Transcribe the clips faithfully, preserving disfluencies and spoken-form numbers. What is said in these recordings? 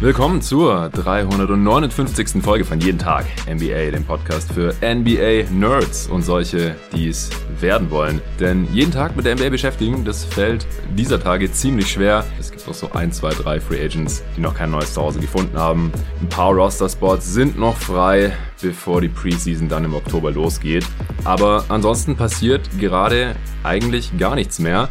Willkommen zur dreihundertneunundfünfzigsten Folge von Jeden Tag N B A, dem Podcast für N B A-Nerds und solche, die es werden wollen. Denn jeden Tag mit der N B A beschäftigen, das fällt dieser Tage ziemlich schwer. Es gibt noch so ein, zwei, drei Free Agents, die noch kein neues Zuhause gefunden haben. Ein paar Roster-Spots sind noch frei, bevor die Preseason dann im Oktober losgeht. Aber ansonsten passiert gerade eigentlich gar nichts mehr.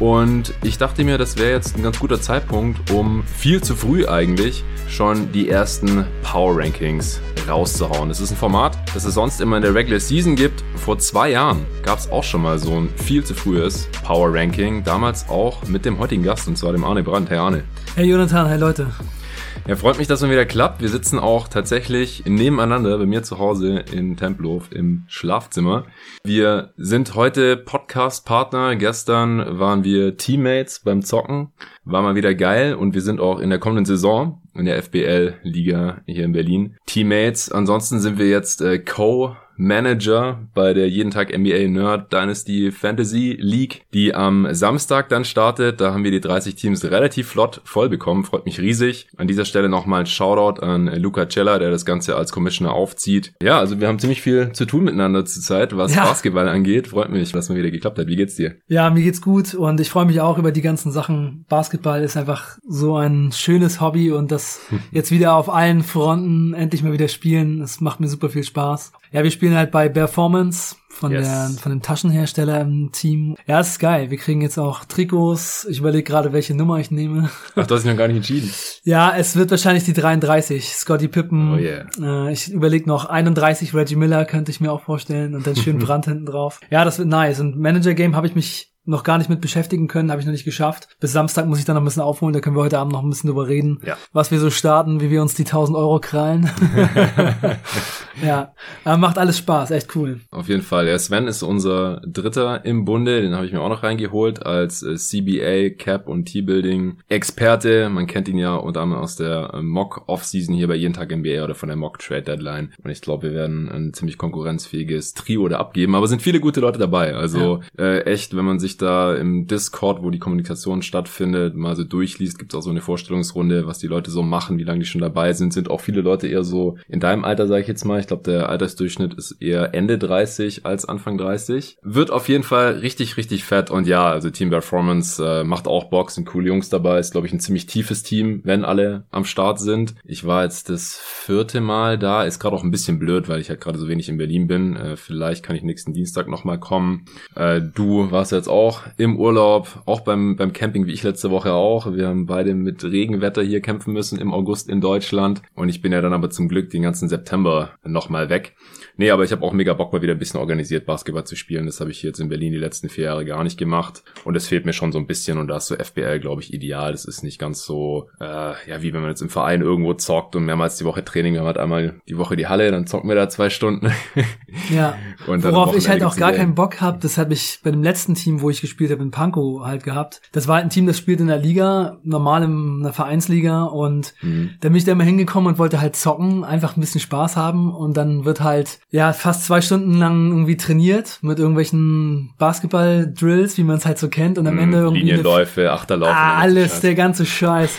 Und ich dachte mir, das wäre jetzt ein ganz guter Zeitpunkt, um viel zu früh eigentlich schon die ersten Power Rankings rauszuhauen. Das ist ein Format, das es sonst immer in der Regular Season gibt. Vor zwei Jahren gab es auch schon mal so ein viel zu frühes Power Ranking. Damals auch mit dem heutigen Gast, und zwar dem Arne Brandt. Hey Arne. Hey Jonathan, hey Leute. Ja, freut mich, dass es wieder klappt. Wir sitzen auch tatsächlich nebeneinander bei mir zu Hause in Tempelhof im Schlafzimmer. Wir sind heute Podcast-Partner. Gestern waren wir Teammates beim Zocken. War mal wieder geil. Und wir sind auch in der kommenden Saison in der F B L-Liga hier in Berlin Teammates. Ansonsten sind wir jetzt äh, Co- Manager bei der Jeden Tag N B A Nerd Dynasty Fantasy League, die am Samstag dann startet. Da haben wir die dreißig Teams relativ flott voll bekommen. Freut mich riesig. An dieser Stelle nochmal ein Shoutout an Luca Cella, der das Ganze als Commissioner aufzieht. Ja, also wir haben ziemlich viel zu tun miteinander zurzeit, was ja. Basketball angeht. Freut mich, dass es wieder geklappt hat. Wie geht's dir? Ja, mir geht's gut und ich freue mich auch über die ganzen Sachen. Basketball ist einfach so ein schönes Hobby und das jetzt wieder auf allen Fronten endlich mal wieder spielen. Es macht mir super viel Spaß. Ja, wir spielen Wir spielen halt bei Performance von, yes. der, von dem Taschenhersteller im Team. Ja, das ist geil. Wir kriegen jetzt auch Trikots. Ich überlege gerade, welche Nummer ich nehme. Ach, du hast dich noch gar nicht entschieden. Ja, es wird wahrscheinlich die dreiunddreißig. Scottie Pippen. Oh yeah. Ich überlege noch einunddreißig. Reggie Miller könnte ich mir auch vorstellen. Und dann schön Brand hinten drauf. Ja, das wird nice. Und Manager-Game habe ich mich noch gar nicht mit beschäftigen können, habe ich noch nicht geschafft. Bis Samstag muss ich dann noch ein bisschen aufholen, da können wir heute Abend noch ein bisschen drüber reden, ja. was wir so starten, wie wir uns die tausend Euro krallen. Ja, aber macht alles Spaß, echt cool. Auf jeden Fall. Ja, Sven ist unser Dritter im Bunde, den habe ich mir auch noch reingeholt, als C B A, Cap und T-Building-Experte. Man kennt ihn ja unter anderem aus der Mock-Off-Season hier bei Jeden Tag N B A oder von der Mock-Trade-Deadline. Und ich glaube, wir werden ein ziemlich konkurrenzfähiges Trio da abgeben, aber sind viele gute Leute dabei. Also ja. äh, echt, wenn man sich da im Discord, wo die Kommunikation stattfindet, mal so durchliest, gibt es auch so eine Vorstellungsrunde, was die Leute so machen, wie lange die schon dabei sind. Sind auch viele Leute eher so in deinem Alter, sage ich jetzt mal. Ich glaube, der Altersdurchschnitt ist eher Ende dreißig als Anfang dreißig. Wird auf jeden Fall richtig, richtig fett. Und ja, also Team Performance äh, macht auch Bock, sind coole Jungs dabei. Ist, glaube ich, ein ziemlich tiefes Team, wenn alle am Start sind. Ich war jetzt das vierte Mal da. Ist gerade auch ein bisschen blöd, weil ich halt gerade so wenig in Berlin bin. Äh, vielleicht kann ich nächsten Dienstag nochmal kommen. Äh, du warst jetzt auch Auch im Urlaub, auch beim beim Camping, wie ich letzte Woche auch. Wir haben beide mit Regenwetter hier kämpfen müssen im August in Deutschland. Und ich bin ja dann aber zum Glück den ganzen September nochmal weg. Nee, aber ich habe auch mega Bock, mal wieder ein bisschen organisiert Basketball zu spielen. Das habe ich jetzt in Berlin die letzten vier Jahre gar nicht gemacht. Und es fehlt mir schon so ein bisschen. Und da ist so F B L, glaube ich, ideal. Das ist nicht ganz so, äh, ja, wie wenn man jetzt im Verein irgendwo zockt und mehrmals die Woche Training. Wir haben halt einmal die Woche die Halle, dann zocken wir da zwei Stunden. Ja, und worauf ich halt auch gar keinen Bock habe. Das habe ich bei dem letzten Team, wo ich gespielt habe, in Pankow halt gehabt. Das war halt ein Team, das spielt in der Liga, normal in einer Vereinsliga und mhm. da bin ich da immer hingekommen und wollte halt zocken, einfach ein bisschen Spaß haben und dann wird halt, ja, fast zwei Stunden lang irgendwie trainiert mit irgendwelchen Basketball-Drills, wie man es halt so kennt und am mhm. Ende irgendwie Linienläufe, Achterlaufen. Ah, alles, der ganze Scheiß.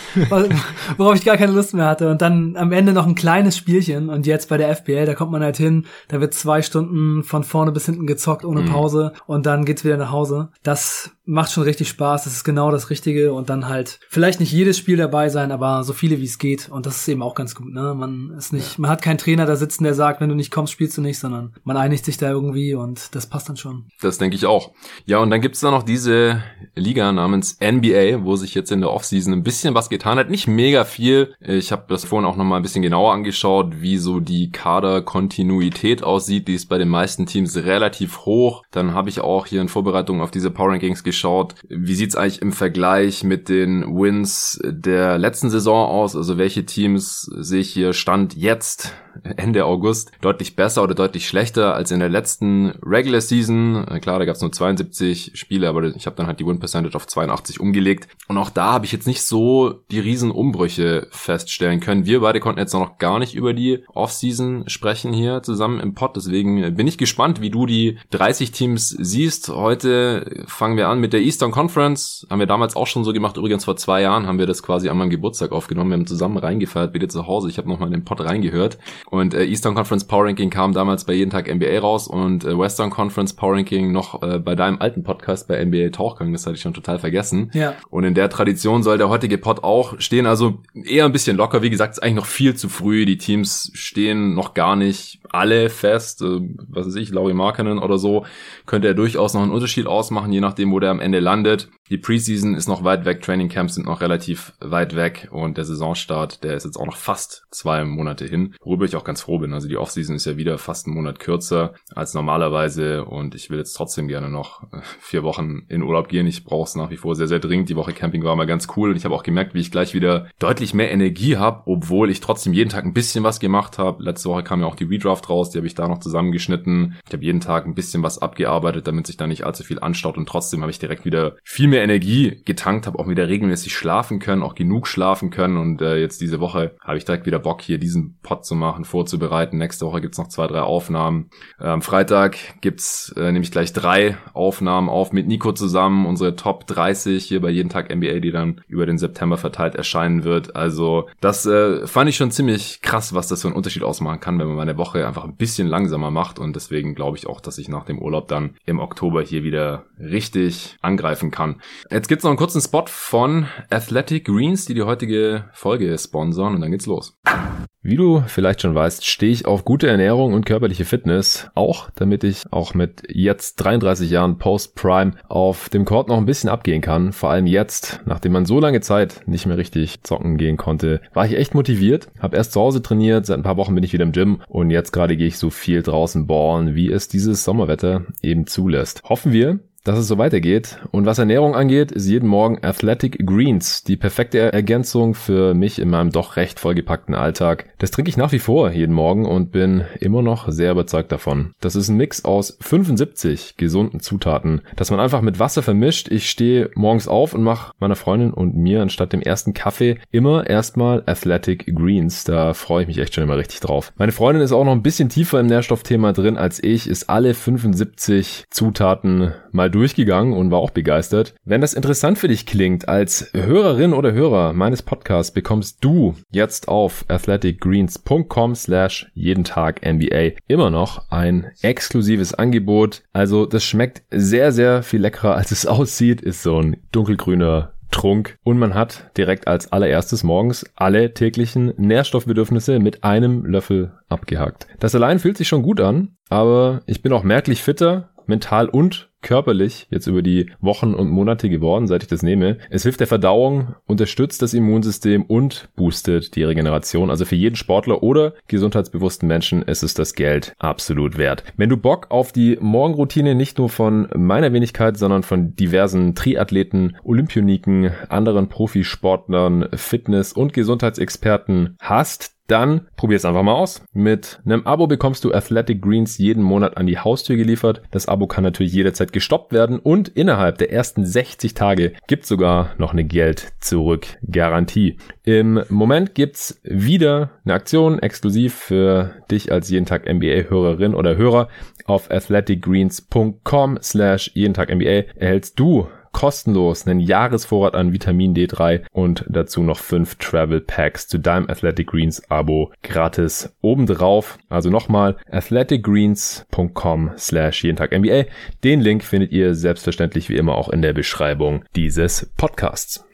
Worauf ich gar keine Lust mehr hatte und dann am Ende noch ein kleines Spielchen und jetzt bei der F B L, da kommt man halt hin, da wird zwei Stunden von vorne bis hinten gezockt ohne mhm. Pause und dann geht's wieder nach Hause. Das macht schon richtig Spaß, das ist genau das Richtige und dann halt vielleicht nicht jedes Spiel dabei sein, aber so viele wie es geht und das ist eben auch ganz gut, ne? Man ist nicht, ja. man hat keinen Trainer da sitzen, der sagt, wenn du nicht kommst, spielst du nicht, sondern man einigt sich da irgendwie und das passt dann schon. Das denke ich auch. Ja, und dann gibt's da noch diese Liga namens N B A, wo sich jetzt in der Offseason ein bisschen was getan hat, nicht mega viel. Ich habe das vorhin auch nochmal ein bisschen genauer angeschaut, wie so die Kaderkontinuität aussieht, die ist bei den meisten Teams relativ hoch. Dann habe ich auch hier in Vorbereitung auf diese Power Rankings geschaut, wie sieht's eigentlich im Vergleich mit den Wins der letzten Saison aus, also welche Teams sehe ich hier Stand jetzt Ende August deutlich besser oder deutlich schlechter als in der letzten Regular Season. Klar, da gab es nur zweiundsiebzig Spiele, aber ich habe dann halt die Win Percentage auf zweiundachtzig umgelegt. Und auch da habe ich jetzt nicht so die riesen Umbrüche feststellen können. Wir beide konnten jetzt noch gar nicht über die Offseason sprechen hier zusammen im Pod. Deswegen bin ich gespannt, wie du die dreißig Teams siehst. Heute fangen wir an mit der Eastern Conference. Haben wir damals auch schon so gemacht. Übrigens vor zwei Jahren haben wir das quasi an meinem Geburtstag aufgenommen. Wir haben zusammen reingefeiert, wieder zu Hause. Ich habe nochmal in den Pod reingehört. Und äh, Eastern Conference Power Ranking kam damals bei jeden Tag N B A raus und äh, Western Conference Power Ranking noch äh, bei deinem alten Podcast bei N B A Tauchgang. Das hatte ich schon total vergessen. Ja. Und in der Tradition soll der heutige Pod auch stehen. Also eher ein bisschen locker. Wie gesagt, ist eigentlich noch viel zu früh. Die Teams stehen noch gar nicht alle fest. Äh, was weiß ich, Lauri Markkanen oder so. Könnte er durchaus noch einen Unterschied ausmachen, je nachdem, wo der am Ende landet. Die Preseason ist noch weit weg. Training Camps sind noch relativ weit weg. Und der Saisonstart, der ist jetzt auch noch fast zwei Monate hin. Worüber ich auch ganz froh bin. Also die Offseason ist ja wieder fast einen Monat kürzer als normalerweise und ich will jetzt trotzdem gerne noch vier Wochen in Urlaub gehen. Ich brauche es nach wie vor sehr, sehr dringend. Die Woche Camping war mal ganz cool und ich habe auch gemerkt, wie ich gleich wieder deutlich mehr Energie habe, obwohl ich trotzdem jeden Tag ein bisschen was gemacht habe. Letzte Woche kam ja auch die Redraft raus, die habe ich da noch zusammengeschnitten. Ich habe jeden Tag ein bisschen was abgearbeitet, damit sich da nicht allzu viel anstaut und trotzdem habe ich direkt wieder viel mehr Energie getankt, habe auch wieder regelmäßig schlafen können, auch genug schlafen können und äh, jetzt diese Woche habe ich direkt wieder Bock, hier diesen Pod zu machen, vorzubereiten. Nächste Woche gibt's noch zwei, drei Aufnahmen. Am Freitag gibt's äh, nämlich gleich drei Aufnahmen auf mit Nico zusammen. Unsere Top dreißig hier bei jeden Tag N B A, die dann über den September verteilt erscheinen wird. Also das äh, fand ich schon ziemlich krass, was das für einen Unterschied ausmachen kann, wenn man mal eine Woche einfach ein bisschen langsamer macht. Und deswegen glaube ich auch, dass ich nach dem Urlaub dann im Oktober hier wieder richtig angreifen kann. Jetzt gibt's noch einen kurzen Spot von Athletic Greens, die die heutige Folge sponsern. Und dann geht's los. Wie du vielleicht schon weißt, stehe ich auf gute Ernährung und körperliche Fitness, auch damit ich auch mit jetzt dreiunddreißig Jahren Post-Prime auf dem Court noch ein bisschen abgehen kann. Vor allem jetzt, nachdem man so lange Zeit nicht mehr richtig zocken gehen konnte, war ich echt motiviert, habe erst zu Hause trainiert, seit ein paar Wochen bin ich wieder im Gym und jetzt gerade gehe ich so viel draußen ballen, wie es dieses Sommerwetter eben zulässt. Hoffen wir, dass es so weitergeht. Und was Ernährung angeht, ist jeden Morgen Athletic Greens die perfekte Ergänzung für mich in meinem doch recht vollgepackten Alltag. Das trinke ich nach wie vor jeden Morgen und bin immer noch sehr überzeugt davon. Das ist ein Mix aus fünfundsiebzig gesunden Zutaten, das man einfach mit Wasser vermischt. Ich stehe morgens auf und mache meiner Freundin und mir anstatt dem ersten Kaffee immer erstmal Athletic Greens. Da freue ich mich echt schon immer richtig drauf. Meine Freundin ist auch noch ein bisschen tiefer im Nährstoffthema drin als ich, ist alle fünfundsiebzig Zutaten mal durchgegangen und war auch begeistert. Wenn das interessant für dich klingt, als Hörerin oder Hörer meines Podcasts bekommst du jetzt auf athleticgreens.com slash jeden Tag N B A immer noch ein exklusives Angebot. Also das schmeckt sehr, sehr viel leckerer, als es aussieht. Ist so ein dunkelgrüner Trunk und man hat direkt als allererstes morgens alle täglichen Nährstoffbedürfnisse mit einem Löffel abgehakt. Das allein fühlt sich schon gut an, aber ich bin auch merklich fitter, mental und körperlich jetzt über die Wochen und Monate geworden, seit ich das nehme. Es hilft der Verdauung, unterstützt das Immunsystem und boostet die Regeneration. Also für jeden Sportler oder gesundheitsbewussten Menschen ist es das Geld absolut wert. Wenn du Bock auf die Morgenroutine nicht nur von meiner Wenigkeit, sondern von diversen Triathleten, Olympioniken, anderen Profisportlern, Fitness- und Gesundheitsexperten hast, dann probier's einfach mal aus. Mit einem Abo bekommst du Athletic Greens jeden Monat an die Haustür geliefert. Das Abo kann natürlich jederzeit gestoppt werden und innerhalb der ersten sechzig Tage gibt's sogar noch eine Geld-Zurück-Garantie. Im Moment gibt's wieder eine Aktion exklusiv für dich als jeden Tag N B A-Hörerin oder Hörer. Auf athleticgreens.com slash jeden Tag N B A erhältst du kostenlos einen Jahresvorrat an Vitamin D drei und dazu noch fünf Travel Packs zu deinem Athletic Greens Abo gratis obendrauf. Also nochmal athleticgreens.com slash jeden Tag N B A. Den Link findet ihr selbstverständlich wie immer auch in der Beschreibung dieses Podcasts.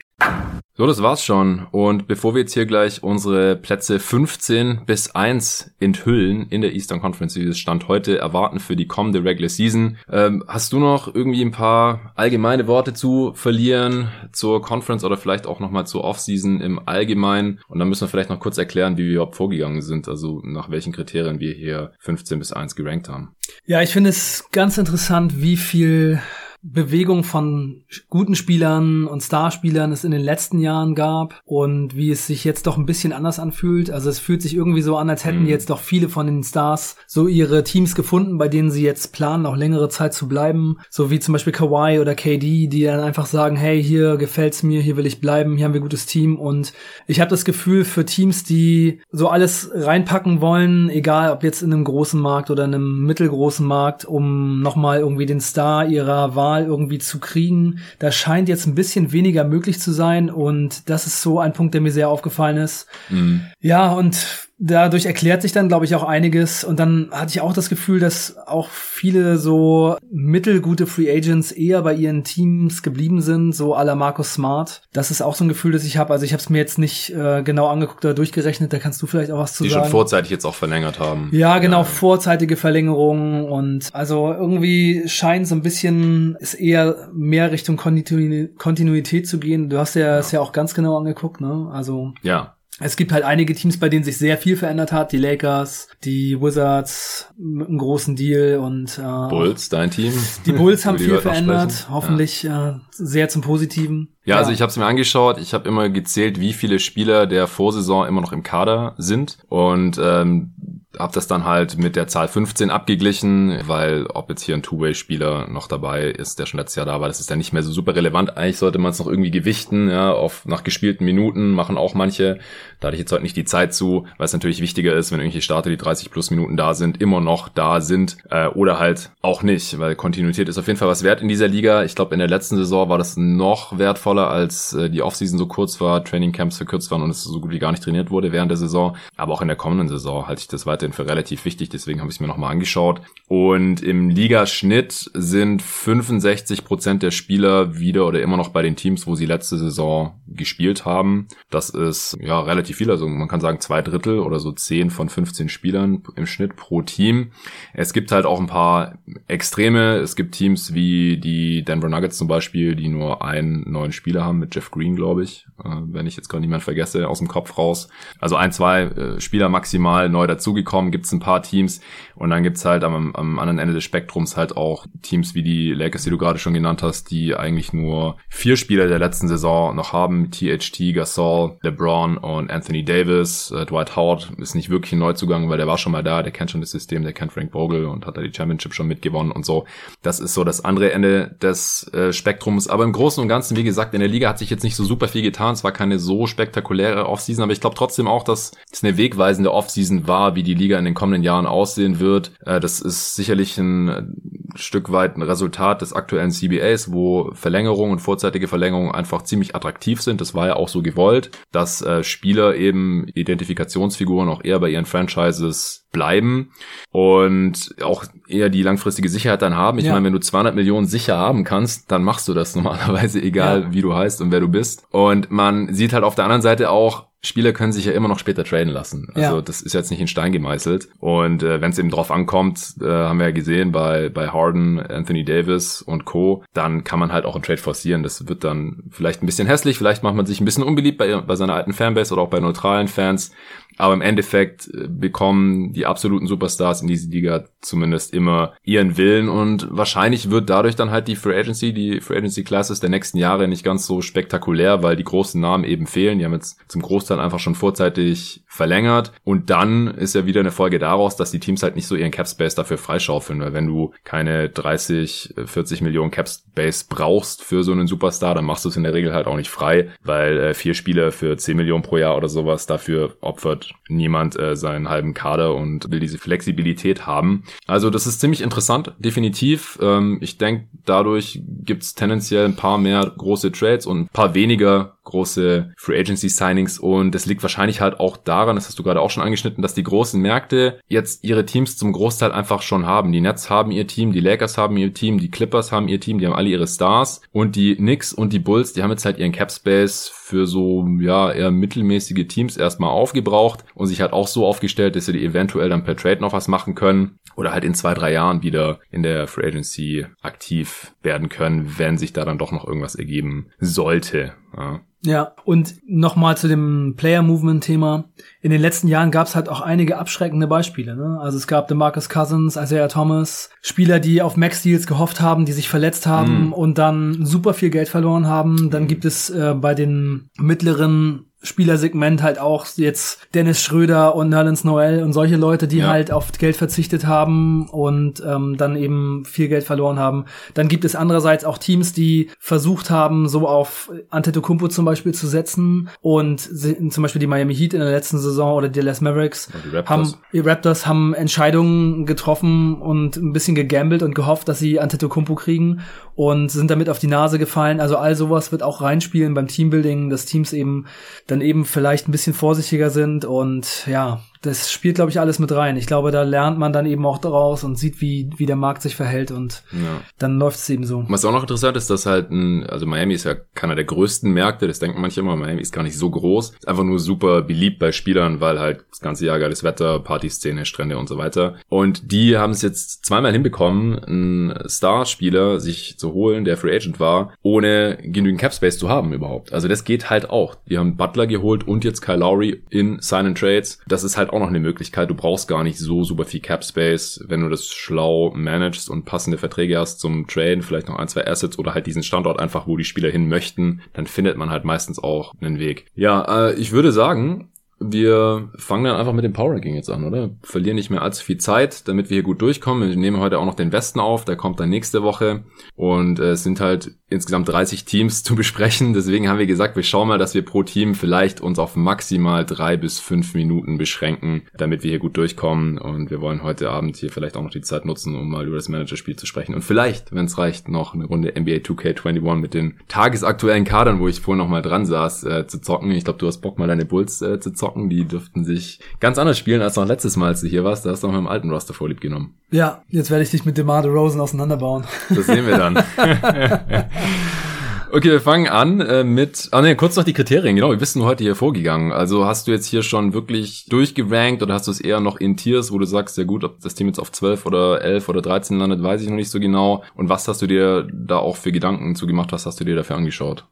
So, das war's schon. Und bevor wir jetzt hier gleich unsere Plätze fünfzehn bis eins enthüllen in der Eastern Conference, wie es Stand heute erwarten für die kommende Regular Season, ähm, hast du noch irgendwie ein paar allgemeine Worte zu verlieren zur Conference oder vielleicht auch nochmal zur Offseason im Allgemeinen? Und dann müssen wir vielleicht noch kurz erklären, wie wir überhaupt vorgegangen sind, also nach welchen Kriterien wir hier fünfzehn bis eins gerankt haben. Ja, ich finde es ganz interessant, wie viel Bewegung von guten Spielern und Starspielern es in den letzten Jahren gab und wie es sich jetzt doch ein bisschen anders anfühlt. Also es fühlt sich irgendwie so an, als hätten mhm. jetzt doch viele von den Stars so ihre Teams gefunden, bei denen sie jetzt planen, auch längere Zeit zu bleiben. So wie zum Beispiel Kawhi oder K D, die dann einfach sagen, hey, hier gefällt's mir, hier will ich bleiben, hier haben wir ein gutes Team. Und ich habe das Gefühl, für Teams, die so alles reinpacken wollen, egal ob jetzt in einem großen Markt oder in einem mittelgroßen Markt, um nochmal irgendwie den Star ihrer Wahl irgendwie zu kriegen. Da scheint jetzt ein bisschen weniger möglich zu sein und das ist so ein Punkt, der mir sehr aufgefallen ist. Mhm. Ja, und dadurch erklärt sich dann, glaube ich, auch einiges. Und dann hatte ich auch das Gefühl, dass auch viele so mittelgute Free Agents eher bei ihren Teams geblieben sind, so à la Marcus Smart. Das ist auch so ein Gefühl, das ich habe. Also ich habe es mir jetzt nicht äh, genau angeguckt oder durchgerechnet. Da kannst du vielleicht auch was zu die sagen. Die schon vorzeitig jetzt auch verlängert haben. Ja, genau, ja. Vorzeitige Verlängerungen. Und also irgendwie scheint so ein bisschen, es eher mehr Richtung Kontinu- Kontinuität zu gehen. Du hast ja es ja. ja auch ganz genau angeguckt, ne? Also ja. Es gibt halt einige Teams, bei denen sich sehr viel verändert hat. Die Lakers, die Wizards mit einem großen Deal und äh, Bulls, dein Team. Die Bulls haben viel verändert, hoffentlich ja. äh, sehr zum Positiven. Ja, ja, also ich habe es mir angeschaut. Ich habe immer gezählt, wie viele Spieler der Vorsaison immer noch im Kader sind und ähm, habe das dann halt mit der Zahl fünfzehn abgeglichen, weil ob jetzt hier ein Two-Way-Spieler noch dabei ist, der schon letztes Jahr da war, das ist ja nicht mehr so super relevant. Eigentlich sollte man es noch irgendwie gewichten, ja, auf nach gespielten Minuten machen auch manche. Da hatte ich jetzt heute nicht die Zeit zu, weil es natürlich wichtiger ist, wenn irgendwelche Starter, die dreißig plus Minuten da sind, immer noch da sind äh, oder halt auch nicht, weil Kontinuität ist auf jeden Fall was wert in dieser Liga. Ich glaube, in der letzten Saison war das noch wertvoller, als äh, die Offseason so kurz war, Trainingcamps verkürzt waren und es so gut wie gar nicht trainiert wurde während der Saison. Aber auch in der kommenden Saison halte ich das weiter für relativ wichtig, deswegen habe ich es mir nochmal angeschaut. Und im Ligaschnitt sind fünfundsechzig Prozent der Spieler wieder oder immer noch bei den Teams, wo sie letzte Saison gespielt haben. Das ist ja relativ viel, also man kann sagen zwei Drittel oder so zehn von fünfzehn Spielern im Schnitt pro Team. Es gibt halt auch ein paar Extreme. Es gibt Teams wie die Denver Nuggets zum Beispiel, die nur einen neuen Spieler haben mit Jeff Green, glaube ich, wenn ich jetzt gerade niemanden vergesse, aus dem Kopf raus. Also ein, zwei Spieler maximal neu dazugekommen. Gibt es ein paar Teams und dann gibt es halt am, am anderen Ende des Spektrums halt auch Teams wie die Lakers, die du gerade schon genannt hast, die eigentlich nur vier Spieler der letzten Saison noch haben. T H T, Gasol, LeBron und Anthony Davis. Dwight Howard ist nicht wirklich ein Neuzugang, weil der war schon mal da, der kennt schon das System, der kennt Frank Vogel und hat da die Championship schon mitgewonnen und so. Das ist so das andere Ende des äh, Spektrums. Aber im Großen und Ganzen, wie gesagt, in der Liga hat sich jetzt nicht so super viel getan. Es war keine so spektakuläre Offseason, aber ich glaube trotzdem auch, dass es eine wegweisende Offseason war, wie die Liga in den kommenden Jahren aussehen wird. Das ist sicherlich ein Stück weit ein Resultat des aktuellen C B As, wo Verlängerungen und vorzeitige Verlängerungen einfach ziemlich attraktiv sind. Das war ja auch so gewollt, dass Spieler eben Identifikationsfiguren auch eher bei ihren Franchises bleiben und auch eher die langfristige Sicherheit dann haben. Ich ja. meine, wenn du zweihundert Millionen sicher haben kannst, dann machst du das normalerweise, egal ja. wie du heißt und wer du bist. Und man sieht halt auf der anderen Seite auch, Spieler können sich ja immer noch später traden lassen. Also ja. das ist jetzt nicht in Stein gemeißelt. Und äh, wenn es eben drauf ankommt, äh, haben wir ja gesehen, bei bei Harden, Anthony Davis und Co., dann kann man halt auch einen Trade forcieren. Das wird dann vielleicht ein bisschen hässlich, vielleicht macht man sich ein bisschen unbeliebt bei, bei seiner alten Fanbase oder auch bei neutralen Fans. Aber im Endeffekt bekommen die absoluten Superstars in dieser Liga zumindest immer ihren Willen und wahrscheinlich wird dadurch dann halt die Free Agency, die Free Agency Classes der nächsten Jahre nicht ganz so spektakulär, weil die großen Namen eben fehlen. Die haben jetzt zum Großteil einfach schon vorzeitig verlängert und dann ist ja wieder eine Folge daraus, dass die Teams halt nicht so ihren Cap Space dafür freischaufeln, weil wenn du keine dreißig, vierzig Millionen Cap Space brauchst für so einen Superstar, dann machst du es in der Regel halt auch nicht frei, weil vier Spieler für zehn Millionen pro Jahr oder sowas dafür opfert niemand äh, seinen halben Kader und will diese Flexibilität haben. Also das ist ziemlich interessant, definitiv. Ähm, ich denke, dadurch gibt es tendenziell ein paar mehr große Trades und ein paar weniger große Free Agency Signings und das liegt wahrscheinlich halt auch daran, das hast du gerade auch schon angeschnitten, dass die großen Märkte jetzt ihre Teams zum Großteil einfach schon haben. Die Nets haben ihr Team, die Lakers haben ihr Team, die Clippers haben ihr Team, die haben alle ihre Stars und die Knicks und die Bulls, die haben jetzt halt ihren Cap Space für so ja eher mittelmäßige Teams erstmal aufgebraucht und sich halt auch so aufgestellt, dass sie die eventuell dann per Trade noch was machen können oder halt in zwei, drei Jahren wieder in der Free Agency aktiv werden können, wenn sich da dann doch noch irgendwas ergeben sollte. Ja. Ja, und nochmal zu dem Player-Movement-Thema. In den letzten Jahren gab es halt auch einige abschreckende Beispiele, ne? Also es gab DeMarcus Cousins, Isaiah Thomas, Spieler, die auf Max-Deals gehofft haben, die sich verletzt haben mm. und dann super viel Geld verloren haben. Dann mm. gibt es äh, bei den mittleren Spielersegment halt auch jetzt Dennis Schröder und Nerlens Noel und solche Leute, die ja. halt auf Geld verzichtet haben und ähm, dann eben viel Geld verloren haben. Dann gibt es andererseits auch Teams, die versucht haben, so auf Antetokounmpo zum Beispiel zu setzen, und zum Beispiel die Miami Heat in der letzten Saison oder die Dallas Mavericks, ja, die Raptors. haben die Raptors haben Entscheidungen getroffen und ein bisschen gegambelt und gehofft, dass sie Antetokounmpo kriegen, und sind damit auf die Nase gefallen. Also all sowas wird auch reinspielen beim Teambuilding, dass Teams eben dann eben vielleicht ein bisschen vorsichtiger sind, und ja, das spielt, glaube ich, alles mit rein. Ich glaube, da lernt man dann eben auch daraus und sieht, wie wie der Markt sich verhält, und ja. dann läuft's eben so. Was auch noch interessant ist, dass halt ein, also Miami ist ja keiner der größten Märkte, das denken manche immer, Miami ist gar nicht so groß, ist einfach nur super beliebt bei Spielern, weil halt das ganze Jahr geiles Wetter, Partyszene, Strände und so weiter. Und die haben es jetzt zweimal hinbekommen, einen Starspieler sich zu holen, der Free Agent war, ohne genügend Capspace zu haben überhaupt. Also das geht halt auch. Die haben Butler geholt und jetzt Kyle Lowry in Sign and Trades. Das ist halt auch noch eine Möglichkeit. Du brauchst gar nicht so super viel Capspace, wenn du das schlau managst und passende Verträge hast zum Traden, vielleicht noch ein, zwei Assets oder halt diesen Standort einfach, wo die Spieler hin möchten, dann findet man halt meistens auch einen Weg. Ja, äh, ich würde sagen, wir fangen dann einfach mit dem Power Ranking jetzt an, oder? Verlieren nicht mehr allzu viel Zeit, damit wir hier gut durchkommen. Wir nehmen heute auch noch den Westen auf, der kommt dann nächste Woche. Und äh, es sind halt insgesamt dreißig Teams zu besprechen. Deswegen haben wir gesagt, wir schauen mal, dass wir pro Team vielleicht uns auf maximal drei bis fünf Minuten beschränken, damit wir hier gut durchkommen. Und wir wollen heute Abend hier vielleicht auch noch die Zeit nutzen, um mal über das Managerspiel zu sprechen. Und vielleicht, wenn es reicht, noch eine Runde N B A two K einundzwanzig mit den tagesaktuellen Kadern, wo ich vorhin noch mal dran saß, äh, zu zocken. Ich glaube, du hast Bock, mal deine Bulls äh, zu zocken. Die dürften sich ganz anders spielen als noch letztes Mal, als du hier warst. Da hast du noch mit dem alten Roster vorlieb genommen. Ja, jetzt werde ich dich mit DeMar DeRozan auseinanderbauen. Das sehen wir dann. Okay, wir fangen an äh, mit, ah ne, kurz noch die Kriterien, genau, wir wissen heute hier vorgegangen, also hast du jetzt hier schon wirklich durchgerankt oder hast du es eher noch in Tiers, wo du sagst, ja gut, ob das Team jetzt auf zwölf oder elf oder dreizehn landet, weiß ich noch nicht so genau, und was hast du dir da auch für Gedanken zu gemacht, was hast du dir dafür angeschaut?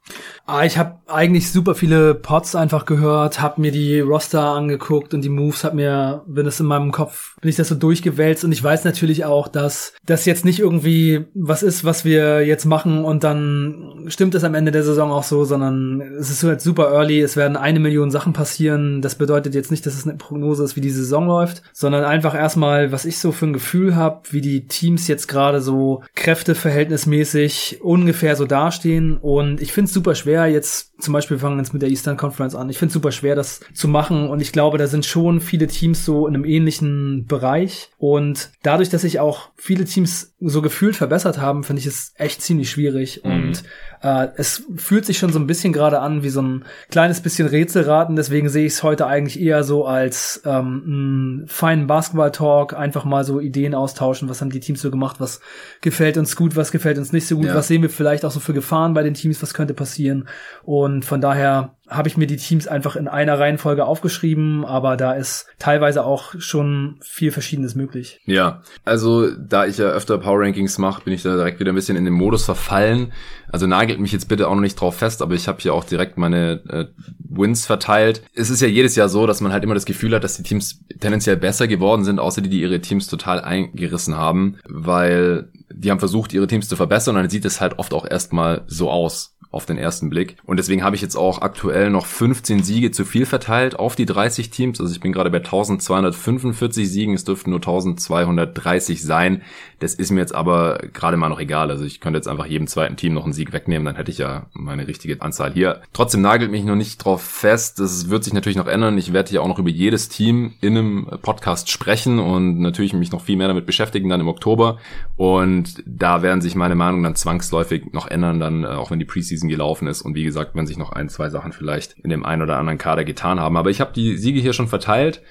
Ah, ich habe eigentlich super viele Pods einfach gehört, habe mir die Roster angeguckt und die Moves, hab mir, bin das in meinem Kopf, bin ich das so durchgewälzt, und ich weiß natürlich auch, dass das jetzt nicht irgendwie was ist, was wir jetzt machen und dann stimmt ist am Ende der Saison auch so, sondern es ist halt super early, es werden eine Million Sachen passieren, das bedeutet jetzt nicht, dass es eine Prognose ist, wie die Saison läuft, sondern einfach erstmal, was ich so für ein Gefühl habe, wie die Teams jetzt gerade so kräfteverhältnismäßig ungefähr so dastehen, und ich finde es super schwer, jetzt zum Beispiel, wir fangen jetzt mit der Eastern Conference an, ich finde es super schwer, das zu machen, und ich glaube, da sind schon viele Teams so in einem ähnlichen Bereich, und dadurch, dass sich auch viele Teams so gefühlt verbessert haben, finde ich es echt ziemlich schwierig, mhm. und äh, es fühlt sich schon so ein bisschen gerade an wie so ein kleines bisschen Rätselraten, deswegen sehe ich es heute eigentlich eher so als ähm, einen feinen Basketball-Talk, einfach mal so Ideen austauschen, was haben die Teams so gemacht, was gefällt uns gut, was gefällt uns nicht so gut, ja. was sehen wir vielleicht auch so für Gefahren bei den Teams, was könnte passieren, und von daher habe ich mir die Teams einfach in einer Reihenfolge aufgeschrieben, aber da ist teilweise auch schon viel Verschiedenes möglich. Ja, also da ich ja öfter Power-Rankings mache, bin ich da direkt wieder ein bisschen in den Modus verfallen. Also nagelt mich jetzt bitte auch noch nicht drauf fest, aber ich habe hier auch direkt meine äh, Wins verteilt. Es ist ja jedes Jahr so, dass man halt immer das Gefühl hat, dass die Teams tendenziell besser geworden sind, außer die, die ihre Teams total eingerissen haben, weil die haben versucht, ihre Teams zu verbessern, und dann sieht es halt oft auch erstmal so aus auf den ersten Blick. Und deswegen habe ich jetzt auch aktuell noch fünfzehn Siege zu viel verteilt auf die dreißig Teams. Also ich bin gerade bei eintausendzweihundertfünfundvierzig Siegen. Es dürften nur eintausendzweihundertdreißig sein. Das ist mir jetzt aber gerade mal noch egal. Also ich könnte jetzt einfach jedem zweiten Team noch einen Sieg wegnehmen. Dann hätte ich ja meine richtige Anzahl hier. Trotzdem nagelt mich noch nicht drauf fest. Das wird sich natürlich noch ändern. Ich werde hier auch noch über jedes Team in einem Podcast sprechen und natürlich mich noch viel mehr damit beschäftigen dann im Oktober. Und da werden sich meine Meinung dann zwangsläufig noch ändern, dann auch wenn die Preseason gelaufen ist, und wie gesagt, wenn sich noch ein, zwei Sachen vielleicht in dem einen oder anderen Kader getan haben. Aber ich habe die Siege hier schon verteilt.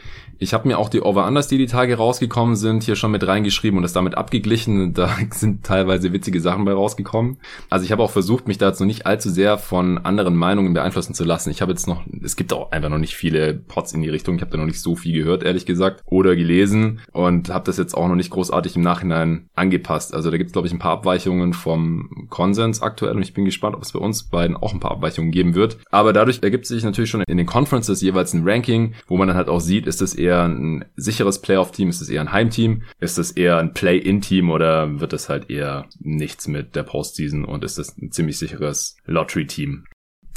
Ich habe mir auch die Over-Unders, die die Tage rausgekommen sind, hier schon mit reingeschrieben und das damit abgeglichen. Da sind teilweise witzige Sachen bei rausgekommen. Also ich habe auch versucht, mich da jetzt noch nicht allzu sehr von anderen Meinungen beeinflussen zu lassen. Ich habe jetzt noch, es gibt auch einfach noch nicht viele Pots in die Richtung. Ich habe da noch nicht so viel gehört, ehrlich gesagt, oder gelesen und habe das jetzt auch noch nicht großartig im Nachhinein angepasst. Also da gibt es, glaube ich, ein paar Abweichungen vom Konsens aktuell und ich bin gespannt, ob es bei uns beiden auch ein paar Abweichungen geben wird. Aber dadurch ergibt sich natürlich schon in den Conferences jeweils ein Ranking, wo man dann halt auch sieht, ist das eher ein sicheres Playoff-Team? Ist es eher ein Heimteam? Ist es eher ein Play-In-Team oder wird es halt eher nichts mit der Postseason und ist es ein ziemlich sicheres Lottery-Team?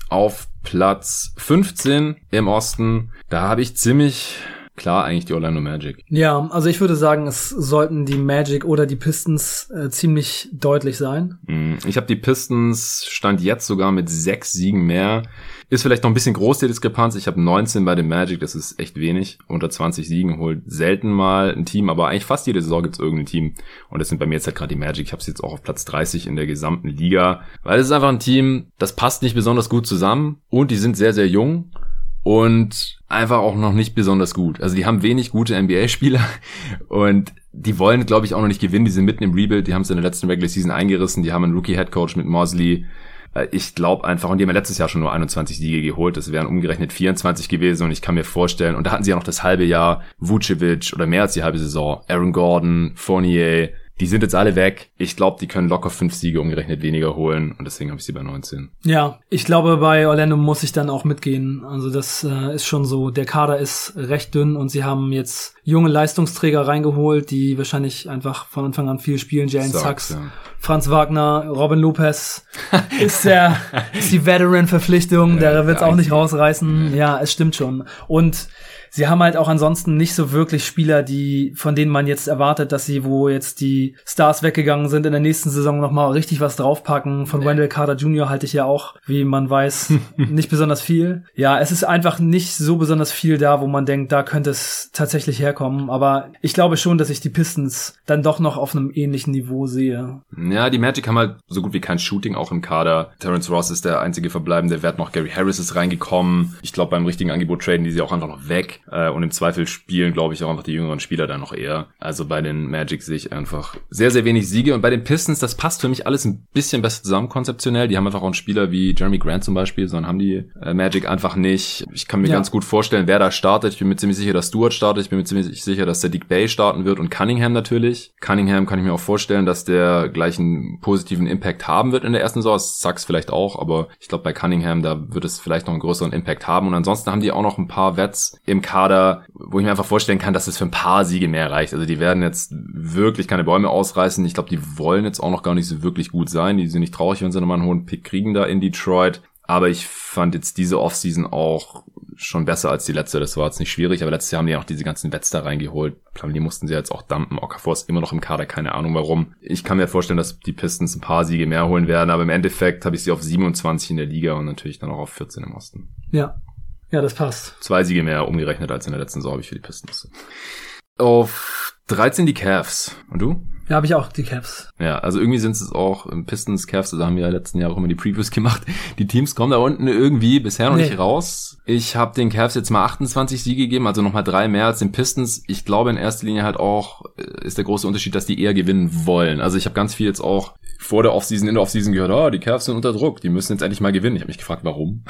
Auf Platz fünfzehn im Osten, da habe ich ziemlich klar eigentlich die Orlando Magic. Ja, also ich würde sagen, es sollten die Magic oder die Pistons äh, ziemlich deutlich sein. Ich habe die Pistons, stand jetzt sogar mit sechs Siegen mehr. Ist vielleicht noch ein bisschen groß, die Diskrepanz. Ich habe neunzehn bei den Magic, das ist echt wenig. Unter zwanzig Siegen holt selten mal ein Team, aber eigentlich fast jede Saison gibt es irgendein Team. Und das sind bei mir jetzt halt gerade die Magic. Ich habe es jetzt auch auf Platz dreißig in der gesamten Liga. Weil es ist einfach ein Team, das passt nicht besonders gut zusammen. Und die sind sehr, sehr jung. Und einfach auch noch nicht besonders gut. Also die haben wenig gute N B A-Spieler und die wollen, glaube ich, auch noch nicht gewinnen. Die sind mitten im Rebuild, die haben es in der letzten Regular Season eingerissen. Die haben einen Rookie-Headcoach mit Mosley. Ich glaube einfach, und die haben ja letztes Jahr schon nur einundzwanzig Siege geholt, das wären umgerechnet vierundzwanzig gewesen und ich kann mir vorstellen, und da hatten sie ja noch das halbe Jahr Vucevic oder mehr als die halbe Saison, Aaron Gordon, Fournier, die sind jetzt alle weg. Ich glaube, die können locker fünf Siege umgerechnet weniger holen und deswegen habe ich sie bei neunzehn. Ja, ich glaube, bei Orlando muss ich dann auch mitgehen. Also das äh, ist schon so, der Kader ist recht dünn und sie haben jetzt junge Leistungsträger reingeholt, die wahrscheinlich einfach von Anfang an viel spielen. Jalen Sachs, ja. Franz Wagner, Robin Lopez ist der ist die Veteran-Verpflichtung, ja, der wird es auch nicht rausreißen. Ja, es stimmt schon. Und sie haben halt auch ansonsten nicht so wirklich Spieler, die von denen man jetzt erwartet, dass sie, wo jetzt die Stars weggegangen sind, in der nächsten Saison nochmal richtig was draufpacken. Von nee. Wendell Carter Junior halte ich ja auch, wie man weiß, nicht besonders viel. Ja, es ist einfach nicht so besonders viel da, wo man denkt, da könnte es tatsächlich herkommen. Aber ich glaube schon, dass ich die Pistons dann doch noch auf einem ähnlichen Niveau sehe. Ja, die Magic haben halt so gut wie kein Shooting auch im Kader. Terrence Ross ist der einzige verbleibende Wert noch. Gary Harris ist reingekommen. Ich glaube, beim richtigen Angebot traden die sie auch einfach noch weg. Und im Zweifel spielen, glaube ich, auch einfach die jüngeren Spieler dann noch eher. Also bei den Magic sehe ich einfach sehr, sehr wenig Siege. Und bei den Pistons, das passt für mich alles ein bisschen besser zusammen konzeptionell. Die haben einfach auch einen Spieler wie Jeremy Grant zum Beispiel, sondern haben die Magic einfach nicht. Ich kann mir ja. ganz gut vorstellen, wer da startet. Ich bin mir ziemlich sicher, dass Stewart startet. Ich bin mir ziemlich sicher, dass Sadiq Bey starten wird und Cunningham natürlich. Cunningham kann ich mir auch vorstellen, dass der gleich einen positiven Impact haben wird in der ersten Saison. Das Sachs vielleicht auch, aber ich glaube, bei Cunningham, da wird es vielleicht noch einen größeren Impact haben. Und ansonsten haben die auch noch ein paar Vets im Kader, wo ich mir einfach vorstellen kann, dass es für ein paar Siege mehr reicht. Also die werden jetzt wirklich keine Bäume ausreißen. Ich glaube, die wollen jetzt auch noch gar nicht so wirklich gut sein. Die sind nicht traurig, wenn sie nochmal einen hohen Pick kriegen da in Detroit. Aber ich fand jetzt diese Offseason auch schon besser als die letzte. Das war jetzt nicht schwierig, aber letztes Jahr haben die ja noch diese ganzen Wets da reingeholt. Die mussten sie jetzt auch dumpen. Okafor ist immer noch im Kader, keine Ahnung warum. Ich kann mir vorstellen, dass die Pistons ein paar Siege mehr holen werden, aber im Endeffekt habe ich sie auf siebenundzwanzig in der Liga und natürlich dann auch auf vierzehn im Osten. Ja. Ja, das passt. Zwei Siege mehr umgerechnet als in der letzten Saison habe ich für die Pistons. Auf dreizehn die Cavs. Und du? Ja, habe ich auch die Cavs. Ja, also irgendwie sind es auch Pistons, Cavs, also haben wir ja letzten Jahr auch immer die Previews gemacht. Die Teams kommen da unten irgendwie bisher noch nee. nicht raus. Ich habe den Cavs jetzt mal achtundzwanzig Siege gegeben, also nochmal drei mehr als den Pistons. Ich glaube in erster Linie halt auch, ist der große Unterschied, dass die eher gewinnen wollen. Also ich habe ganz viel jetzt auch vor der Offseason, in der Offseason gehört, oh, die Cavs sind unter Druck, die müssen jetzt endlich mal gewinnen. Ich habe mich gefragt, warum?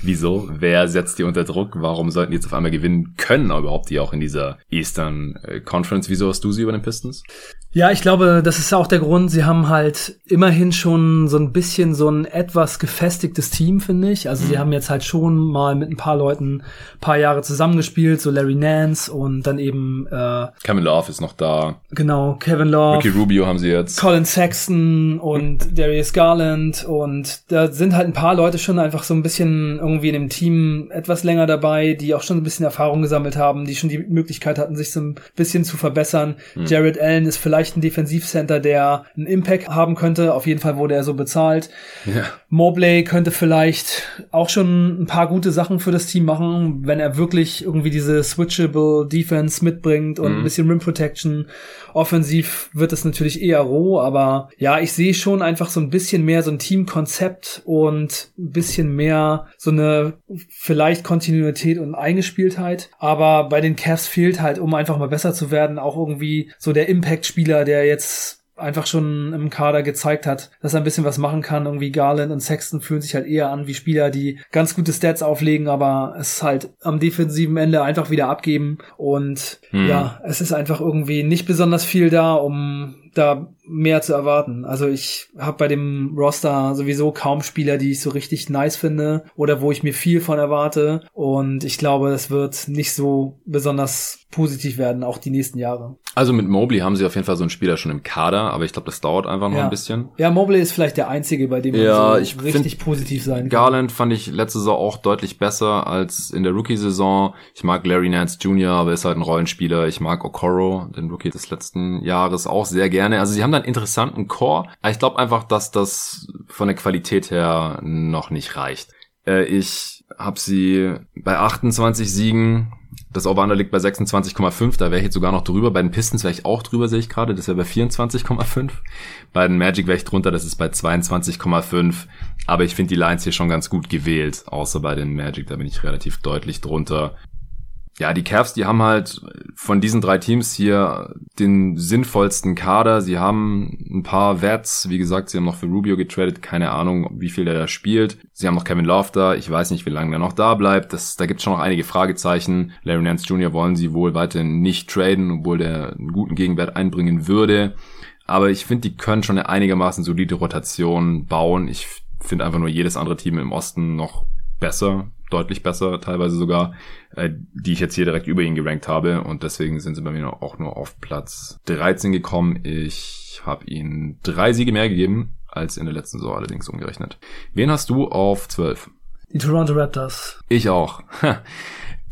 Wieso? Wer setzt die unter Druck? Warum sollten die jetzt auf einmal gewinnen können? Aber überhaupt die auch in dieser Eastern Conference. Wieso hast du sie über den Pistons? Ja, ich glaube, das ist auch der Grund. Sie haben halt immerhin schon so ein bisschen so ein etwas gefestigtes Team, finde ich. Also mhm. sie haben jetzt halt schon mal mit ein paar Leuten ein paar Jahre zusammengespielt, so Larry Nance und dann eben äh, Kevin Love ist noch da. Genau, Kevin Love. Ricky Rubio haben sie jetzt. Colin Sexton und mhm. Darius Garland und da sind halt ein paar Leute schon einfach so ein bisschen irgendwie in dem Team etwas länger dabei, die auch schon ein bisschen Erfahrung gesammelt haben, die schon die Möglichkeit hatten, sich so ein bisschen zu verbessern. Mhm. Jared Allen ist vielleicht vielleicht ein Defensivcenter, der einen Impact haben könnte. Auf jeden Fall wurde er so bezahlt. Ja. Mobley könnte vielleicht auch schon ein paar gute Sachen für das Team machen, wenn er wirklich irgendwie diese switchable Defense mitbringt und mhm. ein bisschen Rim Protection. Offensiv wird es natürlich eher roh, aber ja, ich sehe schon einfach so ein bisschen mehr so ein Teamkonzept und ein bisschen mehr so eine vielleicht Kontinuität und Eingespieltheit. Aber bei den Cavs fehlt halt, um einfach mal besser zu werden, auch irgendwie so der Impact-Spieler, der jetzt einfach schon im Kader gezeigt hat, dass er ein bisschen was machen kann. Irgendwie Garland und Sexton fühlen sich halt eher an wie Spieler, die ganz gute Stats auflegen, aber es halt am defensiven Ende einfach wieder abgeben. Und hm. ja, es ist einfach irgendwie nicht besonders viel da, um da mehr zu erwarten. Also ich habe bei dem Roster sowieso kaum Spieler, die ich so richtig nice finde oder wo ich mir viel von erwarte. Und ich glaube, das wird nicht so besonders positiv werden, auch die nächsten Jahre. Also mit Mobley haben sie auf jeden Fall so einen Spieler schon im Kader, aber ich glaube, das dauert einfach noch ja. ein bisschen. Ja, Mobley ist vielleicht der Einzige, bei dem ja, man so ich richtig positiv sein kann. Garland fand ich letzte Saison auch deutlich besser als in der Rookie-Saison. Ich mag Larry Nance Junior, aber ist halt ein Rollenspieler. Ich mag Okoro, den Rookie des letzten Jahres, auch sehr gerne. Also sie haben da einen interessanten Core. Ich glaube einfach, dass das von der Qualität her noch nicht reicht. Ich habe sie bei achtundzwanzig Siegen. Das Over-Under liegt bei sechsundzwanzig Komma fünf, da wäre ich jetzt sogar noch drüber. Bei den Pistons wäre ich auch drüber, sehe ich gerade. Das wäre bei vierundzwanzig Komma fünf. Bei den Magic wäre ich drunter, das ist bei zweiundzwanzig Komma fünf. Aber ich finde die Lines hier schon ganz gut gewählt. Außer bei den Magic, da bin ich relativ deutlich drunter. Ja, die Cavs, die haben halt von diesen drei Teams hier den sinnvollsten Kader. Sie haben ein paar Vets. Wie gesagt, sie haben noch für Rubio getradet. Keine Ahnung, wie viel der da spielt. Sie haben noch Kevin Love da. Ich weiß nicht, wie lange der noch da bleibt. Das, da gibt's schon noch einige Fragezeichen. Larry Nance Junior wollen sie wohl weiterhin nicht traden, obwohl der einen guten Gegenwert einbringen würde. Aber ich finde, die können schon eine einigermaßen solide Rotation bauen. Ich finde einfach nur jedes andere Team im Osten noch besser. Deutlich besser, teilweise sogar, äh, die ich jetzt hier direkt über ihn gerankt habe. Und deswegen sind sie bei mir auch nur auf Platz dreizehn gekommen. Ich habe ihnen drei Siege mehr gegeben, als in der letzten Saison allerdings umgerechnet. Wen hast du auf zwölf? Die Toronto Raptors. Ich auch.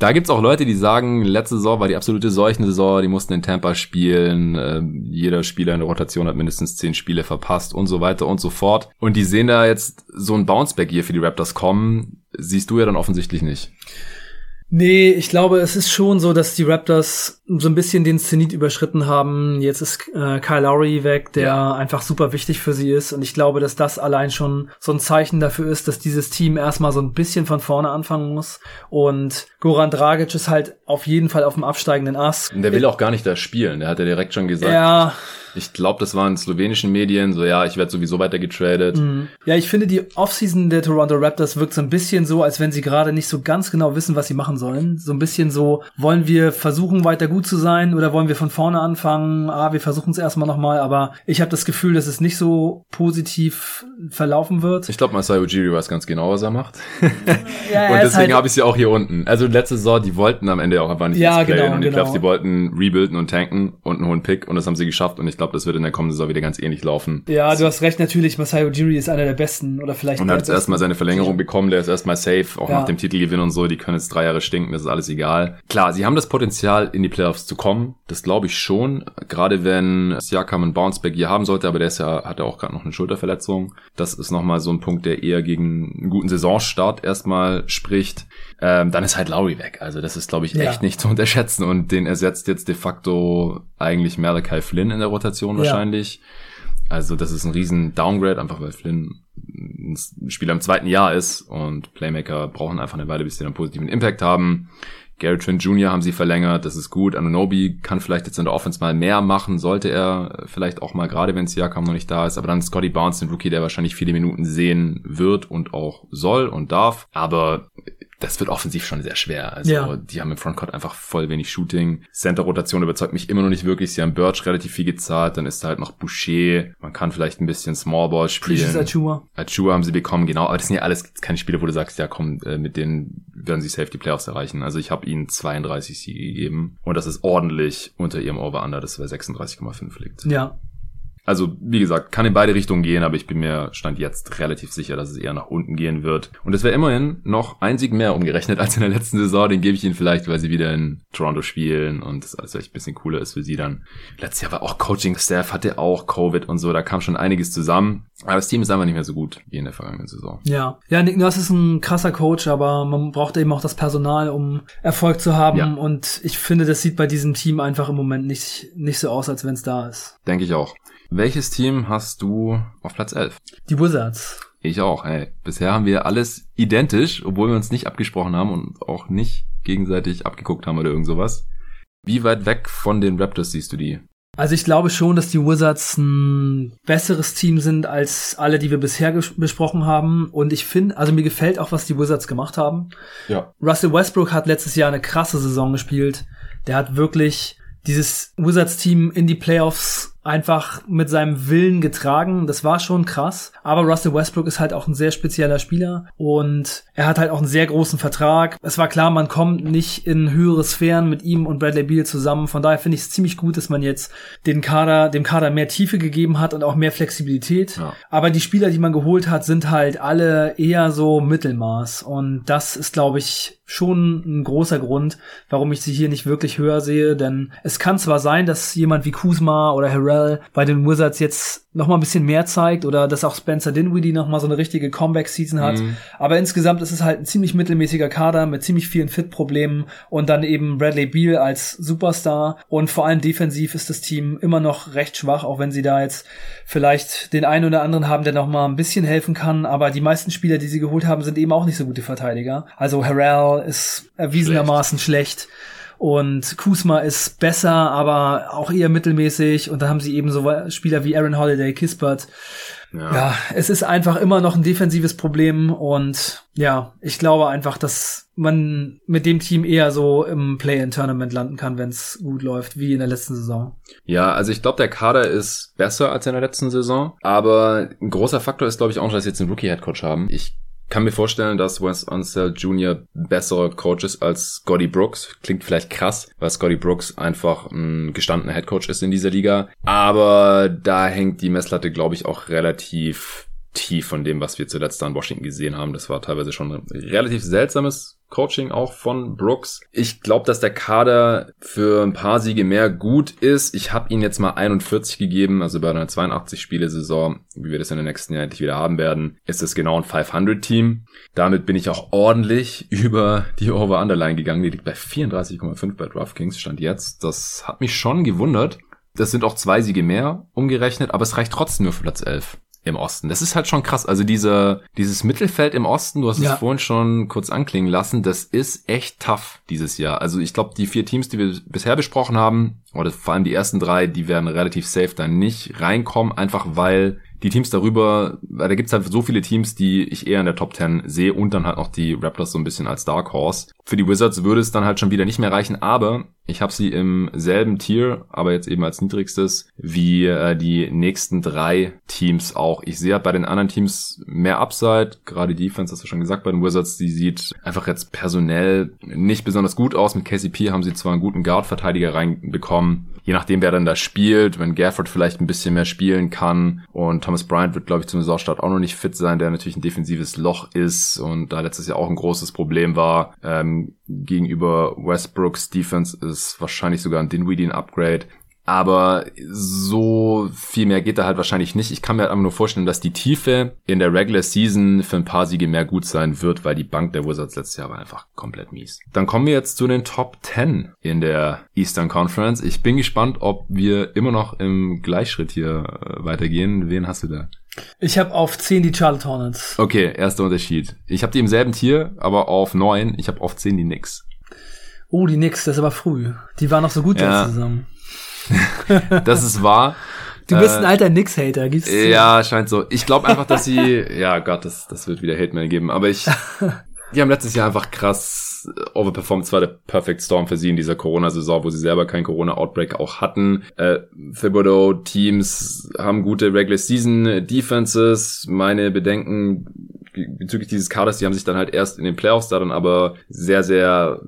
Da gibt's auch Leute, die sagen, letzte Saison war die absolute Seuchensaison, die mussten in Tampa spielen, äh, jeder Spieler in der Rotation hat mindestens zehn Spiele verpasst und so weiter und so fort. Und die sehen da jetzt so ein Bounceback hier für die Raptors kommen, siehst du ja dann offensichtlich nicht. Nee, ich glaube, es ist schon so, dass die Raptors so ein bisschen den Zenit überschritten haben. Jetzt ist äh, Kyle Lowry weg, der ja. einfach super wichtig für sie ist. Und ich glaube, dass das allein schon so ein Zeichen dafür ist, dass dieses Team erstmal so ein bisschen von vorne anfangen muss. Und Goran Dragic ist halt auf jeden Fall auf dem absteigenden Ast. Und der will auch gar nicht da spielen. Der hat ja direkt schon gesagt. Ja. Ich glaube, das war in slowenischen Medien, so ja, ich werde sowieso weiter getradet. Mhm. Ja, ich finde, die Offseason der Toronto Raptors wirkt so ein bisschen so, als wenn sie gerade nicht so ganz genau wissen, was sie machen sollen. So ein bisschen so, wollen wir versuchen, weiter gut zu sein oder wollen wir von vorne anfangen? Ah, wir versuchen es erstmal nochmal, aber ich habe das Gefühl, dass es nicht so positiv verlaufen wird. Ich glaube, Masai Ujiri weiß ganz genau, was er macht. Ja, und deswegen halt habe ich sie auch hier unten. Also letzte Saison, die wollten am Ende auch einfach nicht ja, genau, und ich genau. glaube, die wollten rebuilden und tanken und einen hohen Pick und das haben sie geschafft und ich glaube, Ich glaube, das wird in der kommenden Saison wieder ganz ähnlich laufen. Ja, du hast recht, natürlich, Masai Ujiri ist einer der Besten oder vielleicht. Und hat jetzt erstmal seine Verlängerung bekommen, der ist erstmal safe, auch ja. nach dem Titelgewinn und so, die können jetzt drei Jahre stinken, das ist alles egal. Klar, sie haben das Potenzial, in die Playoffs zu kommen, das glaube ich schon, gerade wenn Siakam einen Bounceback hier haben sollte, aber der ist ja, hat ja auch gerade noch eine Schulterverletzung. Das ist nochmal so ein Punkt, der eher gegen einen guten Saisonstart erstmal spricht. Ähm, dann ist halt Lowry weg, also das ist, glaube ich, echt ja. nicht zu unterschätzen und den ersetzt jetzt de facto eigentlich Malachi Flynn in der Rotation. Wahrscheinlich. Ja. Also das ist ein riesen Downgrade, einfach weil Flynn ein Spieler im zweiten Jahr ist und Playmaker brauchen einfach eine Weile, bis sie einen positiven Impact haben. Gary Trent Junior haben sie verlängert, das ist gut. Anunoby kann vielleicht jetzt in der Offense mal mehr machen, sollte er vielleicht auch mal, gerade wenn Siakam noch nicht da ist. Aber dann Scotty Barnes, den Rookie, der wahrscheinlich viele Minuten sehen wird und auch soll und darf. Aber das wird offensiv schon sehr schwer. Also ja. die haben im Frontcourt einfach voll wenig Shooting. Center-Rotation überzeugt mich immer noch nicht wirklich. Sie haben Birch relativ viel gezahlt. Dann ist da halt noch Boucher. Man kann vielleicht ein bisschen Smallball spielen. Achua. Achua haben sie bekommen, genau. Aber das sind ja alles keine Spiele, wo du sagst, ja komm, mit denen werden sie safe die Playoffs erreichen. Also ich habe ihnen zweiunddreißig Siege gegeben. Und das ist ordentlich unter ihrem Over-Under, das bei sechsunddreißig Komma fünf liegt. Ja. Also, wie gesagt, kann in beide Richtungen gehen, aber ich bin mir Stand jetzt relativ sicher, dass es eher nach unten gehen wird. Und es wäre immerhin noch ein Sieg mehr umgerechnet als in der letzten Saison. Den gebe ich ihnen vielleicht, weil sie wieder in Toronto spielen und das alles vielleicht ein bisschen cooler ist für sie dann. Letztes Jahr war auch Coaching-Staff, hatte auch Covid und so, da kam schon einiges zusammen. Aber das Team ist einfach nicht mehr so gut wie in der vergangenen Saison. Ja, ja, Nick Nurse ist ein krasser Coach, aber man braucht eben auch das Personal, um Erfolg zu haben. Ja. Und ich finde, das sieht bei diesem Team einfach im Moment nicht, nicht so aus, als wenn es da ist. Denke ich auch. Welches Team hast du auf Platz elf? Die Wizards. Ich auch, ey. Bisher haben wir alles identisch, obwohl wir uns nicht abgesprochen haben und auch nicht gegenseitig abgeguckt haben oder irgend sowas. Wie weit weg von den Raptors siehst du die? Also ich glaube schon, dass die Wizards ein besseres Team sind als alle, die wir bisher ges- besprochen haben. Und ich finde, also mir gefällt auch, was die Wizards gemacht haben. Ja. Russell Westbrook hat letztes Jahr eine krasse Saison gespielt. Der hat wirklich dieses Wizards-Team in die Playoffs einfach mit seinem Willen getragen. Das war schon krass. Aber Russell Westbrook ist halt auch ein sehr spezieller Spieler und er hat halt auch einen sehr großen Vertrag. Es war klar, man kommt nicht in höhere Sphären mit ihm und Bradley Beal zusammen. Von daher finde ich es ziemlich gut, dass man jetzt den Kader, dem Kader mehr Tiefe gegeben hat und auch mehr Flexibilität. Ja. Aber die Spieler, die man geholt hat, sind halt alle eher so Mittelmaß. Und das ist, glaube ich, schon ein großer Grund, warum ich sie hier nicht wirklich höher sehe. Denn es kann zwar sein, dass jemand wie Kuzma oder Harrell bei den Wizards jetzt noch mal ein bisschen mehr zeigt oder dass auch Spencer Dinwiddie noch mal so eine richtige Comeback-Season hat. Mhm. Aber insgesamt ist es halt ein ziemlich mittelmäßiger Kader mit ziemlich vielen Fit-Problemen und dann eben Bradley Beal als Superstar. Und vor allem defensiv ist das Team immer noch recht schwach, auch wenn sie da jetzt vielleicht den einen oder anderen haben, der noch mal ein bisschen helfen kann. Aber die meisten Spieler, die sie geholt haben, sind eben auch nicht so gute Verteidiger. Also Harrell ist erwiesenermaßen schlecht. schlecht. Und Kuzma ist besser, aber auch eher mittelmäßig. Und da haben sie eben so Spieler wie Aaron Holiday, Kispert. Ja. ja, es ist einfach immer noch ein defensives Problem. Und ja, ich glaube einfach, dass man mit dem Team eher so im Play-in-Tournament landen kann, wenn es gut läuft, wie in der letzten Saison. Ja, also ich glaube, der Kader ist besser als in der letzten Saison. Aber ein großer Faktor ist, glaube ich, auch, dass sie jetzt einen Rookie-Headcoach haben. Ich kann mir vorstellen, dass Wes Unseld Junior besserer Coach ist als Scotty Brooks. Klingt vielleicht krass, weil Scotty Brooks einfach ein gestandener Headcoach ist in dieser Liga. Aber da hängt die Messlatte, glaube ich, auch relativ tief von dem, was wir zuletzt an Washington gesehen haben. Das war teilweise schon ein relativ seltsames Coaching auch von Brooks. Ich glaube, dass der Kader für ein paar Siege mehr gut ist. Ich habe ihn jetzt mal einundvierzig gegeben, also bei einer zweiundachtzig-Spiele-Saison, wie wir das in den nächsten Jahren endlich wieder haben werden, ist es genau ein fünfhundert-Team. Damit bin ich auch ordentlich über die Over-Underline gegangen. Die liegt bei vierunddreißig Komma fünf bei DraftKings, Stand jetzt. Das hat mich schon gewundert. Das sind auch zwei Siege mehr umgerechnet, aber es reicht trotzdem nur für Platz elf. Im Osten. Das ist halt schon krass. Also dieser dieses Mittelfeld im Osten, du hast ja. es vorhin schon kurz anklingen lassen, das ist echt tough dieses Jahr. Also ich glaube, die vier Teams, die wir bisher besprochen haben, oder vor allem die ersten drei, die werden relativ safe dann nicht reinkommen, einfach weil die Teams darüber, weil da gibt's halt so viele Teams, die ich eher in der Top zehn sehe und dann halt noch die Raptors so ein bisschen als Dark Horse. Für die Wizards würde es dann halt schon wieder nicht mehr reichen, aber ich habe sie im selben Tier, aber jetzt eben als niedrigstes, wie äh, die nächsten drei Teams auch. Ich sehe halt bei den anderen Teams mehr Upside, gerade die Defense, hast du schon gesagt, bei den Wizards, die sieht einfach jetzt personell nicht besonders gut aus. Mit K C P haben sie zwar einen guten Guard-Verteidiger reinbekommen, je nachdem, wer dann da spielt, wenn Gafford vielleicht ein bisschen mehr spielen kann und Thomas Bryant wird, glaube ich, zum Saisonstart auch noch nicht fit sein, der natürlich ein defensives Loch ist und da letztes Jahr auch ein großes Problem war. Ähm, gegenüber Westbrooks Defense ist wahrscheinlich sogar ein Dinwiddie ein Upgrade. Aber so viel mehr geht da halt wahrscheinlich nicht. Ich kann mir halt einfach nur vorstellen, dass die Tiefe in der Regular Season für ein paar Siege mehr gut sein wird, weil die Bank der Wizards letztes Jahr war einfach komplett mies. Dann kommen wir jetzt zu den Top zehn in der Eastern Conference. Ich bin gespannt, ob wir immer noch im Gleichschritt hier weitergehen. Wen hast du da? Ich habe auf zehn die Charlotte Hornets. Okay, erster Unterschied. Ich habe die im selben Tier, aber auf neun. Ich habe auf zehn die Knicks. Oh, die Knicks, das ist aber früh. Die waren noch so gut ja. zusammen. Das ist wahr. Du bist äh, ein alter Knicks-Hater, gibst du? Ja, scheint so. Ich glaube einfach, dass sie, ja Gott, das, das wird wieder Hate-Mail geben, aber ich, die haben letztes Jahr einfach krass overperformed. Es war der Perfect Storm für sie in dieser Corona-Saison, wo sie selber keinen Corona-Outbreak auch hatten. Äh, Thibodeau-Teams haben gute Regular-Season-Defenses. Meine Bedenken bezüglich dieses Kaders, die haben sich dann halt erst in den Playoffs da dann aber sehr, sehr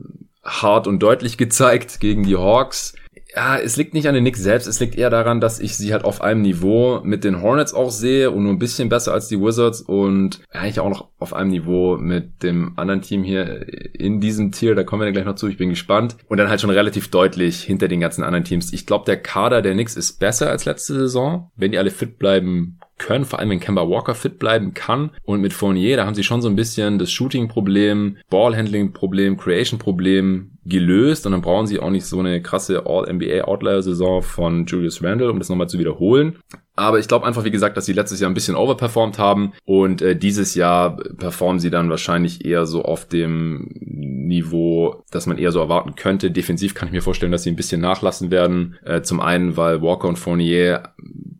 hart und deutlich gezeigt gegen die Hawks. ja, es liegt nicht an den Knicks selbst, es liegt eher daran, dass ich sie halt auf einem Niveau mit den Hornets auch sehe und nur ein bisschen besser als die Wizards und eigentlich auch noch auf einem Niveau mit dem anderen Team hier in diesem Tier, da kommen wir dann gleich noch zu, ich bin gespannt. Und dann halt schon relativ deutlich hinter den ganzen anderen Teams. Ich glaube, der Kader der Knicks ist besser als letzte Saison, wenn die alle fit bleiben können, vor allem wenn Kemba Walker fit bleiben kann. Und mit Fournier, da haben sie schon so ein bisschen das Shooting-Problem, Ballhandling-Problem, Creation-Problem gelöst und dann brauchen sie auch nicht so eine krasse All-N B A-Outlier-Saison von Julius Randle, um das nochmal zu wiederholen. Aber ich glaube einfach, wie gesagt, dass sie letztes Jahr ein bisschen overperformed haben und äh, dieses Jahr performen sie dann wahrscheinlich eher so auf dem Niveau, das man eher so erwarten könnte. Defensiv kann ich mir vorstellen, dass sie ein bisschen nachlassen werden. Äh, zum einen, weil Walker und Fournier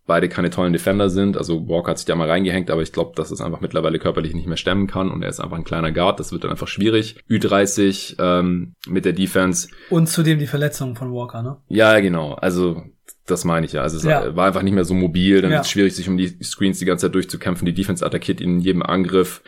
beide keine tollen Defender sind. Also Walker hat sich da mal reingehängt, aber ich glaube, dass es einfach mittlerweile körperlich nicht mehr stemmen kann und er ist einfach ein kleiner Guard. Das wird dann einfach schwierig. Ü dreißig ähm, mit der Defense. Und zudem die Verletzung von Walker, ne? Ja, genau. Also das meine ich ja. Also es ja. war einfach nicht mehr so mobil. Dann ja. ist es schwierig, sich um die Screens die ganze Zeit durchzukämpfen. Die Defense attackiert ihn in jedem Angriff.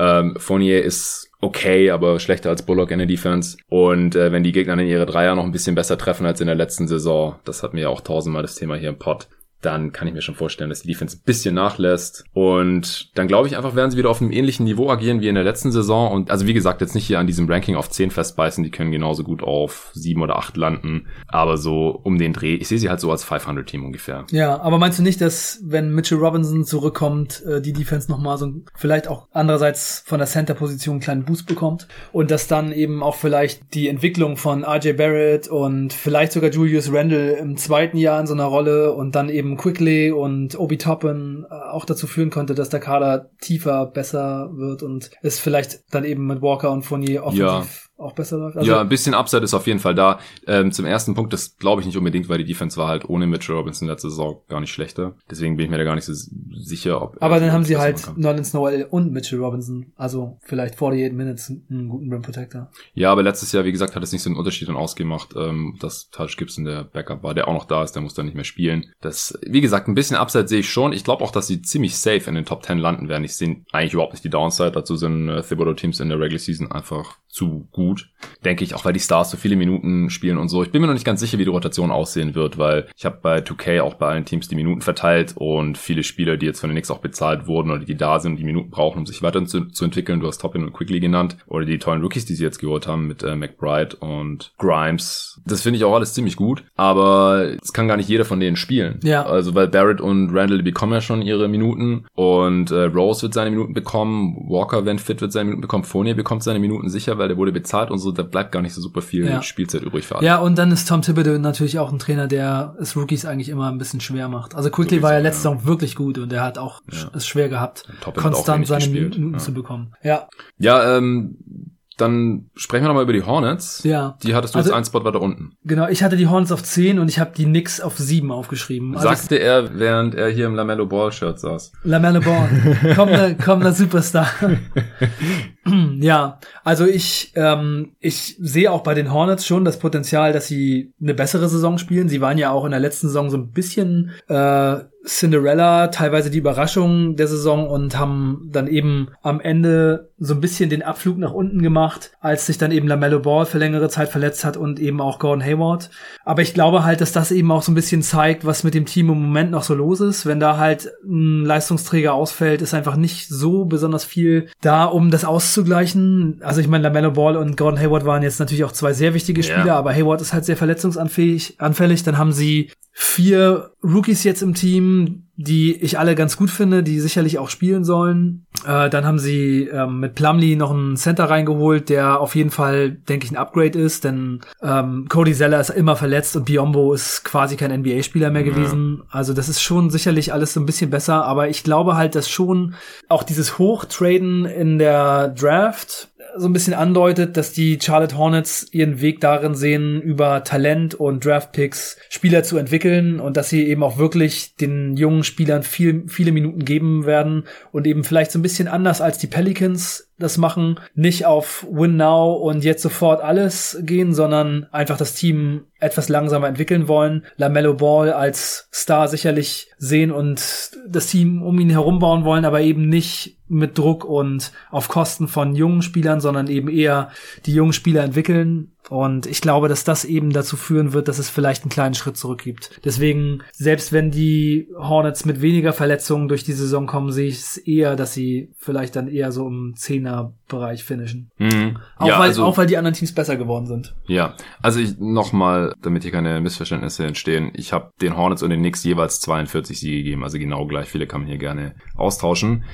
Ähm, Fournier ist okay, aber schlechter als Bullock in der Defense. Und äh, wenn die Gegner dann ihre Dreier noch ein bisschen besser treffen als in der letzten Saison, das hatten wir ja auch tausendmal das Thema hier im Pod, dann kann ich mir schon vorstellen, dass die Defense ein bisschen nachlässt. Und dann glaube ich einfach, werden sie wieder auf einem ähnlichen Niveau agieren wie in der letzten Saison. Und also wie gesagt, jetzt nicht hier an diesem Ranking auf zehn festbeißen. Die können genauso gut auf sieben oder acht landen. Aber so um den Dreh, ich sehe sie halt so als fünfhundert-Team ungefähr. Ja, aber meinst du nicht, dass wenn Mitchell Robinson zurückkommt, die Defense nochmal so vielleicht auch andererseits von der Center-Position einen kleinen Boost bekommt? Und dass dann eben auch vielleicht die Entwicklung von R J Barrett und vielleicht sogar Julius Randle im zweiten Jahr in so einer Rolle und dann eben Quigley und Obi Toppin auch dazu führen könnte, dass der Kader tiefer, besser wird und es vielleicht dann eben mit Walker und Fournier offensiv ja. auch besser läuft. Also ja, ein bisschen Upside ist auf jeden Fall da. Ähm, zum ersten Punkt, das glaube ich nicht unbedingt, weil die Defense war halt ohne Mitchell Robinson letzte Saison gar nicht schlechter. Deswegen bin ich mir da gar nicht so sicher, ob... Aber dann haben sie halt Nerlens Noel und Mitchell Robinson, also vielleicht forty-eight Minutes einen guten Rim Protector. Ja, aber letztes Jahr, wie gesagt, hat es nicht so einen Unterschied dann ausgemacht, ähm, dass Taj Gibson der Backup war, der auch noch da ist, der muss dann nicht mehr spielen. Das, wie gesagt, ein bisschen Upside sehe ich schon. Ich glaube auch, dass sie ziemlich safe in den Top Ten landen werden. Ich sehe eigentlich überhaupt nicht die Downside. Dazu sind äh, Thibodeau-Teams in der Regular Season einfach zu gut, denke ich, auch weil die Stars so viele Minuten spielen und so. Ich bin mir noch nicht ganz sicher, wie die Rotation aussehen wird, weil ich habe bei zwei K auch bei allen Teams die Minuten verteilt und viele Spieler, die jetzt von den Knicks auch bezahlt wurden oder die da sind und die Minuten brauchen, um sich weiter zu, zu entwickeln. Du hast Toppin und Quigley genannt oder die tollen Rookies, die sie jetzt geholt haben mit äh, McBride und Grimes. Das finde ich auch alles ziemlich gut, aber es kann gar nicht jeder von denen spielen. Ja. Also weil Barrett und Randall, die bekommen ja schon ihre Minuten und äh, Rose wird seine Minuten bekommen, Walker, wenn fit, wird seine Minuten bekommen, Fournier bekommt seine Minuten sicher, weil der wurde bezahlt und so, da bleibt gar nicht so super viel ja. Spielzeit übrig für alle. Ja, und dann ist Tom Thibodeau natürlich auch ein Trainer, der es Rookies eigentlich immer ein bisschen schwer macht. Also Quigley Rookies war ja letztes Jahr wirklich gut und er hat auch es ja. schwer gehabt, konstant seine gespielt. Minuten ja. zu bekommen. Ja, ja ähm, dann sprechen wir nochmal über die Hornets. Ja. Die hattest du also, jetzt einen Spot weiter unten. Genau, ich hatte die Hornets auf zehn und ich habe die Knicks auf sieben aufgeschrieben. Also sagte er, während er hier im LaMelo Ball-Shirt saß. LaMelo Ball, kommender komm, Superstar. Ja, also ich ähm, ich sehe auch bei den Hornets schon das Potenzial, dass sie eine bessere Saison spielen. Sie waren ja auch in der letzten Saison so ein bisschen äh, Cinderella, teilweise die Überraschung der Saison und haben dann eben am Ende so ein bisschen den Abflug nach unten gemacht, als sich dann eben LaMelo Ball für längere Zeit verletzt hat und eben auch Gordon Hayward. Aber ich glaube halt, dass das eben auch so ein bisschen zeigt, was mit dem Team im Moment noch so los ist. Wenn da halt ein Leistungsträger ausfällt, ist einfach nicht so besonders viel da, um das auszugleichen. Gleichen. Also ich meine, LaMelo Ball und Gordon Hayward waren jetzt natürlich auch zwei sehr wichtige Spieler, yeah. aber Hayward ist halt sehr verletzungsanfällig. Anfällig. Dann haben sie vier Rookies jetzt im Team, die ich alle ganz gut finde, die sicherlich auch spielen sollen. Äh, dann haben sie ähm, mit Plumlee noch einen Center reingeholt, der auf jeden Fall, denke ich, ein Upgrade ist, denn ähm, Cody Zeller ist immer verletzt und Biombo ist quasi kein N B A-Spieler mehr gewesen. Ja. Also das ist schon sicherlich alles so ein bisschen besser, aber ich glaube halt, dass schon auch dieses Hochtraden in der Draft so ein bisschen andeutet, dass die Charlotte Hornets ihren Weg darin sehen, über Talent und Draftpicks Spieler zu entwickeln und dass sie eben auch wirklich den jungen Spielern viel, viele Minuten geben werden und eben vielleicht so ein bisschen anders als die Pelicans das machen, nicht auf Win Now und jetzt sofort alles gehen, sondern einfach das Team etwas langsamer entwickeln wollen, LaMelo Ball als Star sicherlich sehen und das Team um ihn herum bauen wollen, aber eben nicht mit Druck und auf Kosten von jungen Spielern, sondern eben eher die jungen Spieler entwickeln Und ich glaube, dass das eben dazu führen wird, dass es vielleicht einen kleinen Schritt zurück gibt. Deswegen, selbst wenn die Hornets mit weniger Verletzungen durch die Saison kommen, sehe ich es eher, dass sie vielleicht dann eher so im Zehner-Bereich finishen. Mhm. Auch, ja, weil, also, auch weil die anderen Teams besser geworden sind. Ja, also ich nochmal, damit hier keine Missverständnisse entstehen, ich habe den Hornets und den Knicks jeweils zweiundvierzig Siege gegeben, also genau gleich viele kann man hier gerne austauschen.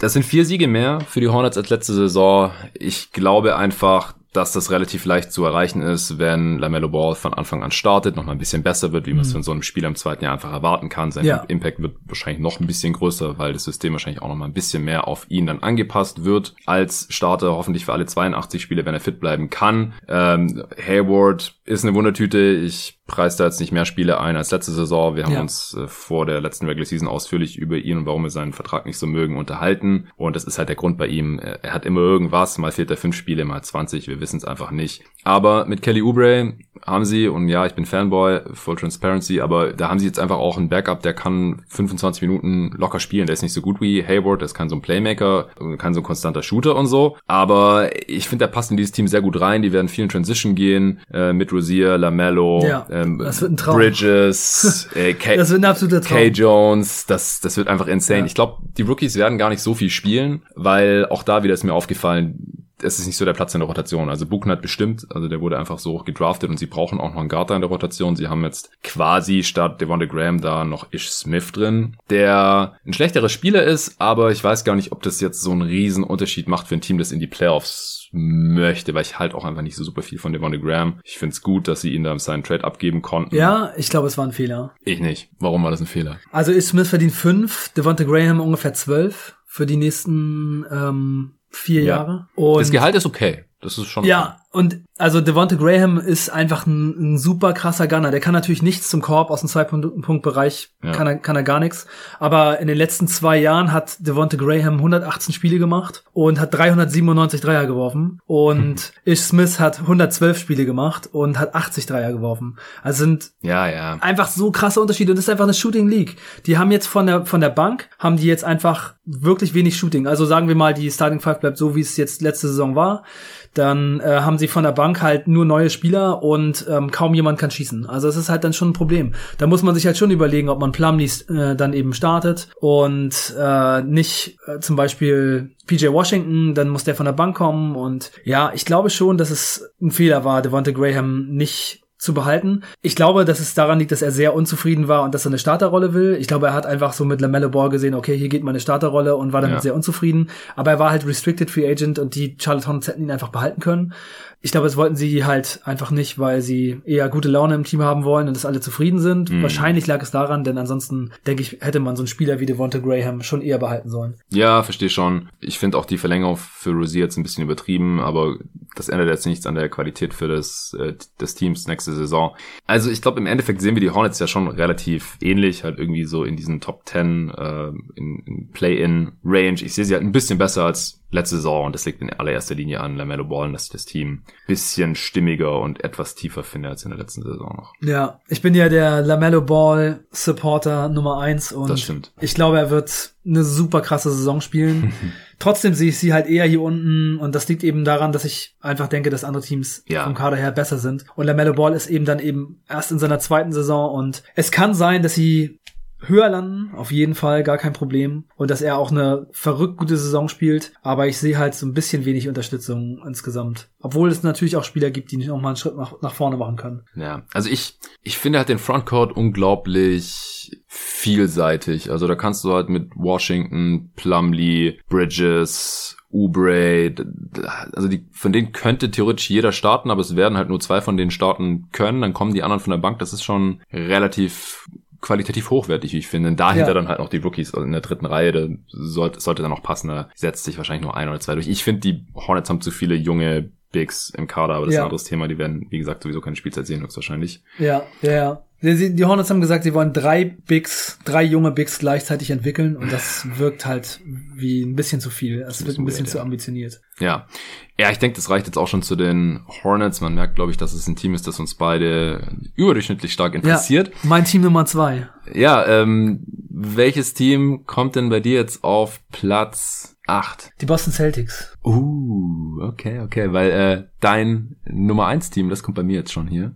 Das sind vier Siege mehr für die Hornets als letzte Saison. Ich glaube einfach, dass das relativ leicht zu erreichen ist, wenn LaMelo Ball von Anfang an startet, noch mal ein bisschen besser wird, wie man es von so einem Spiel im zweiten Jahr einfach erwarten kann. Sein ja. Impact wird wahrscheinlich noch ein bisschen größer, weil das System wahrscheinlich auch noch mal ein bisschen mehr auf ihn dann angepasst wird. Als Starter hoffentlich für alle zweiundachtzig Spiele, wenn er fit bleiben kann. Ähm, Hayward ist eine Wundertüte. Ich preist da jetzt nicht mehr Spiele ein als letzte Saison. Wir haben ja. uns äh, vor der letzten Regular Season ausführlich über ihn und warum wir seinen Vertrag nicht so mögen unterhalten. Und das ist halt der Grund bei ihm. Er hat immer irgendwas. Mal fehlt er fünf Spiele, mal zwanzig. Wir wissen es einfach nicht. Aber mit Kelly Oubre haben sie, und ja, ich bin Fanboy, Full Transparency, aber da haben sie jetzt einfach auch einen Backup, der kann fünfundzwanzig Minuten locker spielen. Der ist nicht so gut wie Hayward, der ist kein so ein Playmaker, kein so ein konstanter Shooter und so. Aber ich finde, der passt in dieses Team sehr gut rein. Die werden viel in Transition gehen, äh, mit Rozier, LaMelo, ja. Ähm, das wird ein Traum. Bridges, äh, K- das wird ein absoluter Traum. K. Jones, das das wird einfach insane. Ja. Ich glaube, die Rookies werden gar nicht so viel spielen, weil auch da wieder ist mir aufgefallen, es ist nicht so der Platz in der Rotation. Also Buchner hat bestimmt, also der wurde einfach so hoch gedraftet und sie brauchen auch noch einen Guard in der Rotation. Sie haben jetzt quasi statt Devonte Graham da noch Ish Smith drin, der ein schlechterer Spieler ist, aber ich weiß gar nicht, ob das jetzt so einen riesen Unterschied macht für ein Team, das in die Playoffs möchte, weil ich halt auch einfach nicht so super viel von Devonte Graham. Ich find's gut, dass sie ihn da im seinen Trade abgeben konnten. Ja, ich glaube, es war ein Fehler. Ich nicht. Warum war das ein Fehler? Also Ish Smith verdient fünf, Devonte Graham ungefähr zwölf für die nächsten ähm vier ja. Jahre. Und das Gehalt ist okay. Das ist schon ja, okay. Und also Devonte Graham ist einfach ein, ein super krasser Gunner. Der kann natürlich nichts zum Korb, aus dem Zwei-Punkt-Bereich ja. kann, er, kann er gar nichts. Aber in den letzten zwei Jahren hat Devonte Graham hundertachtzehn Spiele gemacht und hat dreihundertsiebenundneunzig Dreier geworfen. Und mhm. Ish Smith hat hundertzwölf Spiele gemacht und hat achtzig Dreier geworfen. Also sind ja, ja. einfach so krasse Unterschiede. Und das ist einfach eine Shooting League. Die haben jetzt von der von der Bank, haben die jetzt einfach wirklich wenig Shooting. Also sagen wir mal, die Starting Five bleibt so, wie es jetzt letzte Saison war. Dann äh, haben sie von der Bank halt nur neue Spieler und ähm, kaum jemand kann schießen. Also es ist halt dann schon ein Problem. Da muss man sich halt schon überlegen, ob man Plumlee äh, dann eben startet und äh, nicht äh, zum Beispiel P J Washington, dann muss der von der Bank kommen. Und ja, ich glaube schon, dass es ein Fehler war, Devonte Graham nicht zu behalten. Ich glaube, dass es daran liegt, dass er sehr unzufrieden war und dass er eine Starterrolle will. Ich glaube, er hat einfach so mit LaMelo Ball gesehen, okay, hier geht meine Starterrolle und war damit ja. sehr unzufrieden. Aber er war halt Restricted Free Agent und die Charlotte Hornets hätten ihn einfach behalten können. Ich glaube, das wollten sie halt einfach nicht, weil sie eher gute Laune im Team haben wollen und dass alle zufrieden sind. Mhm. Wahrscheinlich lag es daran, denn ansonsten, denke ich, hätte man so einen Spieler wie Devonte Graham schon eher behalten sollen. Ja, verstehe schon. Ich finde auch die Verlängerung für Rozier jetzt ein bisschen übertrieben, aber das ändert jetzt nichts an der Qualität für das äh, des Teams nächste Saison. Also ich glaube, im Endeffekt sehen wir die Hornets ja schon relativ ähnlich, halt irgendwie so in diesen Top Ten, äh, in, in Play-in-Range. Ich sehe sie halt ein bisschen besser als letzte Saison und das liegt in allererster Linie an LaMelo Ball, dass ich das Team bisschen stimmiger und etwas tiefer finde als in der letzten Saison noch. Ja, ich bin ja der LaMelo Ball Supporter Nummer eins und ich glaube, er wird eine super krasse Saison spielen. Trotzdem sehe ich sie halt eher hier unten und das liegt eben daran, dass ich einfach denke, dass andere Teams ja. vom Kader her besser sind. Und LaMelo Ball ist eben dann eben erst in seiner zweiten Saison und es kann sein, dass sie höher landen, auf jeden Fall, gar kein Problem. Und dass er auch eine verrückt gute Saison spielt. Aber ich sehe halt so ein bisschen wenig Unterstützung insgesamt. Obwohl es natürlich auch Spieler gibt, die nicht nochmal einen Schritt nach, nach vorne machen können. Ja, also ich ich finde halt den Frontcourt unglaublich vielseitig. Also da kannst du halt mit Washington, Plumlee, Bridges, Oubre, also die, von denen könnte theoretisch jeder starten, aber es werden halt nur zwei von denen starten können. Dann kommen die anderen von der Bank. Das ist schon relativ qualitativ hochwertig, wie ich finde. Und dahinter ja. dann halt noch die Rookies in der dritten Reihe, da sollte, sollte dann noch passen, da setzt sich wahrscheinlich nur ein oder zwei durch. Ich finde, die Hornets haben zu viele junge Bigs im Kader, aber das ja. ist ein anderes Thema, die werden, wie gesagt, sowieso keine Spielzeit sehen, höchstwahrscheinlich. Ja, ja, ja. Die Hornets haben gesagt, sie wollen drei Bigs, drei junge Bigs gleichzeitig entwickeln und das wirkt halt wie ein bisschen zu viel. Es wird ein bisschen zu ambitioniert. Ja, ja, ich denke, das reicht jetzt auch schon zu den Hornets. Man merkt, glaube ich, dass es ein Team ist, das uns beide überdurchschnittlich stark interessiert. Ja, mein Team Nummer zwei. Ja, ähm, welches Team kommt denn bei dir jetzt auf Platz acht. Die Boston Celtics. Uh, okay, okay, weil äh, dein Nummer eins Team, das kommt bei mir jetzt schon hier,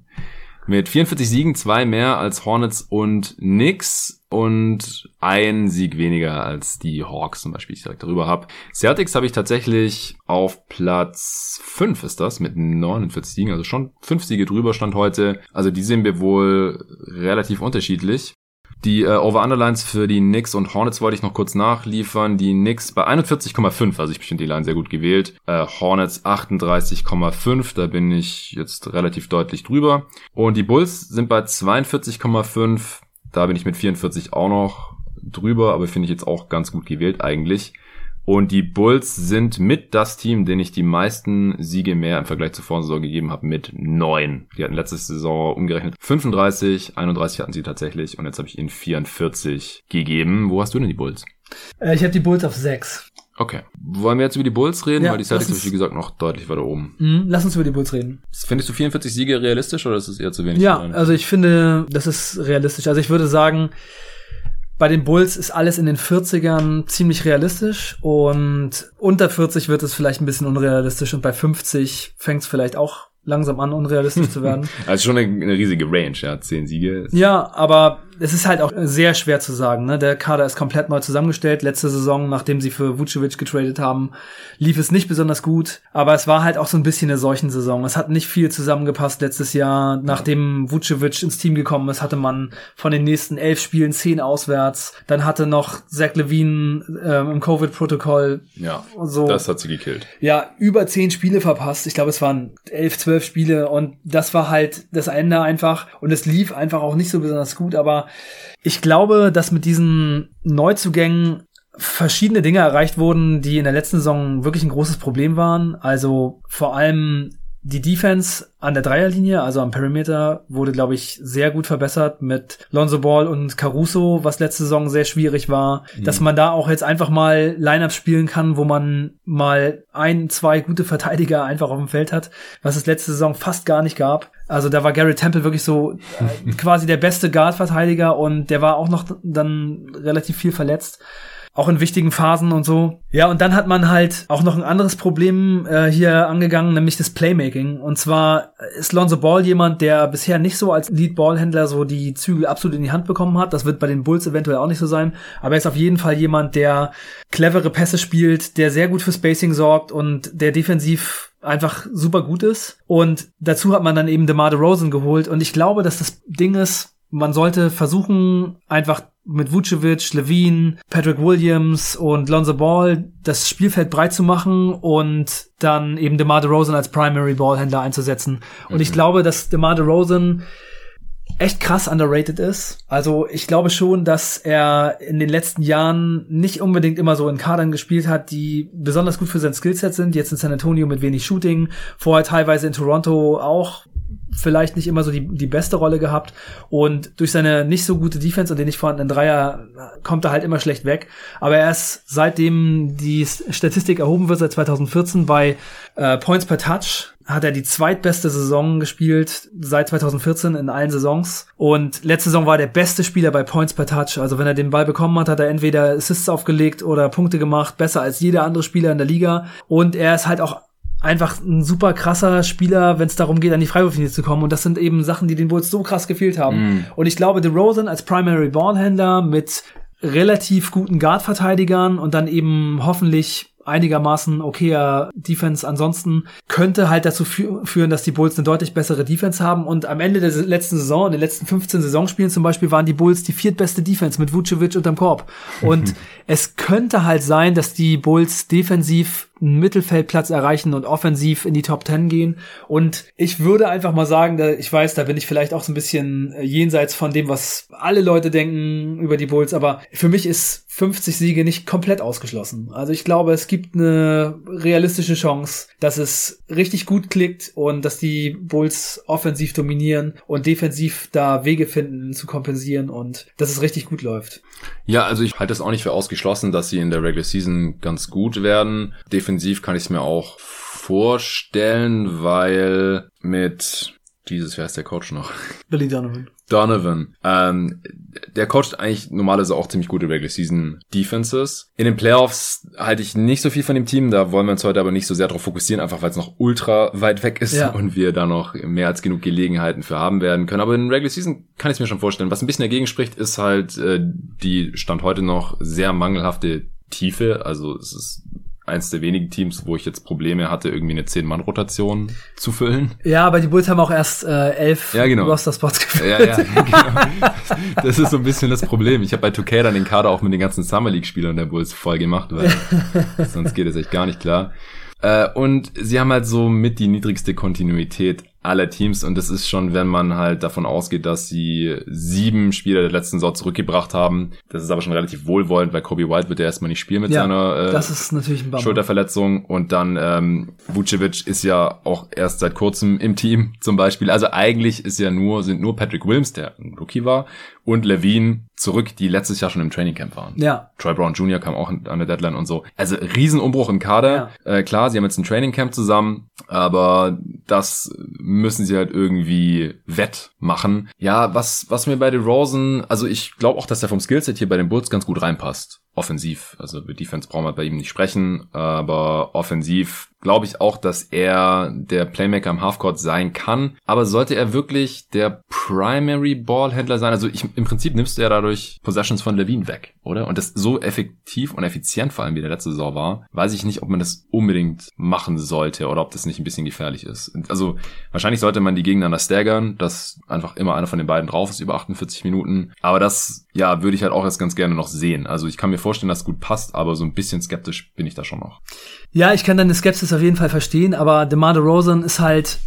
mit vierundvierzig Siegen, zwei mehr als Hornets und Knicks und ein Sieg weniger als die Hawks zum Beispiel, die ich direkt darüber habe. Celtics habe ich tatsächlich auf Platz fünf ist das, mit neunundvierzig Siegen, also schon fünf Siege drüber stand heute. Also die sehen wir wohl relativ unterschiedlich. Die äh, Over-Under-Lines für die Knicks und Hornets wollte ich noch kurz nachliefern. Die Knicks bei einundvierzig Komma fünf, also ich finde die Line sehr gut gewählt. Äh, Hornets achtunddreißig Komma fünf, da bin ich jetzt relativ deutlich drüber. Und die Bulls sind bei zweiundvierzig Komma fünf, da bin ich mit vierundvierzig auch noch drüber, aber finde ich jetzt auch ganz gut gewählt eigentlich. Und die Bulls sind mit das Team, denen ich die meisten Siege mehr im Vergleich zur Vorsaison gegeben habe, mit neun. Die hatten letzte Saison umgerechnet fünfunddreißig, einunddreißig hatten sie tatsächlich und jetzt habe ich ihnen vierundvierzig gegeben. Wo hast du denn die Bulls? Äh, ich habe die Bulls auf sechs. Okay. Wollen wir jetzt über die Bulls reden? Ja, weil die Celtics, uns, wie gesagt, noch deutlich weiter oben. Mm, lass uns über die Bulls reden. Findest du vierundvierzig Siege realistisch oder ist es eher zu wenig? Ja, also ich finde, das ist realistisch. Also ich würde sagen, bei den Bulls ist alles in den vierzigern ziemlich realistisch und unter vierzig wird es vielleicht ein bisschen unrealistisch und bei fünfzig fängt es vielleicht auch langsam an, unrealistisch zu werden. Also schon eine, eine riesige Range, ja, zehn Siege. Ja, aber es ist halt auch sehr schwer zu sagen, ne? Der Kader ist komplett neu zusammengestellt. Letzte Saison, nachdem sie für Vucevic getradet haben, lief es nicht besonders gut. Aber es war halt auch so ein bisschen eine Seuchensaison. Es hat nicht viel zusammengepasst letztes Jahr. Nachdem Vucevic ins Team gekommen ist, hatte man von den nächsten elf Spielen zehn auswärts. Dann hatte noch Zach Levine ähm, im Covid-Protokoll. Ja, so, das hat sie gekillt. Ja, über zehn Spiele verpasst. Ich glaube, es waren elf, zwölf Spiele und das war halt das Ende einfach und es lief einfach auch nicht so besonders gut, aber ich glaube, dass mit diesen Neuzugängen verschiedene Dinge erreicht wurden, die in der letzten Saison wirklich ein großes Problem waren, also vor allem die Defense an der Dreierlinie, also am Perimeter, wurde, glaube ich, sehr gut verbessert mit Lonzo Ball und Caruso, was letzte Saison sehr schwierig war. Mhm. Dass man da auch jetzt einfach mal Lineups spielen kann, wo man mal ein, zwei gute Verteidiger einfach auf dem Feld hat, was es letzte Saison fast gar nicht gab. Also da war Garrett Temple wirklich so äh, quasi der beste Guard-Verteidiger und der war auch noch dann relativ viel verletzt. Auch in wichtigen Phasen und so. Ja, und dann hat man halt auch noch ein anderes Problem äh, hier angegangen, nämlich das Playmaking. Und zwar ist Lonzo Ball jemand, der bisher nicht so als Lead-Ball-Händler so die Zügel absolut in die Hand bekommen hat. Das wird bei den Bulls eventuell auch nicht so sein. Aber er ist auf jeden Fall jemand, der clevere Pässe spielt, der sehr gut für Spacing sorgt und der defensiv einfach super gut ist. Und dazu hat man dann eben DeMar DeRozan geholt. Und ich glaube, dass das Ding ist, man sollte versuchen, einfach mit Vucevic, Levine, Patrick Williams und Lonzo Ball das Spielfeld breit zu machen und dann eben DeMar DeRozan als Primary Ballhändler einzusetzen. Und mhm. ich glaube, dass DeMar DeRozan echt krass underrated ist. Also ich glaube schon, dass er in den letzten Jahren nicht unbedingt immer so in Kadern gespielt hat, die besonders gut für sein Skillset sind. Jetzt in San Antonio mit wenig Shooting, vorher teilweise in Toronto auch vielleicht nicht immer so die, die beste Rolle gehabt und durch seine nicht so gute Defense und den nicht vorhandenen Dreier kommt er halt immer schlecht weg. Aber er ist, seitdem die Statistik erhoben wird, seit zweitausendvierzehn bei äh, Points per Touch, hat er die zweitbeste Saison gespielt seit zweitausendvierzehn in allen Saisons. Und letzte Saison war er der beste Spieler bei Points per Touch. Also wenn er den Ball bekommen hat, hat er entweder Assists aufgelegt oder Punkte gemacht, besser als jeder andere Spieler in der Liga. Und er ist halt auch einfach ein super krasser Spieler, wenn es darum geht, an die Freiwurflinie zu kommen. Und das sind eben Sachen, die den Bulls so krass gefehlt haben. Mm. Und ich glaube, DeRozan als Primary Ballhändler mit relativ guten Guard-Verteidigern und dann eben hoffentlich einigermaßen okayer Defense ansonsten könnte halt dazu fü- führen, dass die Bulls eine deutlich bessere Defense haben und am Ende der letzten Saison, in den letzten fünfzehn Saisonspielen zum Beispiel, waren die Bulls die viertbeste Defense mit Vucevic unterm Korb. Und es könnte halt sein, dass die Bulls defensiv einen Mittelfeldplatz erreichen und offensiv in die Top Ten gehen. Und ich würde einfach mal sagen, da, ich weiß, da bin ich vielleicht auch so ein bisschen jenseits von dem, was alle Leute denken über die Bulls, aber für mich ist fünfzig Siege nicht komplett ausgeschlossen. Also ich glaube, es gibt eine realistische Chance, dass es richtig gut klickt und dass die Bulls offensiv dominieren und defensiv da Wege finden zu kompensieren und dass es richtig gut läuft. Ja, also ich halte es auch nicht für ausgeschlossen, dass sie in der Regular Season ganz gut werden. Defensiv Defensiv kann ich es mir auch vorstellen, weil mit dieses, wer ist der Coach noch? Billy Donovan. Donovan. Ähm, der coacht eigentlich normalerweise auch ziemlich gute Regular Season Defenses. In den Playoffs halte ich nicht so viel von dem Team, da wollen wir uns heute aber nicht so sehr drauf fokussieren, einfach weil es noch ultra weit weg ist ja. und wir da noch mehr als genug Gelegenheiten für haben werden können. Aber in Regular Season kann ich es mir schon vorstellen. Was ein bisschen dagegen spricht, ist halt äh, die Stand heute noch sehr mangelhafte Tiefe. Also es ist eins der wenigen Teams, wo ich jetzt Probleme hatte, irgendwie eine zehn-Mann-Rotation zu füllen. Ja, aber die Bulls haben auch erst äh, elf ja, genau. Roster-Spots gefüllt. Ja, ja, genau. Das ist so ein bisschen das Problem. Ich habe bei zwei K dann den Kader auch mit den ganzen Summer League-Spielern der Bulls voll gemacht, weil sonst geht es echt gar nicht klar. Äh, und sie haben halt so mit die niedrigste Kontinuität aller Teams und das ist schon, wenn man halt davon ausgeht, dass sie sieben Spieler der letzten Saison zurückgebracht haben. Das ist aber schon relativ wohlwollend, weil Kobe White wird ja erstmal nicht spielen mit ja, seiner äh, das ist natürlich ein Schulterverletzung und dann ähm, Vucevic ist ja auch erst seit kurzem im Team zum Beispiel. Also eigentlich ist ja nur sind nur Patrick Williams, der ein Rookie war, und Levine zurück, die letztes Jahr schon im Training Camp waren. Ja. Troy Brown Junior kam auch an der Deadline und so. Also Riesenumbruch im Kader. Ja. Äh, klar, sie haben jetzt ein Training Camp zusammen, aber das müssen sie halt irgendwie wettmachen. Ja, was was mir bei DeRozan, also ich glaube auch, dass der vom Skillset hier bei den Bulls ganz gut reinpasst. Offensiv, also über Defense brauchen wir bei ihm nicht sprechen, aber offensiv glaube ich auch, dass er der Playmaker im Halfcourt sein kann. Aber sollte er wirklich der Primary Ballhändler sein? Also ich, im Prinzip nimmst du ja dadurch Possessions von Levine weg, oder? Und das so effektiv und effizient vor allem wie der letzte Saison war, weiß ich nicht, ob man das unbedingt machen sollte oder ob das nicht ein bisschen gefährlich ist. Also wahrscheinlich sollte man die gegeneinander staggern, dass einfach immer einer von den beiden drauf ist über achtundvierzig Minuten. Aber das, ja, würde ich halt auch jetzt ganz gerne noch sehen. Also ich kann mir vorstellen, dass es gut passt, aber so ein bisschen skeptisch bin ich da schon noch. Ja, ich kann deine Skepsis auf jeden Fall verstehen, aber DeMar DeRozan ist halt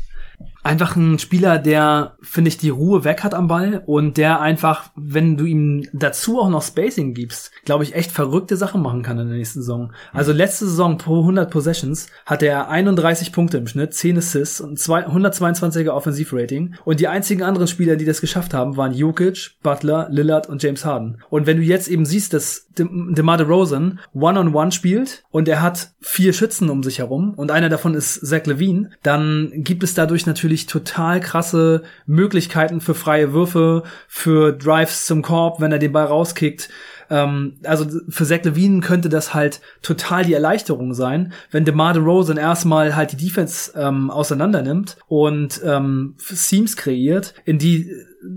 einfach ein Spieler, der, finde ich, die Ruhe weg hat am Ball und der einfach, wenn du ihm dazu auch noch Spacing gibst, glaube ich, echt verrückte Sachen machen kann in der nächsten Saison. Also letzte Saison pro hundert Possessions hatte er einunddreißig Punkte im Schnitt, zehn Assists und hundertzweiundzwanziger Offensivrating und die einzigen anderen Spieler, die das geschafft haben, waren Jokic, Butler, Lillard und James Harden. Und wenn du jetzt eben siehst, dass De- DeMar DeRozan One-on-One spielt und er hat vier Schützen um sich herum und einer davon ist Zach LaVine, dann gibt es dadurch natürlich total krasse Möglichkeiten für freie Würfe, für Drives zum Korb, wenn er den Ball rauskickt. Ähm, also für Zach LaVine könnte das halt total die Erleichterung sein, wenn DeMar DeRozan erstmal halt die Defense ähm, auseinander nimmt und ähm, Seams kreiert, in die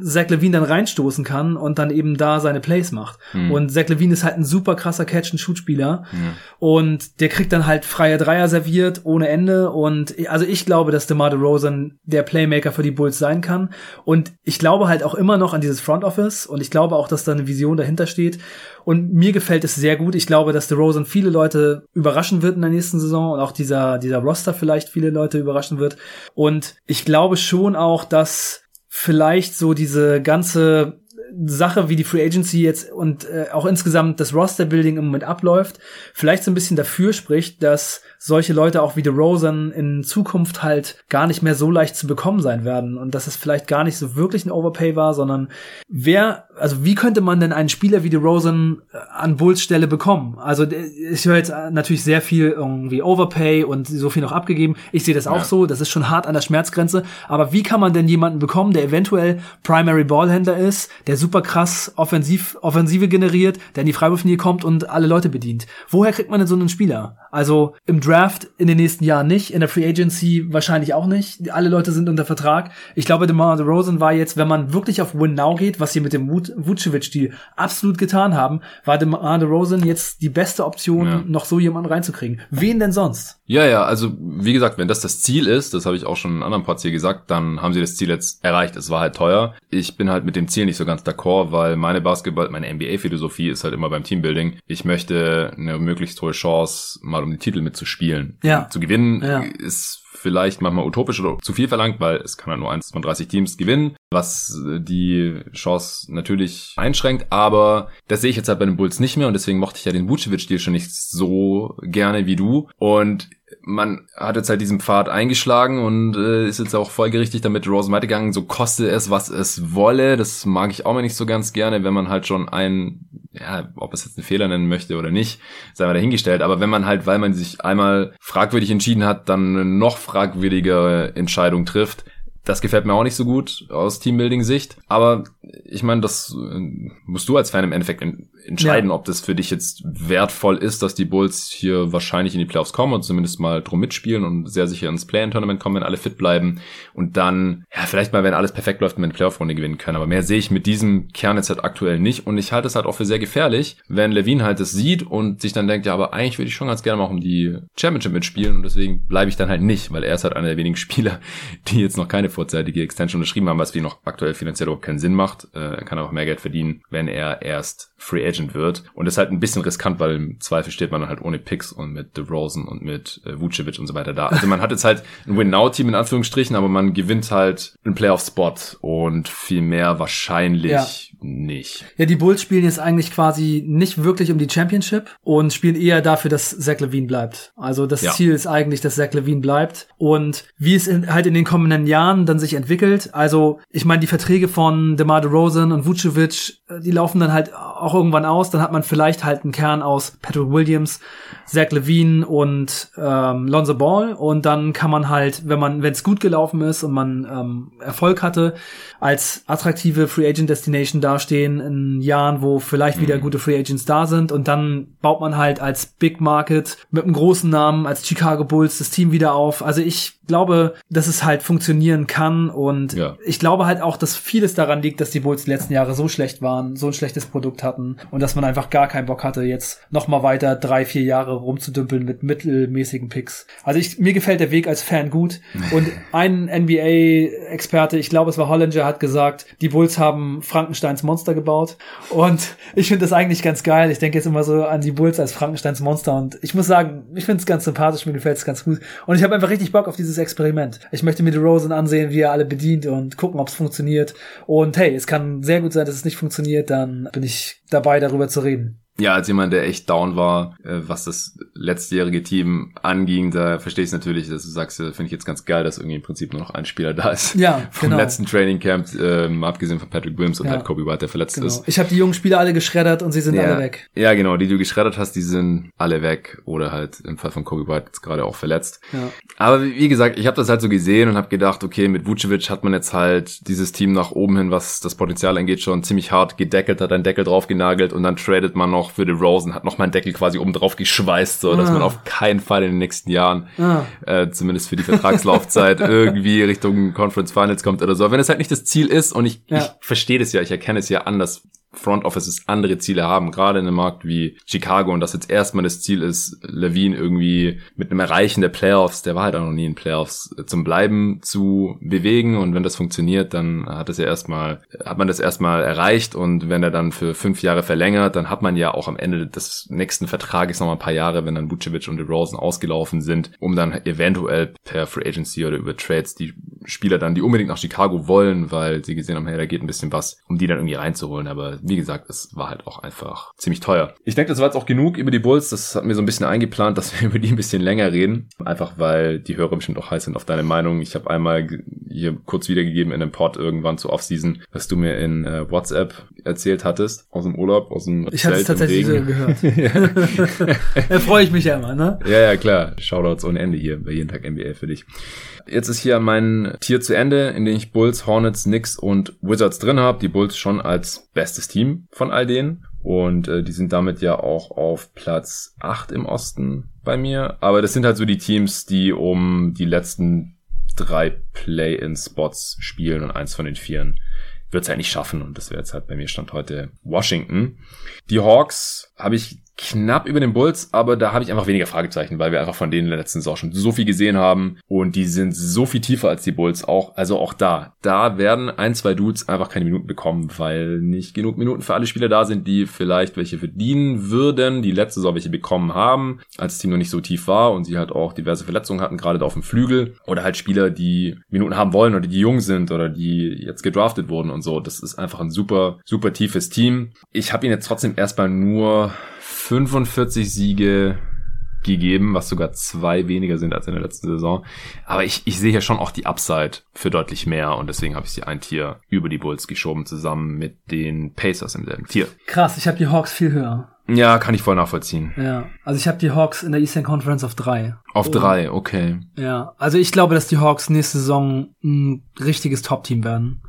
Zach LaVine dann reinstoßen kann und dann eben da seine Plays macht. Mhm. Und Zach LaVine ist halt ein super krasser Catch-and-Shoot-Spieler. Mhm. Und der kriegt dann halt freie Dreier serviert ohne Ende. Und also ich glaube, dass DeMar DeRozan der Playmaker für die Bulls sein kann. Und ich glaube halt auch immer noch an dieses Front Office. Und ich glaube auch, dass da eine Vision dahinter steht. Und mir gefällt es sehr gut. Ich glaube, dass DeRozan viele Leute überraschen wird in der nächsten Saison. Und auch dieser, dieser Roster vielleicht viele Leute überraschen wird. Und ich glaube schon auch, dass vielleicht so diese ganze Sache, wie die Free Agency jetzt und äh, auch insgesamt das Roster-Building im Moment abläuft, vielleicht so ein bisschen dafür spricht, dass solche Leute auch wie DeRozan in Zukunft halt gar nicht mehr so leicht zu bekommen sein werden und dass es vielleicht gar nicht so wirklich ein Overpay war, sondern wer, also wie könnte man denn einen Spieler wie DeRozan an Bulls Stelle bekommen? Also ich höre jetzt natürlich sehr viel irgendwie Overpay und so viel noch abgegeben. Ich sehe das auch ja. so, das ist schon hart an der Schmerzgrenze, aber wie kann man denn jemanden bekommen, der eventuell Primary Ballhändler ist, der super krass offensiv, Offensive generiert, der in die Freiwurflinie kommt und alle Leute bedient? Woher kriegt man denn so einen Spieler? Also im Draft in den nächsten Jahren nicht, in der Free Agency wahrscheinlich auch nicht. Alle Leute sind unter Vertrag. Ich glaube, DeMar DeRozan war jetzt, wenn man wirklich auf Win Now geht, was sie mit dem Vucevic-Deal absolut getan haben, war DeMar DeRozan jetzt die beste Option, ja. noch so jemanden reinzukriegen. Wen denn sonst? Ja, ja, also wie gesagt, wenn das das Ziel ist, das habe ich auch schon in einem anderen Podcast hier gesagt, dann haben sie das Ziel jetzt erreicht. Es war halt teuer. Ich bin halt mit dem Ziel nicht so ganz d'accord, weil meine Basketball, meine N B A-Philosophie ist halt immer beim Teambuilding. Ich möchte eine möglichst hohe Chance mal um den Titel mitzuspielen. Ja. Zu gewinnen ja. ist vielleicht manchmal utopisch oder zu viel verlangt, weil es kann halt nur eins von dreißig Teams gewinnen, was die Chance natürlich einschränkt, aber das sehe ich jetzt halt bei den Bulls nicht mehr und deswegen mochte ich ja den Vucevic-Stil schon nicht so gerne wie du und man hat jetzt halt diesen Pfad eingeschlagen und äh, ist jetzt auch folgerichtig damit DeRozan weitergegangen, so koste es, was es wolle, das mag ich auch mal nicht so ganz gerne, wenn man halt schon einen, ja, ob es jetzt einen Fehler nennen möchte oder nicht, sei mal dahingestellt, aber wenn man halt, weil man sich einmal fragwürdig entschieden hat, dann eine noch fragwürdige Entscheidung trifft, Das gefällt mir auch nicht so gut aus Teambuilding-Sicht. Aber ich meine, das musst du als Fan im Endeffekt entscheiden, ja, ob das für dich jetzt wertvoll ist, dass die Bulls hier wahrscheinlich in die Playoffs kommen und zumindest mal drum mitspielen und sehr sicher ins Play-in-Tournament kommen, wenn alle fit bleiben. Und dann, ja, vielleicht mal, wenn alles perfekt läuft, eine Playoff-Runde gewinnen können. Aber mehr sehe ich mit diesem Kern jetzt halt aktuell nicht. Und ich halte es halt auch für sehr gefährlich, wenn Levine halt das sieht und sich dann denkt, ja, aber eigentlich würde ich schon ganz gerne mal um die Championship mitspielen. Und deswegen bleibe ich dann halt nicht, weil er ist halt einer der wenigen Spieler, die jetzt noch keine vorzeitige Extension unterschrieben haben, was für ihn noch aktuell finanziell überhaupt keinen Sinn macht. Er kann auch mehr Geld verdienen, wenn er erst Free Agent wird. Und das ist halt ein bisschen riskant, weil im Zweifel steht man dann halt ohne Picks und mit DeRozan und mit Vucevic und so weiter da. Also man hat jetzt halt ein Win-Now-Team in Anführungsstrichen, aber man gewinnt halt einen Playoff-Spot und viel mehr wahrscheinlich ja. nicht. Ja, die Bulls spielen jetzt eigentlich quasi nicht wirklich um die Championship und spielen eher dafür, dass Zach LaVine bleibt. Also das ja. Ziel ist eigentlich, dass Zach LaVine bleibt. Und wie es in, halt in den kommenden Jahren dann sich entwickelt, also ich meine, die Verträge von DeMar DeRozan und Vucevic, die laufen dann halt auch irgendwann aus. Dann hat man vielleicht halt einen Kern aus Patrick Williams, Zach LaVine und ähm, Lonzo Ball. Und dann kann man halt, wenn man, wenn es gut gelaufen ist und man ähm, Erfolg hatte, als attraktive Free Agent Destination dastehen in Jahren, wo vielleicht wieder gute Free Agents da sind, und dann baut man halt als Big Market mit einem großen Namen als Chicago Bulls das Team wieder auf. Also ich glaube, dass es halt funktionieren kann, und ja. ich glaube halt auch, dass vieles daran liegt, dass die Bulls die letzten Jahre so schlecht waren, so ein schlechtes Produkt hatten und dass man einfach gar keinen Bock hatte, jetzt nochmal weiter drei, vier Jahre rumzudümpeln mit mittelmäßigen Picks. Also ich, mir gefällt der Weg als Fan gut, und ein N B A-Experte, ich glaube es war Hollinger, hat gesagt, die Bulls haben Frankensteins Monster gebaut, und ich finde das eigentlich ganz geil. Ich denke jetzt immer so an die Bulls als Frankensteins Monster, und ich muss sagen, ich finde es ganz sympathisch, mir gefällt es ganz gut, und ich habe einfach richtig Bock auf dieses Experiment. Ich möchte mir DeRozan ansehen, wie er alle bedient, und gucken, ob es funktioniert. Und hey, es kann sehr gut sein, dass es nicht funktioniert, dann bin ich dabei, darüber zu reden. Ja, als jemand, der echt down war, was das letztjährige Team anging, da verstehe ich es natürlich, dass du sagst, finde ich jetzt ganz geil, dass irgendwie im Prinzip nur noch ein Spieler da ist. Ja, vom genau. letzten Training Camp, ähm, abgesehen von Patrick Williams und ja. halt Kobe White, der verletzt genau. ist. Ich habe die jungen Spieler alle geschreddert und sie sind ja. alle weg. Ja, genau, die du geschreddert hast, die sind alle weg, oder halt im Fall von Kobe White jetzt gerade auch verletzt. Ja. Aber wie gesagt, ich habe das halt so gesehen und habe gedacht, okay, mit Vucevic hat man jetzt halt dieses Team nach oben hin, was das Potenzial angeht, schon ziemlich hart gedeckelt, hat einen Deckel drauf genagelt, und dann tradet man noch für DeRozan, hat nochmal einen Deckel quasi oben drauf geschweißt, so, dass ah. man auf keinen Fall in den nächsten Jahren, ah. äh, zumindest für die Vertragslaufzeit, irgendwie Richtung Conference Finals kommt oder so. Wenn es halt nicht das Ziel ist, und ich, ja. ich verstehe das ja, ich erkenne es ja an, dass Front Offices andere Ziele haben, gerade in einem Markt wie Chicago, und das jetzt erstmal das Ziel ist, LaVine irgendwie mit einem Erreichen der Playoffs, der war halt auch noch nie in Playoffs, zum Bleiben zu bewegen, und wenn das funktioniert, dann hat das ja erstmal, hat man das erstmal erreicht, und wenn er dann für fünf Jahre verlängert, dann hat man ja auch am Ende des nächsten Vertrages nochmal ein paar Jahre, wenn dann Vucevic und DeRozan ausgelaufen sind, um dann eventuell per Free Agency oder über Trades die Spieler dann, die unbedingt nach Chicago wollen, weil sie gesehen haben, hey, da geht ein bisschen was, um die dann irgendwie reinzuholen, aber wie gesagt, es war halt auch einfach ziemlich teuer. Ich denke, das war jetzt auch genug über die Bulls. Das hat mir so ein bisschen eingeplant, dass wir über die ein bisschen länger reden. Einfach, weil die Hörer bestimmt auch heiß sind auf deine Meinung. Ich habe einmal hier kurz wiedergegeben in einem Pod irgendwann zur Offseason, was du mir in äh, WhatsApp erzählt hattest, aus dem Urlaub, aus dem Ich hatte es tatsächlich so gehört. Da freue ich mich ja immer, ne? Ja, ja, klar. Shoutouts ohne Ende hier bei Jeden Tag N B A für dich. Jetzt ist hier mein Tier zu Ende, in dem ich Bulls, Hornets, Knicks und Wizards drin habe. Die Bulls schon als bestes Team von all denen. Und äh, die sind damit ja auch auf Platz acht im Osten bei mir. Aber das sind halt so die Teams, die um die letzten drei Play-in-Spots spielen, und eins von den vieren wird es halt nicht schaffen. Und das wäre jetzt halt bei mir Stand heute Washington. Die Hawks habe ich knapp über den Bulls, aber da habe ich einfach weniger Fragezeichen, weil wir einfach von denen in der letzten Saison schon so viel gesehen haben, und die sind so viel tiefer als die Bulls auch. Also auch da, da werden ein, zwei Dudes einfach keine Minuten bekommen, weil nicht genug Minuten für alle Spieler da sind, die vielleicht welche verdienen würden, die letzte Saison welche bekommen haben, als das Team noch nicht so tief war und sie halt auch diverse Verletzungen hatten, gerade auf dem Flügel, oder halt Spieler, die Minuten haben wollen oder die jung sind oder die jetzt gedraftet wurden und so. Das ist einfach ein super, super tiefes Team. Ich habe ihnen jetzt trotzdem erstmal nur fünfundvierzig Siege gegeben, was sogar zwei weniger sind als in der letzten Saison. Aber ich, ich sehe ja schon auch die Upside für deutlich mehr, und deswegen habe ich sie ein Tier über die Bulls geschoben, zusammen mit den Pacers im selben Tier. Krass, ich habe die Hawks viel höher. Ja, kann ich voll nachvollziehen. Ja, also ich habe die Hawks in der Eastern Conference auf drei. Auf drei, okay. Ja, also ich glaube, dass die Hawks nächste Saison ein richtiges Top-Team werden.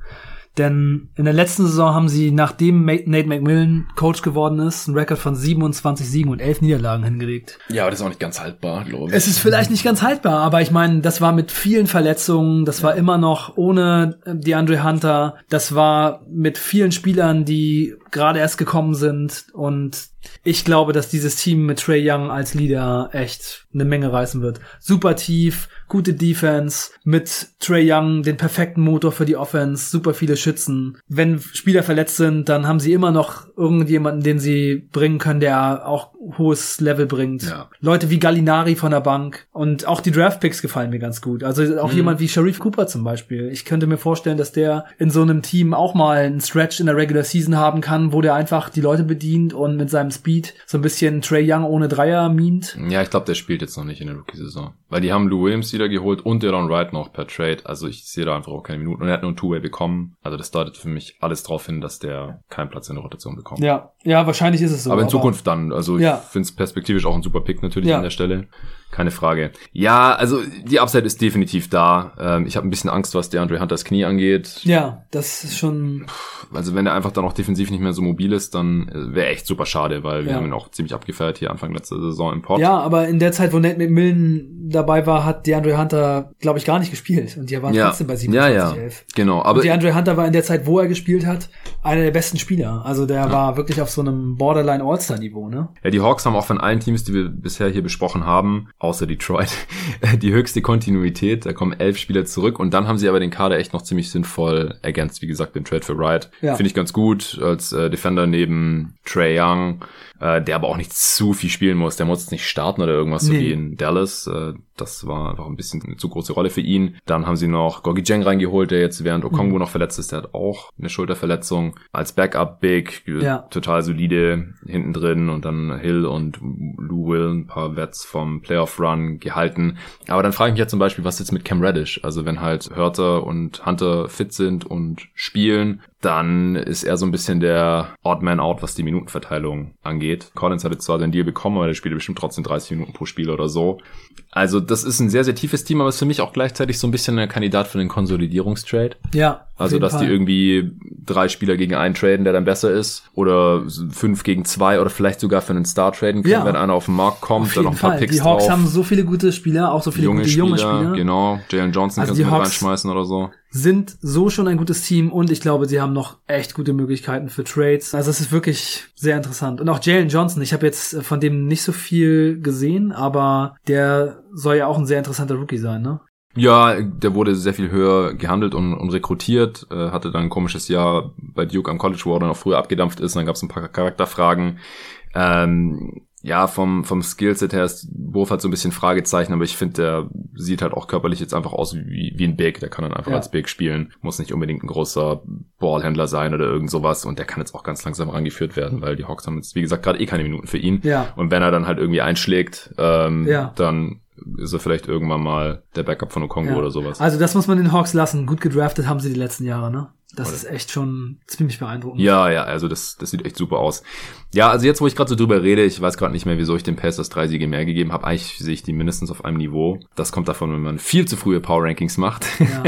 Denn in der letzten Saison haben sie, nachdem Nate McMillan Coach geworden ist, einen Rekord von siebenundzwanzig Siegen und elf Niederlagen hingelegt. Ja, aber das ist auch nicht ganz haltbar, glaube ich. Es ist vielleicht nicht ganz haltbar, aber ich meine, das war mit vielen Verletzungen, das war immer noch ohne DeAndre Hunter, das war mit vielen Spielern, die gerade erst gekommen sind, und ich glaube, dass dieses Team mit Trae Young als Leader echt eine Menge reißen wird. Super tief, gute Defense, mit Trae Young den perfekten Motor für die Offense, super viele Schützen. Wenn Spieler verletzt sind, dann haben sie immer noch irgendjemanden, den sie bringen können, der auch hohes Level bringt. Ja. Leute wie Gallinari von der Bank, und auch die Draftpicks gefallen mir ganz gut. Also auch mhm. jemand wie Sharif Cooper zum Beispiel. Ich könnte mir vorstellen, dass der in so einem Team auch mal einen Stretch in der Regular Season haben kann, wo der einfach die Leute bedient und mit seinem Speed so ein bisschen Trae Young ohne Dreier mimt. Ja, ich glaube, der spielt jetzt noch nicht in der Rookie-Saison. Weil die haben Lou Williams wieder geholt und Delon Wright noch per Trade. Also ich sehe da einfach auch keine Minuten. Und er hat nur ein Two-Way bekommen. Also das deutet für mich alles darauf hin, dass der keinen Platz in der Rotation bekommt. Ja, ja, wahrscheinlich ist es so. Aber in aber Zukunft dann. Also ja. Ich finde es perspektivisch auch ein super Pick natürlich ja. an der Stelle. Keine Frage. Ja, also die Upside ist definitiv da. Ähm, ich habe ein bisschen Angst, was DeAndre Hunters Knie angeht. Ja, das ist schon... Also wenn er einfach dann auch defensiv nicht mehr so mobil ist, dann wäre echt super schade, weil wir ja. haben ihn auch ziemlich abgefeiert hier Anfang letzter Saison im Port. Ja, aber in der Zeit, wo Nate McMillan dabei war, hat DeAndre Hunter, glaube ich, gar nicht gespielt. Und die waren ja. trotzdem bei siebenundzwanzig elf. Ja, ja, genau. Aber und DeAndre Hunter war in der Zeit, wo er gespielt hat, einer der besten Spieler. Also der ja. war wirklich auf so einem Borderline-All-Star-Niveau, ne? Ja, die Hawks haben auch von allen Teams, die wir bisher hier besprochen haben, außer Detroit, die höchste Kontinuität. Da kommen elf Spieler zurück. Und dann haben sie aber den Kader echt noch ziemlich sinnvoll ergänzt. Wie gesagt, den Trade für Wright. Ja. Finde ich ganz gut als äh, Defender neben Trae Young, äh, der aber auch nicht zu viel spielen muss. Der muss jetzt nicht starten oder irgendwas, nee. so wie in Dallas. Äh, das war einfach ein bisschen eine zu große Rolle für ihn. Dann haben sie noch Gorgui Dieng reingeholt, der jetzt während Okongwu mhm. noch verletzt ist. Der hat auch eine Schulterverletzung. Als Backup-Big, ja. total solide hinten drin. Und dann Hill und Lou Will, ein paar Vets vom Playoff Run gehalten. Aber dann frage ich mich ja zum Beispiel, was jetzt mit Cam Reddish? Also wenn halt Hörter und Hunter fit sind und spielen, dann ist er so ein bisschen der Odd Man Out, was die Minutenverteilung angeht. Collins hatte zwar seinen Deal bekommen, aber der spielt bestimmt trotzdem dreißig Minuten pro Spiel oder so. Also das ist ein sehr, sehr tiefes Team, aber ist für mich auch gleichzeitig so ein bisschen ein Kandidat für den Konsolidierungstrade. Ja, also dass Fall. Die irgendwie drei Spieler gegen einen traden, der dann besser ist, oder fünf gegen zwei, oder vielleicht sogar für einen Star traden können, ja. wenn einer auf den Markt kommt, dann noch ein paar Fall. Picks die Hawks drauf. Haben so viele gute Spieler, auch so viele junge gute Spieler, junge Spieler. Genau, Jalen Johnson also kannst du mit reinschmeißen oder so. Sind so schon ein gutes Team, und ich glaube, sie haben noch echt gute Möglichkeiten für Trades. Also es ist wirklich sehr interessant. Und auch Jalen Johnson, ich habe jetzt von dem nicht so viel gesehen, aber der soll ja auch ein sehr interessanter Rookie sein, ne? Ja, der wurde sehr viel höher gehandelt und, und rekrutiert, äh, hatte dann ein komisches Jahr bei Duke am College, wo er dann auch früher abgedampft ist, und dann gab es ein paar Charakterfragen. Ähm, ja, vom vom Skillset her ist Wurf halt so ein bisschen Fragezeichen, aber ich finde, der sieht halt auch körperlich jetzt einfach aus wie, wie ein Big, der kann dann einfach ja. als Big spielen, muss nicht unbedingt ein großer Ballhändler sein oder irgend sowas, und der kann jetzt auch ganz langsam rangeführt werden, weil die Hawks haben jetzt, wie gesagt, gerade eh keine Minuten für ihn, ja. und wenn er dann halt irgendwie einschlägt, ähm, ja. dann ist er vielleicht irgendwann mal der Backup von Okongwu ja. oder sowas. Also das muss man den Hawks lassen. Gut gedraftet haben sie die letzten Jahre, ne? Das Oder. Ist echt schon ziemlich beeindruckend. Ja, ja, also das das sieht echt super aus. Ja, also jetzt, wo ich gerade so drüber rede, ich weiß gerade nicht mehr, wieso ich den Pacers drei Siege mehr gegeben habe. Eigentlich sehe ich die mindestens auf einem Niveau. Das kommt davon, wenn man viel zu frühe Power-Rankings macht. Ja.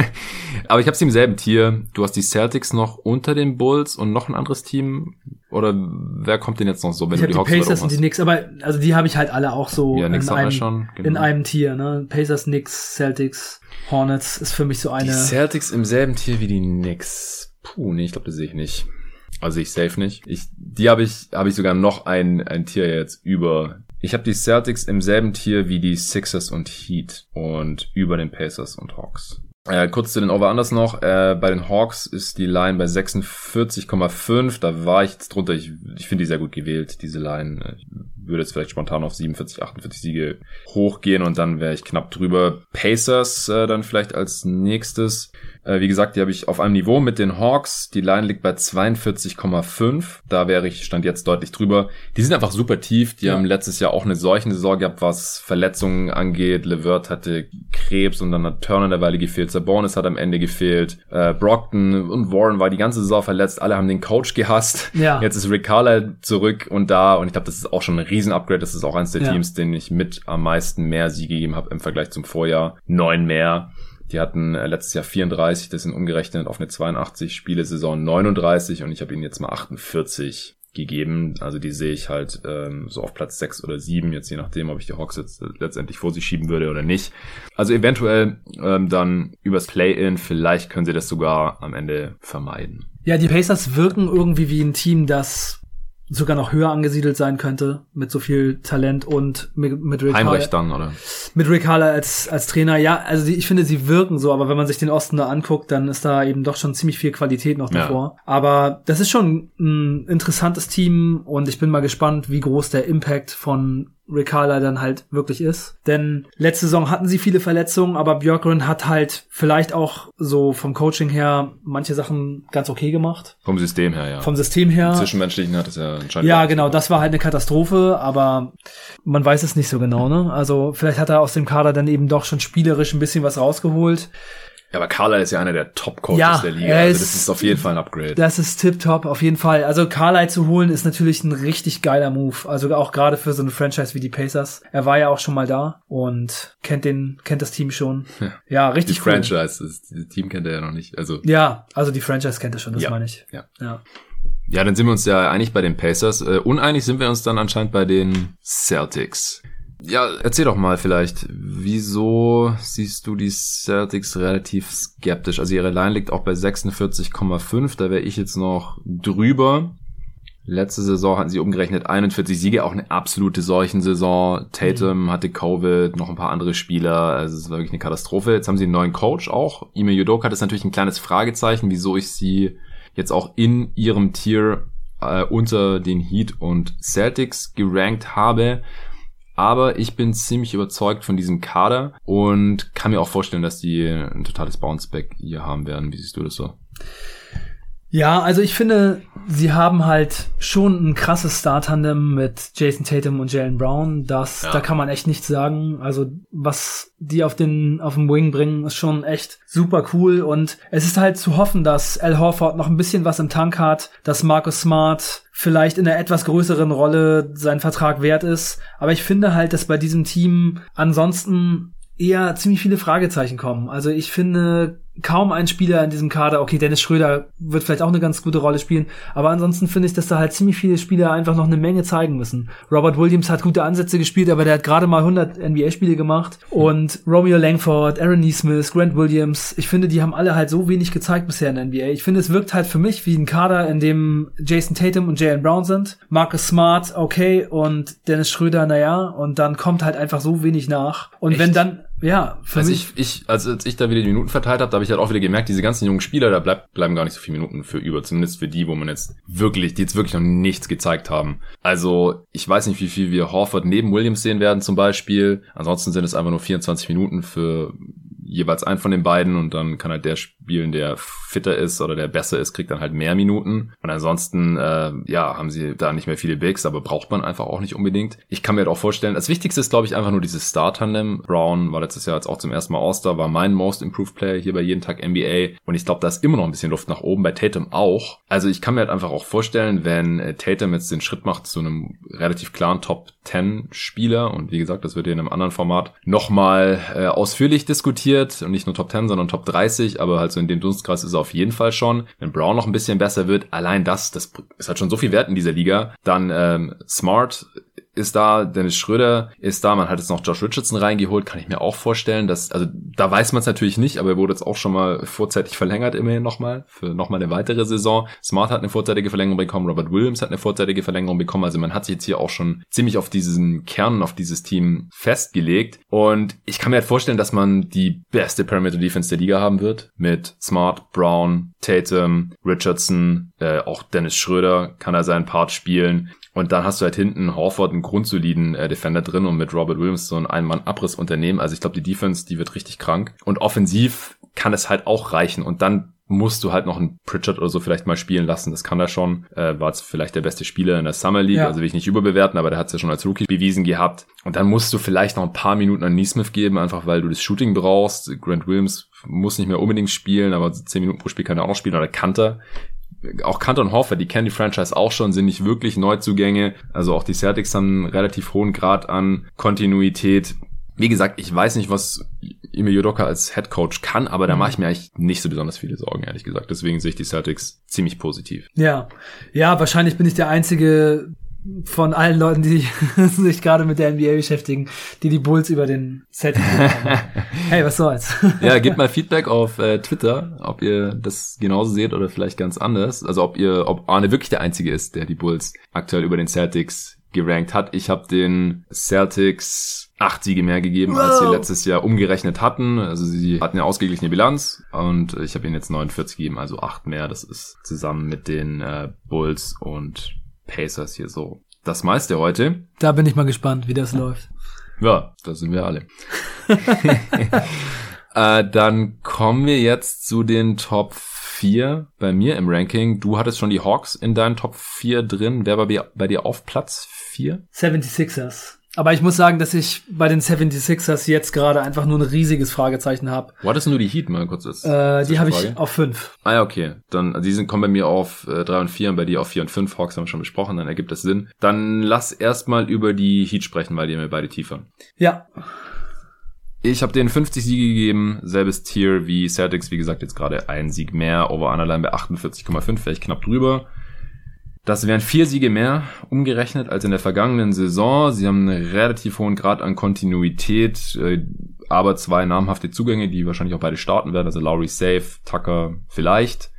Aber ich habe sie im selben Tier. Du hast die Celtics noch unter den Bulls und noch ein anderes Team. Oder wer kommt denn jetzt noch so, wenn ich du die, die Hawks Pacers und die Knicks, aber also die habe ich halt alle auch so ja, in, einem, schon, genau. in einem Tier. Ne? Pacers, Knicks, Celtics, Hornets ist für mich so eine... Die Celtics im selben Tier wie die Knicks. Puh, nee, ich glaube, das sehe ich nicht. Also ich safe nicht. Ich, die habe ich habe ich sogar noch ein, ein Tier jetzt über... Ich habe die Celtics im selben Tier wie die Sixers und Heat und über den Pacers und Hawks. Äh, kurz zu den Over-Unders noch. Äh, bei den Hawks ist die Line bei sechsundvierzig Komma fünf. Da war ich jetzt drunter. Ich, ich finde die sehr gut gewählt, diese Line. Ich würde jetzt vielleicht spontan auf siebenundvierzig, achtundvierzig Siege hochgehen, und dann wäre ich knapp drüber. Pacers äh, dann vielleicht als nächstes. Wie gesagt, die habe ich auf einem Niveau mit den Hawks. Die Line liegt bei zweiundvierzig Komma fünf. Da wäre ich, stand jetzt deutlich drüber. Die sind einfach super tief. Die ja. haben letztes Jahr auch eine solche Saison gehabt, was Verletzungen angeht. LeVert hatte Krebs und dann hat Turner eine Weile gefehlt. Sabonis hat am Ende gefehlt. Äh, Brockton und Warren war die ganze Saison verletzt. Alle haben den Coach gehasst. Ja. Jetzt ist Rick Carlisle zurück und da. Und ich glaube, das ist auch schon ein Riesen-Upgrade. Das ist auch eines der ja. Teams, denen ich mit am meisten mehr Siege gegeben habe im Vergleich zum Vorjahr. Neun mehr. Die hatten letztes Jahr vierunddreißig, das sind umgerechnet auf eine zweiundachtzig-Spiele-Saison neununddreißig und ich habe ihnen jetzt mal achtundvierzig gegeben. Also die sehe ich halt ähm, so auf Platz sechs oder sieben, jetzt je nachdem, ob ich die Hawks jetzt letztendlich vor sich schieben würde oder nicht. Also eventuell ähm, dann übers Play-In, vielleicht können sie das sogar am Ende vermeiden. Ja, die Pacers wirken irgendwie wie ein Team, das sogar noch höher angesiedelt sein könnte, mit so viel Talent und mit, mit Rick Heinrich dann, oder? Mit Rick Carlisle als, als Trainer, ja, also die, ich finde, sie wirken so, aber wenn man sich den Osten da anguckt, dann ist da eben doch schon ziemlich viel Qualität noch davor. Ja. Aber das ist schon ein interessantes Team und ich bin mal gespannt, wie groß der Impact von Rick Carlisle dann halt wirklich ist. Denn letzte Saison hatten sie viele Verletzungen, aber Björkgren hat halt vielleicht auch so vom Coaching her manche Sachen ganz okay gemacht. Vom System her, ja. Vom System her. Zwischenmenschlichen hat es ja anscheinend. Ja, genau. Das war halt eine Katastrophe, aber man weiß es nicht so genau, ne? Also vielleicht hat er aus dem Kader dann eben doch schon spielerisch ein bisschen was rausgeholt. Ja, aber Carlisle ist ja einer der Top-Coaches ja, der Liga. Er ist, also das ist auf jeden Fall ein Upgrade. Das ist tipptopp, auf jeden Fall. Also Carlisle zu holen ist natürlich ein richtig geiler Move. Also auch gerade für so eine Franchise wie die Pacers. Er war ja auch schon mal da und kennt den, kennt das Team schon. Ja, ja richtig die cool. Franchise, das, das Team kennt er ja noch nicht. Also ja, also die Franchise kennt er schon, das ja, meine ich. Ja. ja. Ja, dann sind wir uns ja einig bei den Pacers. Uh, uneinig sind wir uns dann anscheinend bei den Celtics. Ja, erzähl doch mal vielleicht, wieso siehst du die Celtics relativ skeptisch? Also ihre Line liegt auch bei sechsundvierzig Komma fünf, da wäre ich jetzt noch drüber. Letzte Saison hatten sie umgerechnet einundvierzig Siege, auch eine absolute Seuchensaison. Tatum mhm. hatte Covid, noch ein paar andere Spieler, also es war wirklich eine Katastrophe. Jetzt haben sie einen neuen Coach auch. Ime Udoka hat das natürlich ein kleines Fragezeichen, wieso ich sie jetzt auch in ihrem Tier äh, unter den Heat und Celtics gerankt habe. Aber ich bin ziemlich überzeugt von diesem Kader und kann mir auch vorstellen, dass die ein totales Bounceback hier haben werden. Wie siehst du das so? Ja, also ich finde, sie haben halt schon ein krasses Star-Tandem mit Jason Tatum und Jaylen Brown. Das, ja. Da kann man echt nichts sagen. Also was die auf den auf den Wing bringen, ist schon echt super cool. Und es ist halt zu hoffen, dass Al Horford noch ein bisschen was im Tank hat, dass Marcus Smart vielleicht in einer etwas größeren Rolle sein Vertrag wert ist. Aber ich finde halt, dass bei diesem Team ansonsten eher ziemlich viele Fragezeichen kommen. Also ich finde kaum ein Spieler in diesem Kader, okay, Dennis Schröder wird vielleicht auch eine ganz gute Rolle spielen, aber ansonsten finde ich, dass da halt ziemlich viele Spieler einfach noch eine Menge zeigen müssen. Robert Williams hat gute Ansätze gespielt, aber der hat gerade mal hundert N B A-Spiele gemacht und Romeo Langford, Aaron Nesmith, Grant Williams, ich finde, die haben alle halt so wenig gezeigt bisher in der N B A. Ich finde, es wirkt halt für mich wie ein Kader, in dem Jason Tatum und Jaylen Brown sind, Marcus Smart, okay, und Dennis Schröder, naja, und dann kommt halt einfach so wenig nach. Und Echt? wenn dann Ja, für also mich. Ich, ich, also als ich da wieder die Minuten verteilt habe, da habe ich halt auch wieder gemerkt, diese ganzen jungen Spieler, da bleib, bleiben gar nicht so viele Minuten für über, zumindest für die, wo man jetzt wirklich, die jetzt wirklich noch nichts gezeigt haben. Also ich weiß nicht, wie viel wir Horford neben Williams sehen werden zum Beispiel. Ansonsten sind es einfach nur vierundzwanzig Minuten für jeweils einen von den beiden und dann kann halt der spielen, der fitter ist oder der besser ist, kriegt dann halt mehr Minuten. Und ansonsten, äh, ja, haben sie da nicht mehr viele Bigs, aber braucht man einfach auch nicht unbedingt. Ich kann mir halt auch vorstellen, das Wichtigste ist, glaube ich, einfach nur dieses Star-Tandem. Brown war letztes Jahr jetzt auch zum ersten Mal All-Star, war mein Most Improved Player hier bei Jeden Tag N B A und ich glaube, da ist immer noch ein bisschen Luft nach oben, bei Tatum auch. Also ich kann mir halt einfach auch vorstellen, wenn Tatum jetzt den Schritt macht zu einem relativ klaren Top zehn Spieler und wie gesagt, das wird hier in einem anderen Format nochmal äh, ausführlich diskutiert, und nicht nur Top zehn, sondern Top dreißig, aber halt so in dem Dunstkreis ist er auf jeden Fall schon. Wenn Brown noch ein bisschen besser wird, allein das, das ist halt schon so viel wert in dieser Liga. Dann ähm, Smart ist da, Dennis Schröder ist da, man hat jetzt noch Josh Richardson reingeholt, kann ich mir auch vorstellen, dass, also da weiß man es natürlich nicht, aber er wurde jetzt auch schon mal vorzeitig verlängert, immerhin nochmal, für nochmal eine weitere Saison. Smart hat eine vorzeitige Verlängerung bekommen, Robert Williams hat eine vorzeitige Verlängerung bekommen, also man hat sich jetzt hier auch schon ziemlich auf diesen Kern, auf dieses Team festgelegt und ich kann mir halt vorstellen, dass man die beste Perimeter-Defense der Liga haben wird, mit Smart, Brown, Tatum, Richardson, äh, auch Dennis Schröder kann da seinen Part spielen und dann hast du halt hinten Horford, einen grundsoliden äh, Defender drin und mit Robert Williams so einen Ein-Mann-Abriss unternehmen. Also ich glaube, die Defense, die wird richtig krank. Und offensiv kann es halt auch reichen. Und dann musst du halt noch einen Pritchard oder so vielleicht mal spielen lassen. Das kann er schon. Äh, war jetzt vielleicht der beste Spieler in der Summer League. Ja. Also will ich nicht überbewerten, aber der hat es ja schon als Rookie bewiesen gehabt. Und dann musst du vielleicht noch ein paar Minuten an Nesmith geben, einfach weil du das Shooting brauchst. Grant Williams muss nicht mehr unbedingt spielen, aber zehn Minuten pro Spiel kann er auch noch spielen. Oder Kanter. Auch Kanter und Horford, die kennen die Franchise auch schon, sind nicht wirklich Neuzugänge. Also auch die Celtics haben einen relativ hohen Grad an Kontinuität. Wie gesagt, ich weiß nicht, was Ime Udoka als Headcoach kann, aber da mache ich mir eigentlich nicht so besonders viele Sorgen, ehrlich gesagt. Deswegen sehe ich die Celtics ziemlich positiv. Ja, ja, wahrscheinlich bin ich der einzige von allen Leuten, die sich gerade mit der N B A beschäftigen, die die Bulls über den Celtics haben. Hey, was soll's? Ja, gebt mal Feedback auf äh, Twitter, ob ihr das genauso seht oder vielleicht ganz anders. Also ob ihr, ob Arne wirklich der Einzige ist, der die Bulls aktuell über den Celtics gerankt hat. Ich habe den Celtics acht Siege mehr gegeben, wow, als sie letztes Jahr umgerechnet hatten. Also sie hatten eine ausgeglichene Bilanz und ich habe ihnen jetzt neunundvierzig gegeben, also acht mehr. Das ist zusammen mit den äh, Bulls und Pacers hier so das meiste heute. Da bin ich mal gespannt, wie das läuft. Ja, da sind wir alle. äh, dann kommen wir jetzt zu den Top vier bei mir im Ranking. Du hattest schon die Hawks in deinen Top vier drin. Wer war bei dir auf Platz vier? seventy-sixers. Aber ich muss sagen, dass ich bei den seventy-sixers jetzt gerade einfach nur ein riesiges Fragezeichen habe. Wo hattest du nur die Heat mal kurz? Als, äh, die habe ich auf fünf. Ah ja, okay. Dann, also die sind, kommen bei mir auf äh, drei und vier und bei dir auf vier und fünf. Hawks haben wir schon besprochen, dann ergibt das Sinn. Dann lass erstmal über die Heat sprechen, weil die haben wir beide tiefer. Ja. Ich habe denen fünfzig Siege gegeben, selbes Tier wie Celtics, wie gesagt, jetzt gerade ein Sieg mehr, Over-Underline bei achtundvierzig Komma fünf, vielleicht knapp drüber. Das wären vier Siege mehr umgerechnet als in der vergangenen Saison. Sie haben einen relativ hohen Grad an Kontinuität, äh, aber zwei namhafte Zugänge, die wahrscheinlich auch beide starten werden. Also Lowry safe, Tucker vielleicht.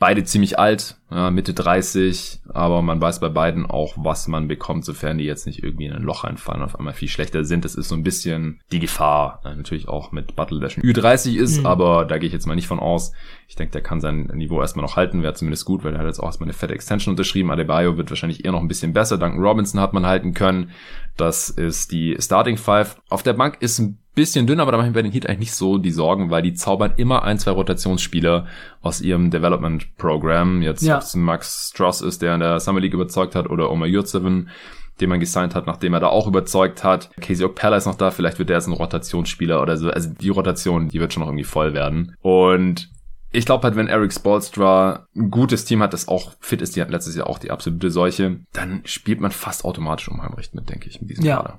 Beide ziemlich alt, äh, Mitte dreißig, aber man weiß bei beiden auch, was man bekommt, sofern die jetzt nicht irgendwie in ein Loch reinfallen und auf einmal viel schlechter sind. Das ist so ein bisschen die Gefahr, äh, natürlich auch mit Butler, der schon Ü dreißig ist, mhm. aber da gehe ich jetzt mal nicht von aus. Ich denke, der kann sein Niveau erstmal noch halten, wäre zumindest gut, weil der hat jetzt auch erstmal eine fette Extension unterschrieben. Adebayo wird wahrscheinlich eher noch ein bisschen besser. Duncan Robinson hat man halten können. Das ist die Starting Five. Auf der Bank ist ein bisschen dünn, aber da mache ich bei den Heat eigentlich nicht so die Sorgen, weil die zaubern immer ein, zwei Rotationsspieler aus ihrem Development-Programm. Jetzt, ja. ob es Max Strus ist, der in der Summer League überzeugt hat, oder Omer Yurtseven, den man gesigned hat, nachdem er da auch überzeugt hat. Casey Okpala ist noch da, vielleicht wird der jetzt ein Rotationsspieler oder so. Also die Rotation, die wird schon noch irgendwie voll werden. Und ich glaube halt, wenn Eric Spoelstra ein gutes Team hat, das auch fit ist, die hatten letztes Jahr auch die absolute Seuche, dann spielt man fast automatisch um Heimrecht mit, denke ich, mit diesem ja. Kader.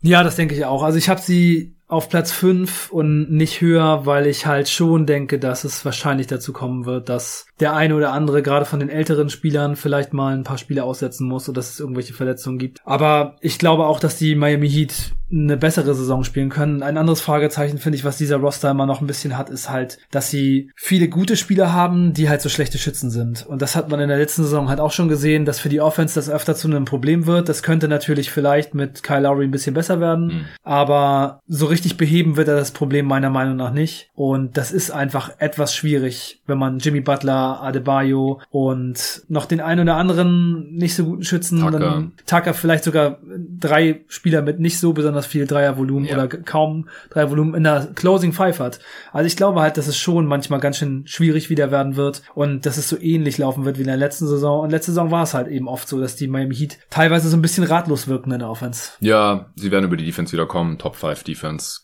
Ja, das denke ich auch. Also ich habe sie auf Platz fünf und nicht höher, weil ich halt schon denke, dass es wahrscheinlich dazu kommen wird, dass der eine oder andere gerade von den älteren Spielern vielleicht mal ein paar Spiele aussetzen muss oder dass es irgendwelche Verletzungen gibt. Aber ich glaube auch, dass die Miami Heat eine bessere Saison spielen können. Ein anderes Fragezeichen, finde ich, was dieser Roster immer noch ein bisschen hat, ist halt, dass sie viele gute Spieler haben, die halt so schlechte Schützen sind. Und das hat man in der letzten Saison halt auch schon gesehen, dass für die Offense das öfter zu einem Problem wird. Das könnte natürlich vielleicht mit Kyle Lowry ein bisschen besser werden, mhm. aber so richtig beheben wird er das Problem meiner Meinung nach nicht. Und das ist einfach etwas schwierig, wenn man Jimmy Butler, Adebayo und noch den einen oder anderen nicht so guten Schützen, Tucker, dann Tucker vielleicht sogar drei Spieler mit nicht so besonders viel Dreiervolumen ja. oder kaum Dreiervolumen in der Closing Five hat. Also ich glaube halt, dass es schon manchmal ganz schön schwierig wieder werden wird und dass es so ähnlich laufen wird wie in der letzten Saison. Und letzte Saison war es halt eben oft so, dass die Miami Heat teilweise so ein bisschen ratlos wirken in der Offense. Ja, sie werden über die Defense wieder kommen. Top fünf Defense,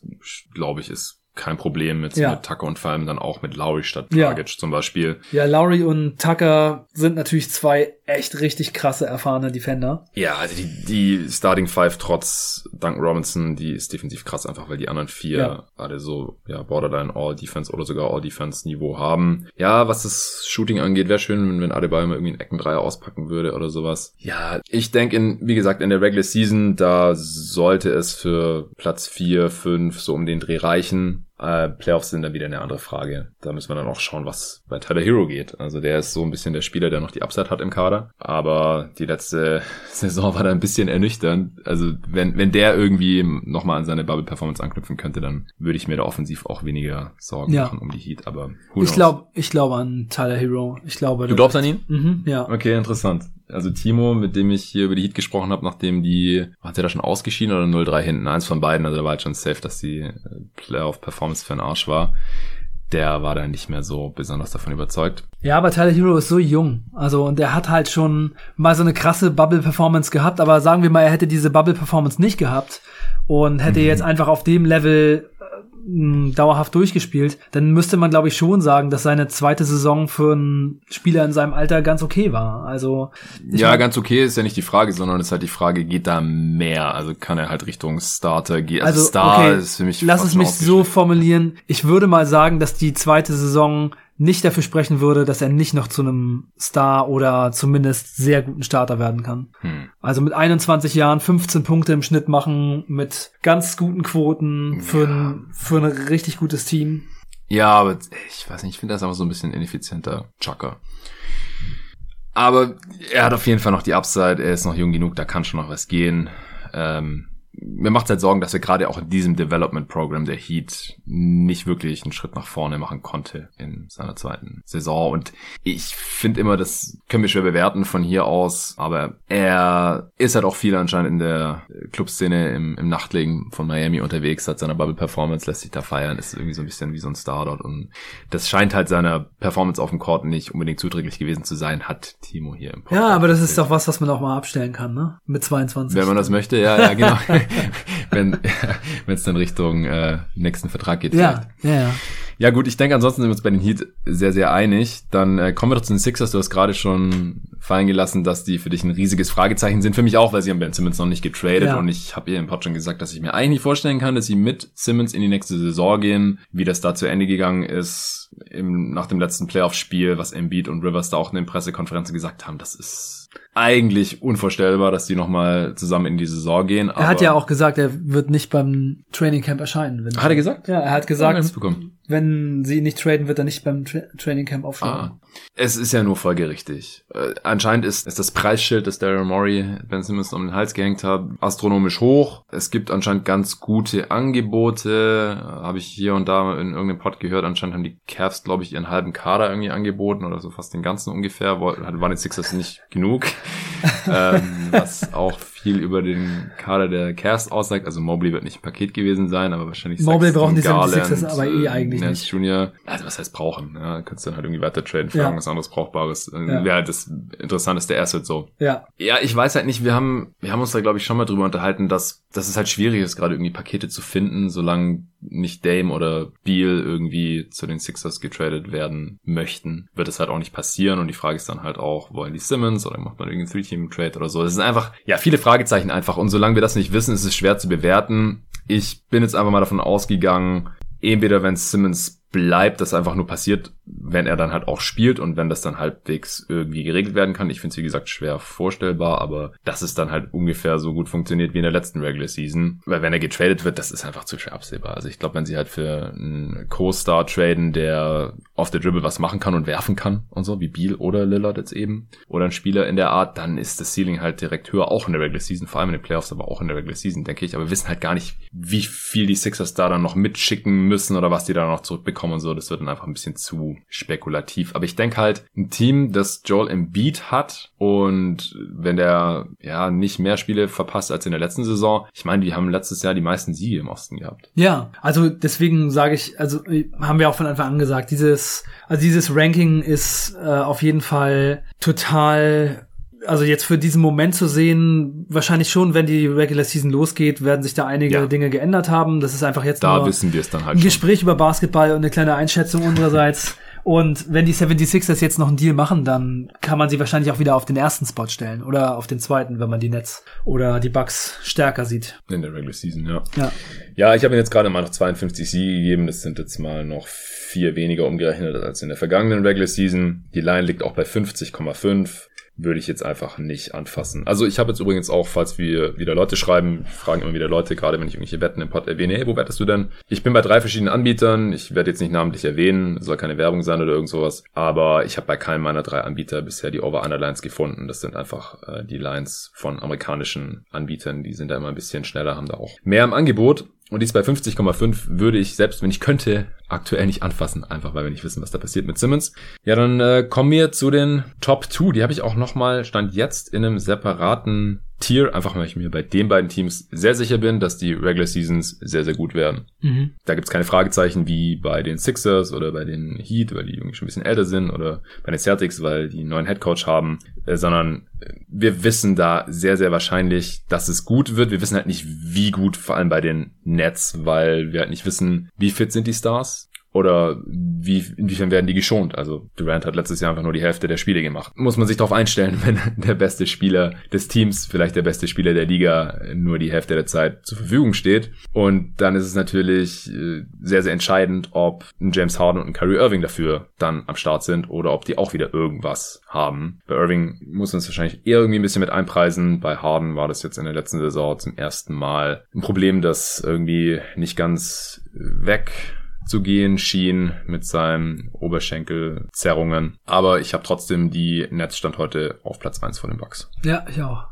glaube ich, ist kein Problem mit, ja. mit Tucker und vor allem dann auch mit Lowry statt Dragic ja. zum Beispiel. Ja, Lowry und Tucker sind natürlich zwei echt richtig krasse, erfahrene Defender. Ja, also die, die Starting Five trotz Duncan Robinson, die ist defensiv krass einfach, weil die anderen vier ja. alle so ja Borderline All-Defense oder sogar All-Defense-Niveau haben. Ja, was das Shooting angeht, wäre schön, wenn, wenn Adebayo mal irgendwie einen Eckendreier auspacken würde oder sowas. Ja, ich denke, in wie gesagt, in der Regular Season, da sollte es für Platz vier, fünf so um den Dreh reichen. Uh, Playoffs sind dann wieder eine andere Frage. Da müssen wir dann auch schauen, was bei Tyler Herro geht. Also der ist so ein bisschen der Spieler, der noch die Upside hat im Kader. Aber die letzte Saison war da ein bisschen ernüchternd. Also wenn wenn der irgendwie nochmal an seine Bubble-Performance anknüpfen könnte, dann würde ich mir da offensiv auch weniger Sorgen ja. machen um die Heat. Aber who knows? Ich glaube ich glaube an Tyler Herro. Ich glaube, du glaubst an ihn? Mhm, ja. Okay, interessant. Also Timo, mit dem ich hier über die Heat gesprochen habe, nachdem die, war der da schon ausgeschieden oder null drei hinten? Eins von beiden, also da war halt schon safe, dass die Playoff-Performance für den Arsch war. Der war da nicht mehr so besonders davon überzeugt. Ja, aber Tyler Herro ist so jung. Also, und er hat halt schon mal so eine krasse Bubble-Performance gehabt, aber sagen wir mal, er hätte diese Bubble-Performance nicht gehabt und hätte mhm. jetzt einfach auf dem Level äh, dauerhaft durchgespielt, dann müsste man, glaube ich, schon sagen, dass seine zweite Saison für einen Spieler in seinem Alter ganz okay war. Also ja, mein, ganz okay ist ja nicht die Frage, sondern es ist halt die Frage, geht da mehr? Also kann er halt Richtung Starter gehen? Also, also Star okay, ist für mich lass es mich so formulieren. Ich würde mal sagen, dass die zweite Saison nicht dafür sprechen würde, dass er nicht noch zu einem Star oder zumindest sehr guten Starter werden kann. Hm. Also mit einundzwanzig Jahren fünfzehn Punkte im Schnitt machen, mit ganz guten Quoten für, ja. ein, für ein richtig gutes Team. Ja, aber ich weiß nicht, ich finde das einfach so ein bisschen ineffizienter Chucker. Aber er hat auf jeden Fall noch die Upside, er ist noch jung genug, da kann schon noch was gehen. Ähm, mir macht es halt Sorgen, dass er gerade auch in diesem Development-Programm der Heat nicht wirklich einen Schritt nach vorne machen konnte in seiner zweiten Saison. Und ich finde immer, das können wir schwer bewerten von hier aus, aber er ist halt auch viel anscheinend in der Clubszene im, im Nachtleben von Miami unterwegs, hat seine Bubble-Performance, lässt sich da feiern, ist irgendwie so ein bisschen wie so ein Star dort. Und das scheint halt seiner Performance auf dem Court nicht unbedingt zuträglich gewesen zu sein, hat Timo hier im Podcast. Ja, aber das ist doch was, was man auch mal abstellen kann, ne? Mit zweiundzwanzig. Wenn man das möchte, ja, ja, genau. Wenn es dann Richtung äh, nächsten Vertrag geht. Ja, ja, ja. Ja gut, ich denke, ansonsten sind wir uns bei den Heat sehr, sehr einig. Dann äh, kommen wir doch zu den Sixers. Du hast gerade schon fallen gelassen, dass die für dich ein riesiges Fragezeichen sind. Für mich auch, weil sie haben Ben Simmons noch nicht getradet. Ja. Und ich habe ihr im Pod schon gesagt, dass ich mir eigentlich nicht vorstellen kann, dass sie mit Simmons in die nächste Saison gehen. Wie das da zu Ende gegangen ist, im, nach dem letzten Playoff-Spiel, was Embiid und Rivers da auch in den Pressekonferenzen gesagt haben, das ist eigentlich unvorstellbar, dass die nochmal zusammen in die Saison gehen. Er hat ja auch gesagt, er wird nicht beim Training Camp erscheinen. Wenn hat er gesagt? Ja, er hat gesagt, wenn sie ihn nicht traden, wird er nicht beim Tra- Training Camp aufschlagen. Ah. Es ist ja nur folgerichtig. Äh, anscheinend ist, ist das Preisschild, das Daryl Morey Ben Simmons um den Hals gehängt hat, astronomisch hoch. Es gibt anscheinend ganz gute Angebote. Habe ich hier und da in irgendeinem Pod gehört. Anscheinend haben die Cavs, glaube ich, ihren halben Kader irgendwie angeboten oder so fast den ganzen ungefähr. Waren die Sixers nicht genug? ähm, was auch viel über den Kader der Cavs aussagt. Also Mobley wird nicht im Paket gewesen sein, aber wahrscheinlich Mobley brauchen die Sixers aber eh eigentlich äh, nicht. Junior. Also was heißt brauchen? Ja, kannst du dann halt irgendwie weiter traden, fragen, ja. was anderes Brauchbares. Ja. Wäre halt das interessanteste Asset so. Ja. Ja, ich weiß halt nicht, wir haben wir haben uns da glaube ich schon mal drüber unterhalten, dass, dass es halt schwierig ist, gerade irgendwie Pakete zu finden, solange nicht Dame oder Beal irgendwie zu den Sixers getradet werden möchten, wird es halt auch nicht passieren. Und die Frage ist dann halt auch, wollen die Simmons oder macht man irgendeinen Three-Team-Trade oder so? Das sind einfach, ja, viele Fragezeichen einfach. Und solange wir das nicht wissen, ist es schwer zu bewerten. Ich bin jetzt einfach mal davon ausgegangen, entweder wenn Simmons bleibt, das einfach nur passiert, wenn er dann halt auch spielt und wenn das dann halbwegs irgendwie geregelt werden kann. Ich finde es, wie gesagt, schwer vorstellbar, aber dass es dann halt ungefähr so gut funktioniert wie in der letzten Regular Season. Weil wenn er getradet wird, das ist einfach zu schwer absehbar. Also ich glaube, wenn sie halt für einen Co-Star traden, der auf der Dribble was machen kann und werfen kann und so, wie Beal oder Lillard jetzt eben, oder ein Spieler in der Art, dann ist das Ceiling halt direkt höher, auch in der Regular Season, vor allem in den Playoffs, aber auch in der Regular Season, denke ich. Aber wir wissen halt gar nicht, wie viel die Sixers da dann noch mitschicken müssen oder was die da noch zurückbekommen und so, das wird dann einfach ein bisschen zu spekulativ. Aber ich denke halt, ein Team, das Joel Embiid hat und wenn der ja nicht mehr Spiele verpasst als in der letzten Saison, ich meine, die haben letztes Jahr die meisten Siege im Osten gehabt. Ja, also deswegen sage ich, also haben wir auch von Anfang an gesagt, dieses, also dieses Ranking ist äh, auf jeden Fall total, also jetzt für diesen Moment zu sehen, wahrscheinlich schon, wenn die Regular Season losgeht, werden sich da einige ja. Dinge geändert haben. Das ist einfach jetzt da nur wissen wir es dann halt ein Gespräch schon über Basketball und eine kleine Einschätzung unsererseits. Und wenn die seventy-sixers jetzt noch einen Deal machen, dann kann man sie wahrscheinlich auch wieder auf den ersten Spot stellen oder auf den zweiten, wenn man die Nets oder die Bucks stärker sieht. In der Regular Season, ja. Ja, ja ich habe ihnen jetzt gerade mal noch zweiundfünfzig Siege gegeben. Das sind jetzt mal noch vier weniger umgerechnet als in der vergangenen Regular Season. Die Line liegt auch bei fünfzig Komma fünf. Würde ich jetzt einfach nicht anfassen. Also ich habe jetzt übrigens auch, falls wir wieder Leute schreiben, fragen immer wieder Leute, gerade wenn ich irgendwelche Wetten im Pod erwähne, hey, wo wettest du denn? Ich bin bei drei verschiedenen Anbietern, ich werde jetzt nicht namentlich erwähnen, soll keine Werbung sein oder irgend sowas, aber ich habe bei keinem meiner drei Anbieter bisher die Over-Under-Lines gefunden. Das sind einfach äh, die Lines von amerikanischen Anbietern, die sind da immer ein bisschen schneller, haben da auch mehr im Angebot. Und die ist bei fünfzig Komma fünf würde ich, selbst wenn ich könnte, aktuell nicht anfassen. Einfach, weil wir nicht wissen, was da passiert mit Simmons. Ja, dann äh, kommen wir zu den Top zwei. Die habe ich auch nochmal, stand jetzt in einem separaten Tier, einfach weil ich mir bei den beiden Teams sehr sicher bin, dass die Regular Seasons sehr, sehr gut werden. Mhm. Da gibt's keine Fragezeichen wie bei den Sixers oder bei den Heat, weil die irgendwie schon ein bisschen älter sind, oder bei den Celtics, weil die einen neuen Headcoach haben, äh, sondern wir wissen da sehr, sehr wahrscheinlich, dass es gut wird. Wir wissen halt nicht, wie gut, vor allem bei den Nets, weil wir halt nicht wissen, wie fit sind die Stars. Oder wie, inwiefern werden die geschont? Also Durant hat letztes Jahr einfach nur die Hälfte der Spiele gemacht. Muss man sich darauf einstellen, wenn der beste Spieler des Teams, vielleicht der beste Spieler der Liga, nur die Hälfte der Zeit zur Verfügung steht. Und dann ist es natürlich sehr, sehr entscheidend, ob ein James Harden und ein Kyrie Irving dafür dann am Start sind oder ob die auch wieder irgendwas haben. Bei Irving muss man es wahrscheinlich eher irgendwie ein bisschen mit einpreisen. Bei Harden war das jetzt in der letzten Saison zum ersten Mal ein Problem, das irgendwie nicht ganz weg zu gehen schien mit seinen Oberschenkelzerrungen. Aber ich habe trotzdem die Netzstand heute auf Platz eins von den Bucks. Ja, ich auch.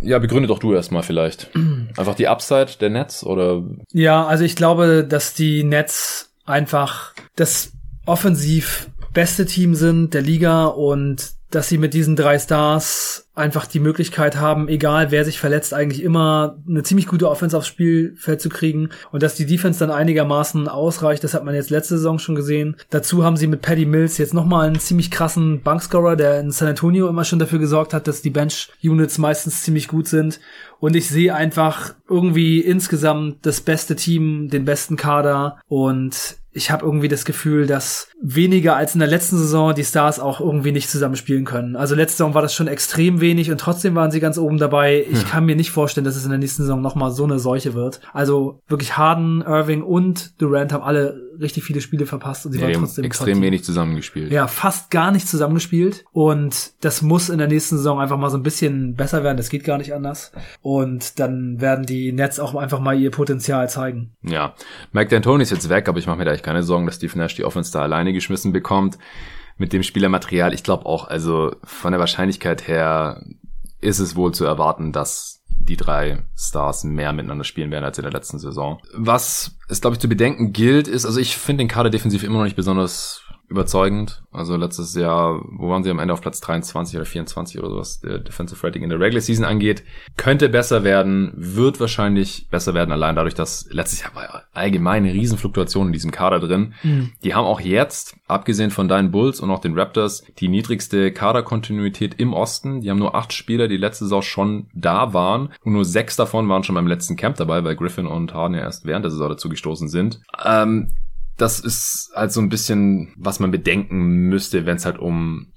Ja, begründe doch du erstmal vielleicht. Einfach die Upside der Nets, oder? Ja, also ich glaube, dass die Nets einfach das offensiv beste Team sind der Liga und dass sie mit diesen drei Stars einfach die Möglichkeit haben, egal wer sich verletzt, eigentlich immer eine ziemlich gute Offense aufs Spielfeld zu kriegen und dass die Defense dann einigermaßen ausreicht. Das hat man jetzt letzte Saison schon gesehen. Dazu haben sie mit Patty Mills jetzt nochmal einen ziemlich krassen Bankscorer, der in San Antonio immer schon dafür gesorgt hat, dass die Bench-Units meistens ziemlich gut sind. Und ich sehe einfach irgendwie insgesamt das beste Team, den besten Kader, und ich habe irgendwie das Gefühl, dass weniger als in der letzten Saison die Stars auch irgendwie nicht zusammenspielen können. Also letzte Saison war das schon extrem wenig und trotzdem waren sie ganz oben dabei. Ich hm. kann mir nicht vorstellen, dass es in der nächsten Saison nochmal so eine Seuche wird. Also wirklich Harden, Irving und Durant haben alle richtig viele Spiele verpasst und sie ja, waren trotzdem extrem wenig zusammengespielt. Ja, fast gar nicht zusammengespielt, und das muss in der nächsten Saison einfach mal so ein bisschen besser werden. Das geht gar nicht anders. Und dann werden die Nets auch einfach mal ihr Potenzial zeigen. Ja, Mike D'Antoni ist jetzt weg, aber ich mache mir da echt keine Sorgen, dass Steve Nash die Offense da alleine geschmissen bekommt mit dem Spielermaterial. Ich glaube auch, also von der Wahrscheinlichkeit her ist es wohl zu erwarten, dass die drei Stars mehr miteinander spielen werden als in der letzten Saison. Was es, glaube ich, zu bedenken gilt, ist, also ich finde den Kader defensiv immer noch nicht besonders überzeugend. Also letztes Jahr, wo waren sie am Ende, auf Platz dreiundzwanzig oder vierundzwanzig oder sowas, der Defensive Rating in der Regular Season angeht. Könnte besser werden, wird wahrscheinlich besser werden, allein dadurch, dass letztes Jahr war allgemeine Riesenfluktuation in diesem Kader drin. Mhm. Die haben auch jetzt, abgesehen von deinen Bulls und auch den Raptors, die niedrigste Kaderkontinuität im Osten. Die haben nur acht Spieler, die letzte Saison schon da waren, und nur sechs davon waren schon beim letzten Camp dabei, weil Griffin und Harden ja erst während der Saison dazu gestoßen sind. Ähm, Das ist halt so ein bisschen, was man bedenken müsste, wenn es halt um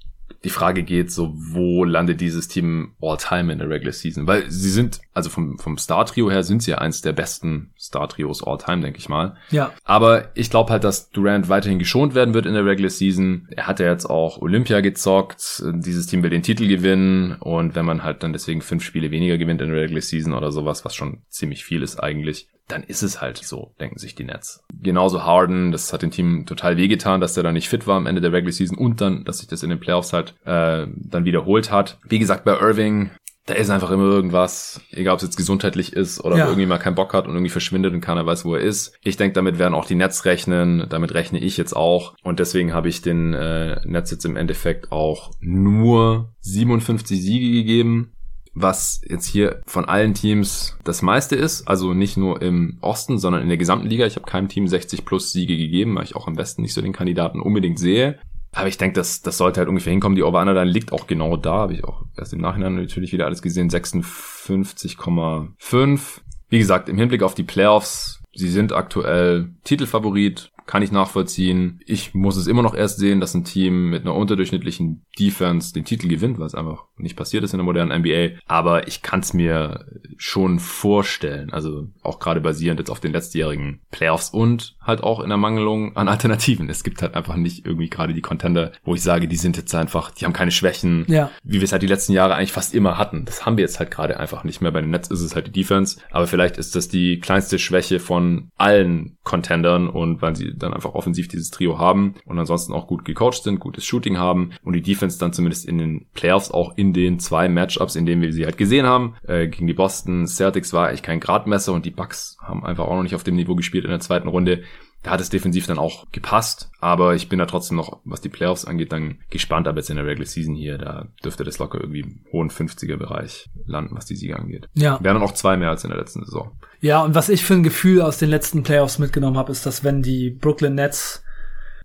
die Frage geht, so wo landet dieses Team all-time in der Regular Season? Weil sie sind, also vom vom Star-Trio her sind sie ja eins der besten Star-Trios all-time, denke ich mal. Ja. Aber ich glaube halt, dass Durant weiterhin geschont werden wird in der Regular Season. Er hat ja jetzt auch Olympia gezockt. Dieses Team will den Titel gewinnen. Und wenn man halt dann deswegen fünf Spiele weniger gewinnt in der Regular Season oder sowas, was schon ziemlich viel ist eigentlich, dann ist es halt so, denken sich die Nets. Genauso Harden, das hat dem Team total wehgetan, dass der da nicht fit war am Ende der Regular Season und dann, dass sich das in den Playoffs halt äh, dann wiederholt hat. Wie gesagt, bei Irving, da ist einfach immer irgendwas, egal ob es jetzt gesundheitlich ist oder ja. ob irgendwie mal keinen Bock hat und irgendwie verschwindet und keiner weiß, wo er ist. Ich denke, damit werden auch die Nets rechnen, damit rechne ich jetzt auch, und deswegen habe ich den äh, Nets jetzt im Endeffekt auch nur siebenundfünfzig Siege gegeben, was jetzt hier von allen Teams das meiste ist, also nicht nur im Osten, sondern in der gesamten Liga. Ich habe keinem Team sechzig plus Siege gegeben, weil ich auch am besten nicht so den Kandidaten unbedingt sehe. Aber ich denke, das, das sollte halt ungefähr hinkommen. Die Over-Under dann liegt auch genau da, habe ich auch erst im Nachhinein natürlich wieder alles gesehen, sechsundfünfzig Komma fünf. Wie gesagt, im Hinblick auf die Playoffs, sie sind aktuell Titelfavorit, kann ich nachvollziehen. Ich muss es immer noch erst sehen, dass ein Team mit einer unterdurchschnittlichen Defense den Titel gewinnt, weil es einfach nicht passiert ist in der modernen N B A. Aber ich kann es mir schon vorstellen, also auch gerade basierend jetzt auf den letztjährigen Playoffs und halt auch in der Mangelung an Alternativen. Es gibt halt einfach nicht irgendwie gerade die Contender, wo ich sage, die sind jetzt einfach, die haben keine Schwächen, ja. wie wir es halt die letzten Jahre eigentlich fast immer hatten. Das haben wir jetzt halt gerade einfach nicht mehr. Bei den Nets ist es halt die Defense, aber vielleicht ist das die kleinste Schwäche von allen Contendern, und weil sie dann einfach offensiv dieses Trio haben und ansonsten auch gut gecoacht sind, gutes Shooting haben und die Defense dann zumindest in den Playoffs auch in in den zwei Matchups, in denen wir sie halt gesehen haben. Äh, gegen die Boston Celtics war eigentlich kein Gradmesser und die Bucks haben einfach auch noch nicht auf dem Niveau gespielt in der zweiten Runde. Da hat es defensiv dann auch gepasst, aber ich bin da trotzdem noch, was die Playoffs angeht, dann gespannt. Aber jetzt in der Regular Season hier, da dürfte das locker irgendwie im hohen fünfziger-Bereich landen, was die Siege angeht. Ja. Wären dann auch zwei mehr als in der letzten Saison. Ja, und was ich für ein Gefühl aus den letzten Playoffs mitgenommen habe, ist, dass wenn die Brooklyn Nets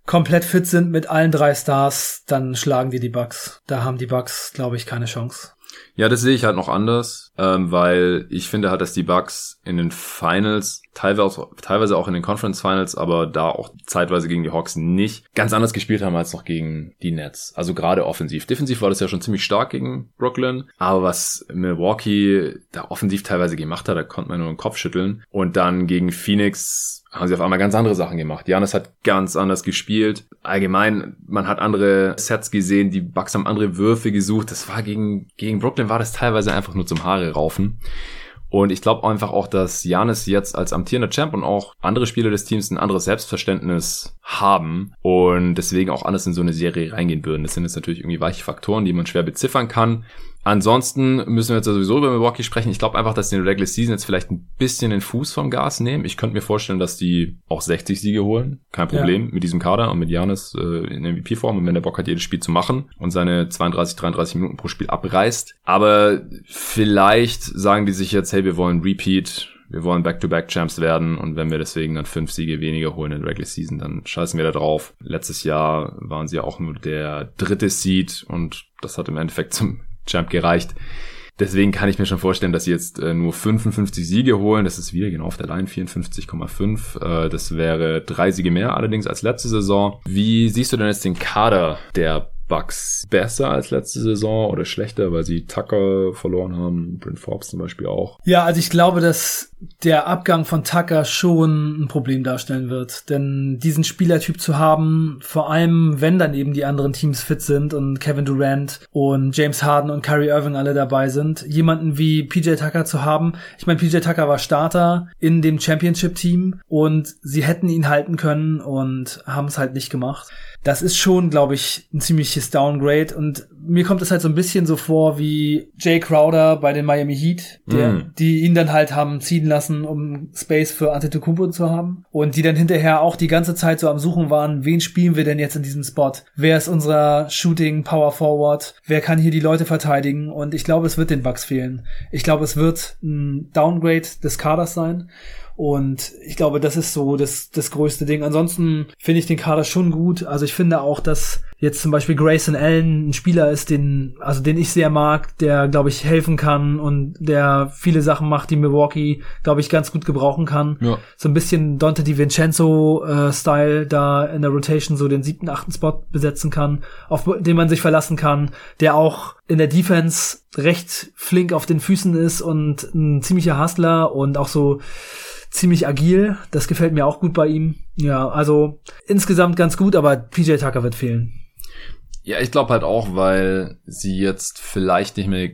komplett fit sind mit allen drei Stars, dann schlagen die die Bucks. Da haben die Bucks, glaube ich, keine Chance. Ja, das sehe ich halt noch anders, ähm, weil ich finde halt, dass die Bucks in den Finals, teilweise, teilweise auch in den Conference Finals, aber da auch zeitweise gegen die Hawks nicht ganz anders gespielt haben als noch gegen die Nets. Also gerade offensiv. Defensiv war das ja schon ziemlich stark gegen Brooklyn, aber was Milwaukee da offensiv teilweise gemacht hat, da konnte man nur den Kopf schütteln. Und dann gegen Phoenix haben sie auf einmal ganz andere Sachen gemacht. Giannis hat ganz anders gespielt. Allgemein, man hat andere Sets gesehen, die Bucks haben andere Würfe gesucht. Das war gegen gegen Brooklyn war das teilweise einfach nur zum Haare raufen. Und ich glaube einfach auch, dass Giannis jetzt als amtierender Champ und auch andere Spieler des Teams ein anderes Selbstverständnis haben und deswegen auch anders in so eine Serie reingehen würden. Das sind jetzt natürlich irgendwie weiche Faktoren, die man schwer beziffern kann. Ansonsten müssen wir jetzt sowieso über Milwaukee sprechen. Ich glaube einfach, dass die Regular Season jetzt vielleicht ein bisschen den Fuß vom Gas nehmen. Ich könnte mir vorstellen, dass die auch sechzig Siege holen. Kein Problem ja. mit diesem Kader und mit Giannis äh, in M V P-Form. Und wenn der Bock hat, jedes Spiel zu machen und seine zweiunddreißig, dreiunddreißig Minuten pro Spiel abreißt. Aber vielleicht sagen die sich jetzt, hey, wir wollen Repeat, wir wollen Back-to-Back-Champs werden und wenn wir deswegen dann fünf Siege weniger holen in der Regular Season, dann scheißen wir da drauf. Letztes Jahr waren sie auch nur der dritte Seed und das hat im Endeffekt zum Champ gereicht. Deswegen kann ich mir schon vorstellen, dass sie jetzt äh, nur fünfundfünfzig Siege holen. Das ist wieder genau auf der Line, vierundfünfzig Komma fünf. Äh, das wäre drei Siege mehr allerdings als letzte Saison. Wie siehst du denn jetzt den Kader der Bucks? Besser als letzte Saison oder schlechter, weil sie Tucker verloren haben, Bryn Forbes zum Beispiel auch? Ja, also ich glaube, dass der Abgang von Tucker schon ein Problem darstellen wird, denn diesen Spielertyp zu haben, vor allem wenn dann eben die anderen Teams fit sind und Kevin Durant und James Harden und Kyrie Irving alle dabei sind, jemanden wie P J Tucker zu haben. Ich meine, P J Tucker war Starter in dem Championship-Team und sie hätten ihn halten können und haben es halt nicht gemacht. Das ist schon, glaube ich, ein ziemliches Downgrade und mir kommt es halt so ein bisschen so vor wie Jay Crowder bei den Miami Heat, der, mm. die ihn dann halt haben ziehen lassen, um Space für Antetokounmpo zu haben und die dann hinterher auch die ganze Zeit so am Suchen waren, wen spielen wir denn jetzt in diesem Spot? Wer ist unser Shooting Power Forward? Wer kann hier die Leute verteidigen? Und ich glaube, es wird den Bucks fehlen. Ich glaube, es wird ein Downgrade des Kaders sein. Und ich glaube, das ist so das, das größte Ding. Ansonsten finde ich den Kader schon gut. Also ich finde auch, dass jetzt zum Beispiel Grayson Allen ein Spieler ist, den, also den ich sehr mag, der, glaube ich, helfen kann und der viele Sachen macht, die Milwaukee, glaube ich, ganz gut gebrauchen kann. Ja. So ein bisschen Dante DiVincenzo-Style äh, da in der Rotation so den siebten, achten Spot besetzen kann, auf den man sich verlassen kann, der auch in der Defense recht flink auf den Füßen ist und ein ziemlicher Hustler und auch so ziemlich agil. Das gefällt mir auch gut bei ihm. Ja, also insgesamt ganz gut, aber P J Tucker wird fehlen. Ja, ich glaube halt auch, weil sie jetzt vielleicht nicht mehr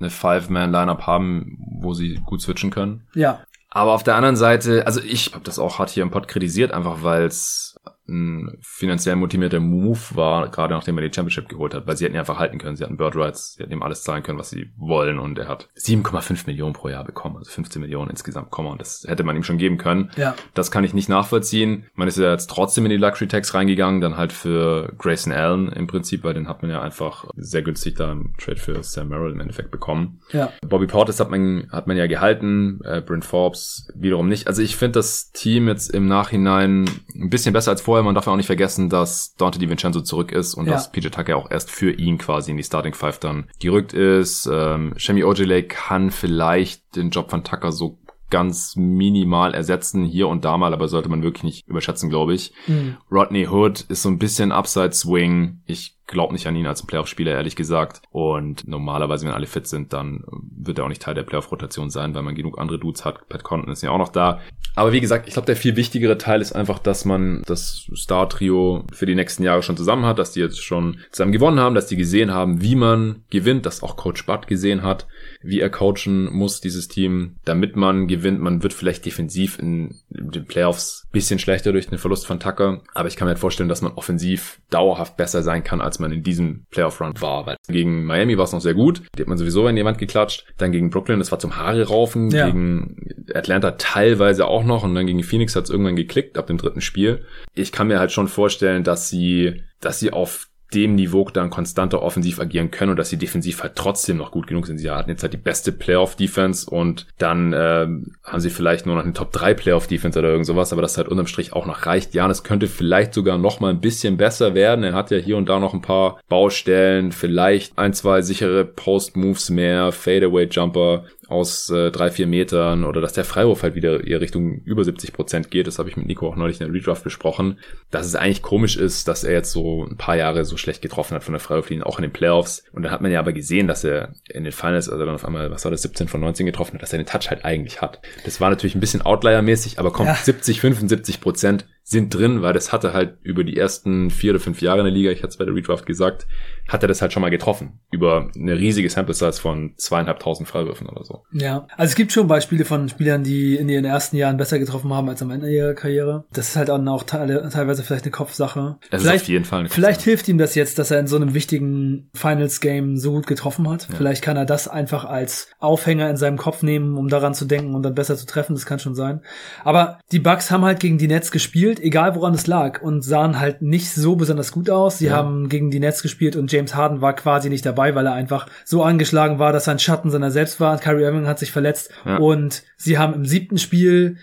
eine Five-Man-Lineup haben, wo sie gut switchen können. Ja. Aber auf der anderen Seite, also ich habe das auch hart hier im Pod kritisiert, einfach weil es ein finanziell motivierter Move war, gerade nachdem er die Championship geholt hat, weil sie hätten ihn einfach halten können, sie hatten Bird Rights, sie hätten ihm alles zahlen können, was sie wollen und er hat sieben Komma fünf Millionen pro Jahr bekommen, also fünfzehn Millionen insgesamt, und das hätte man ihm schon geben können. Ja. Das kann ich nicht nachvollziehen. Man ist ja jetzt trotzdem in die Luxury Tax reingegangen, dann halt für Grayson Allen im Prinzip, weil den hat man ja einfach sehr günstig da im Trade für Sam Merrill im Endeffekt bekommen. Ja. Bobby Portis hat man hat man ja gehalten, äh, Bryn Forbes wiederum nicht. Also ich finde das Team jetzt im Nachhinein ein bisschen besser als vorher. Man darf ja auch nicht vergessen, dass Dante DiVincenzo zurück ist und ja. dass P J Tucker auch erst für ihn quasi in die Starting Five dann gerückt ist. Ähm, Shemi Ojeleye kann vielleicht den Job von Tucker so ganz minimal ersetzen, hier und da mal, aber sollte man wirklich nicht überschätzen, glaube ich. Mhm. Rodney Hood ist so ein bisschen Upside-Swing. Ich glaube nicht an ihn als Playoff-Spieler, ehrlich gesagt. Und normalerweise, wenn alle fit sind, dann wird er auch nicht Teil der Playoff-Rotation sein, weil man genug andere Dudes hat. Pat Connaughton ist ja auch noch da. Aber wie gesagt, ich glaube, der viel wichtigere Teil ist einfach, dass man das Star-Trio für die nächsten Jahre schon zusammen hat, dass die jetzt schon zusammen gewonnen haben, dass die gesehen haben, wie man gewinnt, dass auch Coach Bud gesehen hat, wie er coachen muss, dieses Team, damit man gewinnt. Man wird vielleicht defensiv in den Playoffs ein bisschen schlechter durch den Verlust von Tucker, aber ich kann mir halt vorstellen, dass man offensiv dauerhaft besser sein kann, als man man in diesem Playoff-Run war. Weil gegen Miami war es noch sehr gut. Die hat man sowieso in jemand geklatscht. Dann gegen Brooklyn, das war zum Haare raufen. Ja. Gegen Atlanta teilweise auch noch. Und dann gegen Phoenix hat es irgendwann geklickt ab dem dritten Spiel. Ich kann mir halt schon vorstellen, dass sie, dass sie auf dem Niveau dann konstanter offensiv agieren können und dass sie defensiv halt trotzdem noch gut genug sind. Sie hatten jetzt halt die beste Playoff-Defense und dann äh, haben sie vielleicht nur noch eine Top drei Playoff-Defense oder irgend sowas, aber das halt unterm Strich auch noch reicht. Ja, das könnte vielleicht sogar noch mal ein bisschen besser werden. Er hat ja hier und da noch ein paar Baustellen, vielleicht ein, zwei sichere Post-Moves mehr, Fadeaway-Jumper aus äh, drei, vier Metern oder dass der Freiwurf halt wieder eher Richtung über siebzig Prozent geht. Das habe ich mit Nico auch neulich in der Redraft besprochen, dass es eigentlich komisch ist, dass er jetzt so ein paar Jahre so schlecht getroffen hat von der Freiwurflinie, auch in den Playoffs. Und dann hat man ja aber gesehen, dass er in den Finals, also dann auf einmal, was war das, siebzehn von neunzehn getroffen hat, dass er den Touch halt eigentlich hat. Das war natürlich ein bisschen Outlier-mäßig, aber kommt ja. siebzig, fünfundsiebzig Prozent sind drin, weil das hatte halt über die ersten vier oder fünf Jahre in der Liga, ich hatte es bei der Redraft gesagt, hat er das halt schon mal getroffen. Über eine riesige Sample-Size von zweieinhalbtausend Freiwürfen oder so. Ja, also es gibt schon Beispiele von Spielern, die in ihren ersten Jahren besser getroffen haben als am Ende ihrer Karriere. Das ist halt dann auch te- teilweise vielleicht eine Kopfsache. Das vielleicht, ist auf jeden Fall eine Vielleicht Kopfsache. Hilft ihm das jetzt, dass er in so einem wichtigen Finals-Game so gut getroffen hat. Ja. Vielleicht kann er das einfach als Aufhänger in seinem Kopf nehmen, um daran zu denken und dann besser zu treffen. Das kann schon sein. Aber die Bucks haben halt gegen die Nets gespielt, egal woran es lag, und sahen halt nicht so besonders gut aus. Sie ja. haben gegen die Nets gespielt und James Harden war quasi nicht dabei, weil er einfach so angeschlagen war, dass er ein Schatten seiner selbst war. Kyrie Irving hat sich verletzt ja. und sie haben im siebten Spiel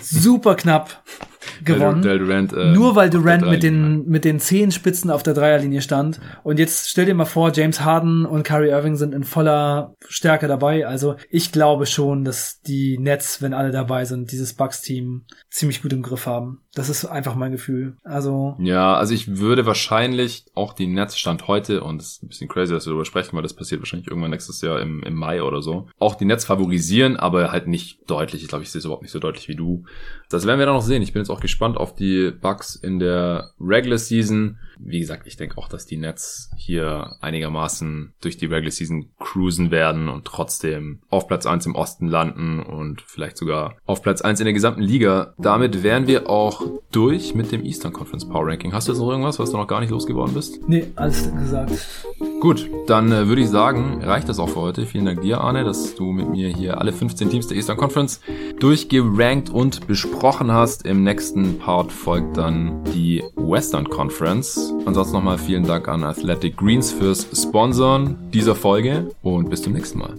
super knapp gewonnen, weil Durant, äh, nur weil Durant mit den mit den zehn Spitzen auf der Dreierlinie stand. Und jetzt stell dir mal vor, James Harden und Kyrie Irving sind in voller Stärke dabei. Also ich glaube schon, dass die Nets, wenn alle dabei sind, dieses Bucks-Team ziemlich gut im Griff haben. Das ist einfach mein Gefühl. Also ja, also ich würde wahrscheinlich auch die Nets Stand heute, und es ist ein bisschen crazy, dass wir darüber sprechen, weil das passiert wahrscheinlich irgendwann nächstes Jahr im, im Mai oder so, auch die Nets favorisieren, aber halt nicht deutlich. Ich glaube, ich sehe es überhaupt nicht so deutlich wie du. Das werden wir dann noch sehen. Ich bin jetzt auch gespannt auf die Bucks in der Regular Season. Wie gesagt, ich denke auch, dass die Nets hier einigermaßen durch die Regular Season cruisen werden und trotzdem auf Platz eins im Osten landen und vielleicht sogar auf Platz eins in der gesamten Liga. Damit wären wir auch durch mit dem Eastern Conference Power Ranking. Hast du jetzt noch irgendwas, was du noch gar nicht losgeworden bist? Nee, alles gesagt. Gut, dann äh, würde ich sagen, reicht das auch für heute. Vielen Dank dir, Arne, dass du mit mir hier alle fünfzehn Teams der Eastern Conference durchgerankt und besprochen hast. Im nächsten Part folgt dann die Western Conference. Ansonsten nochmal vielen Dank an Athletic Greens fürs Sponsoren dieser Folge und bis zum nächsten Mal.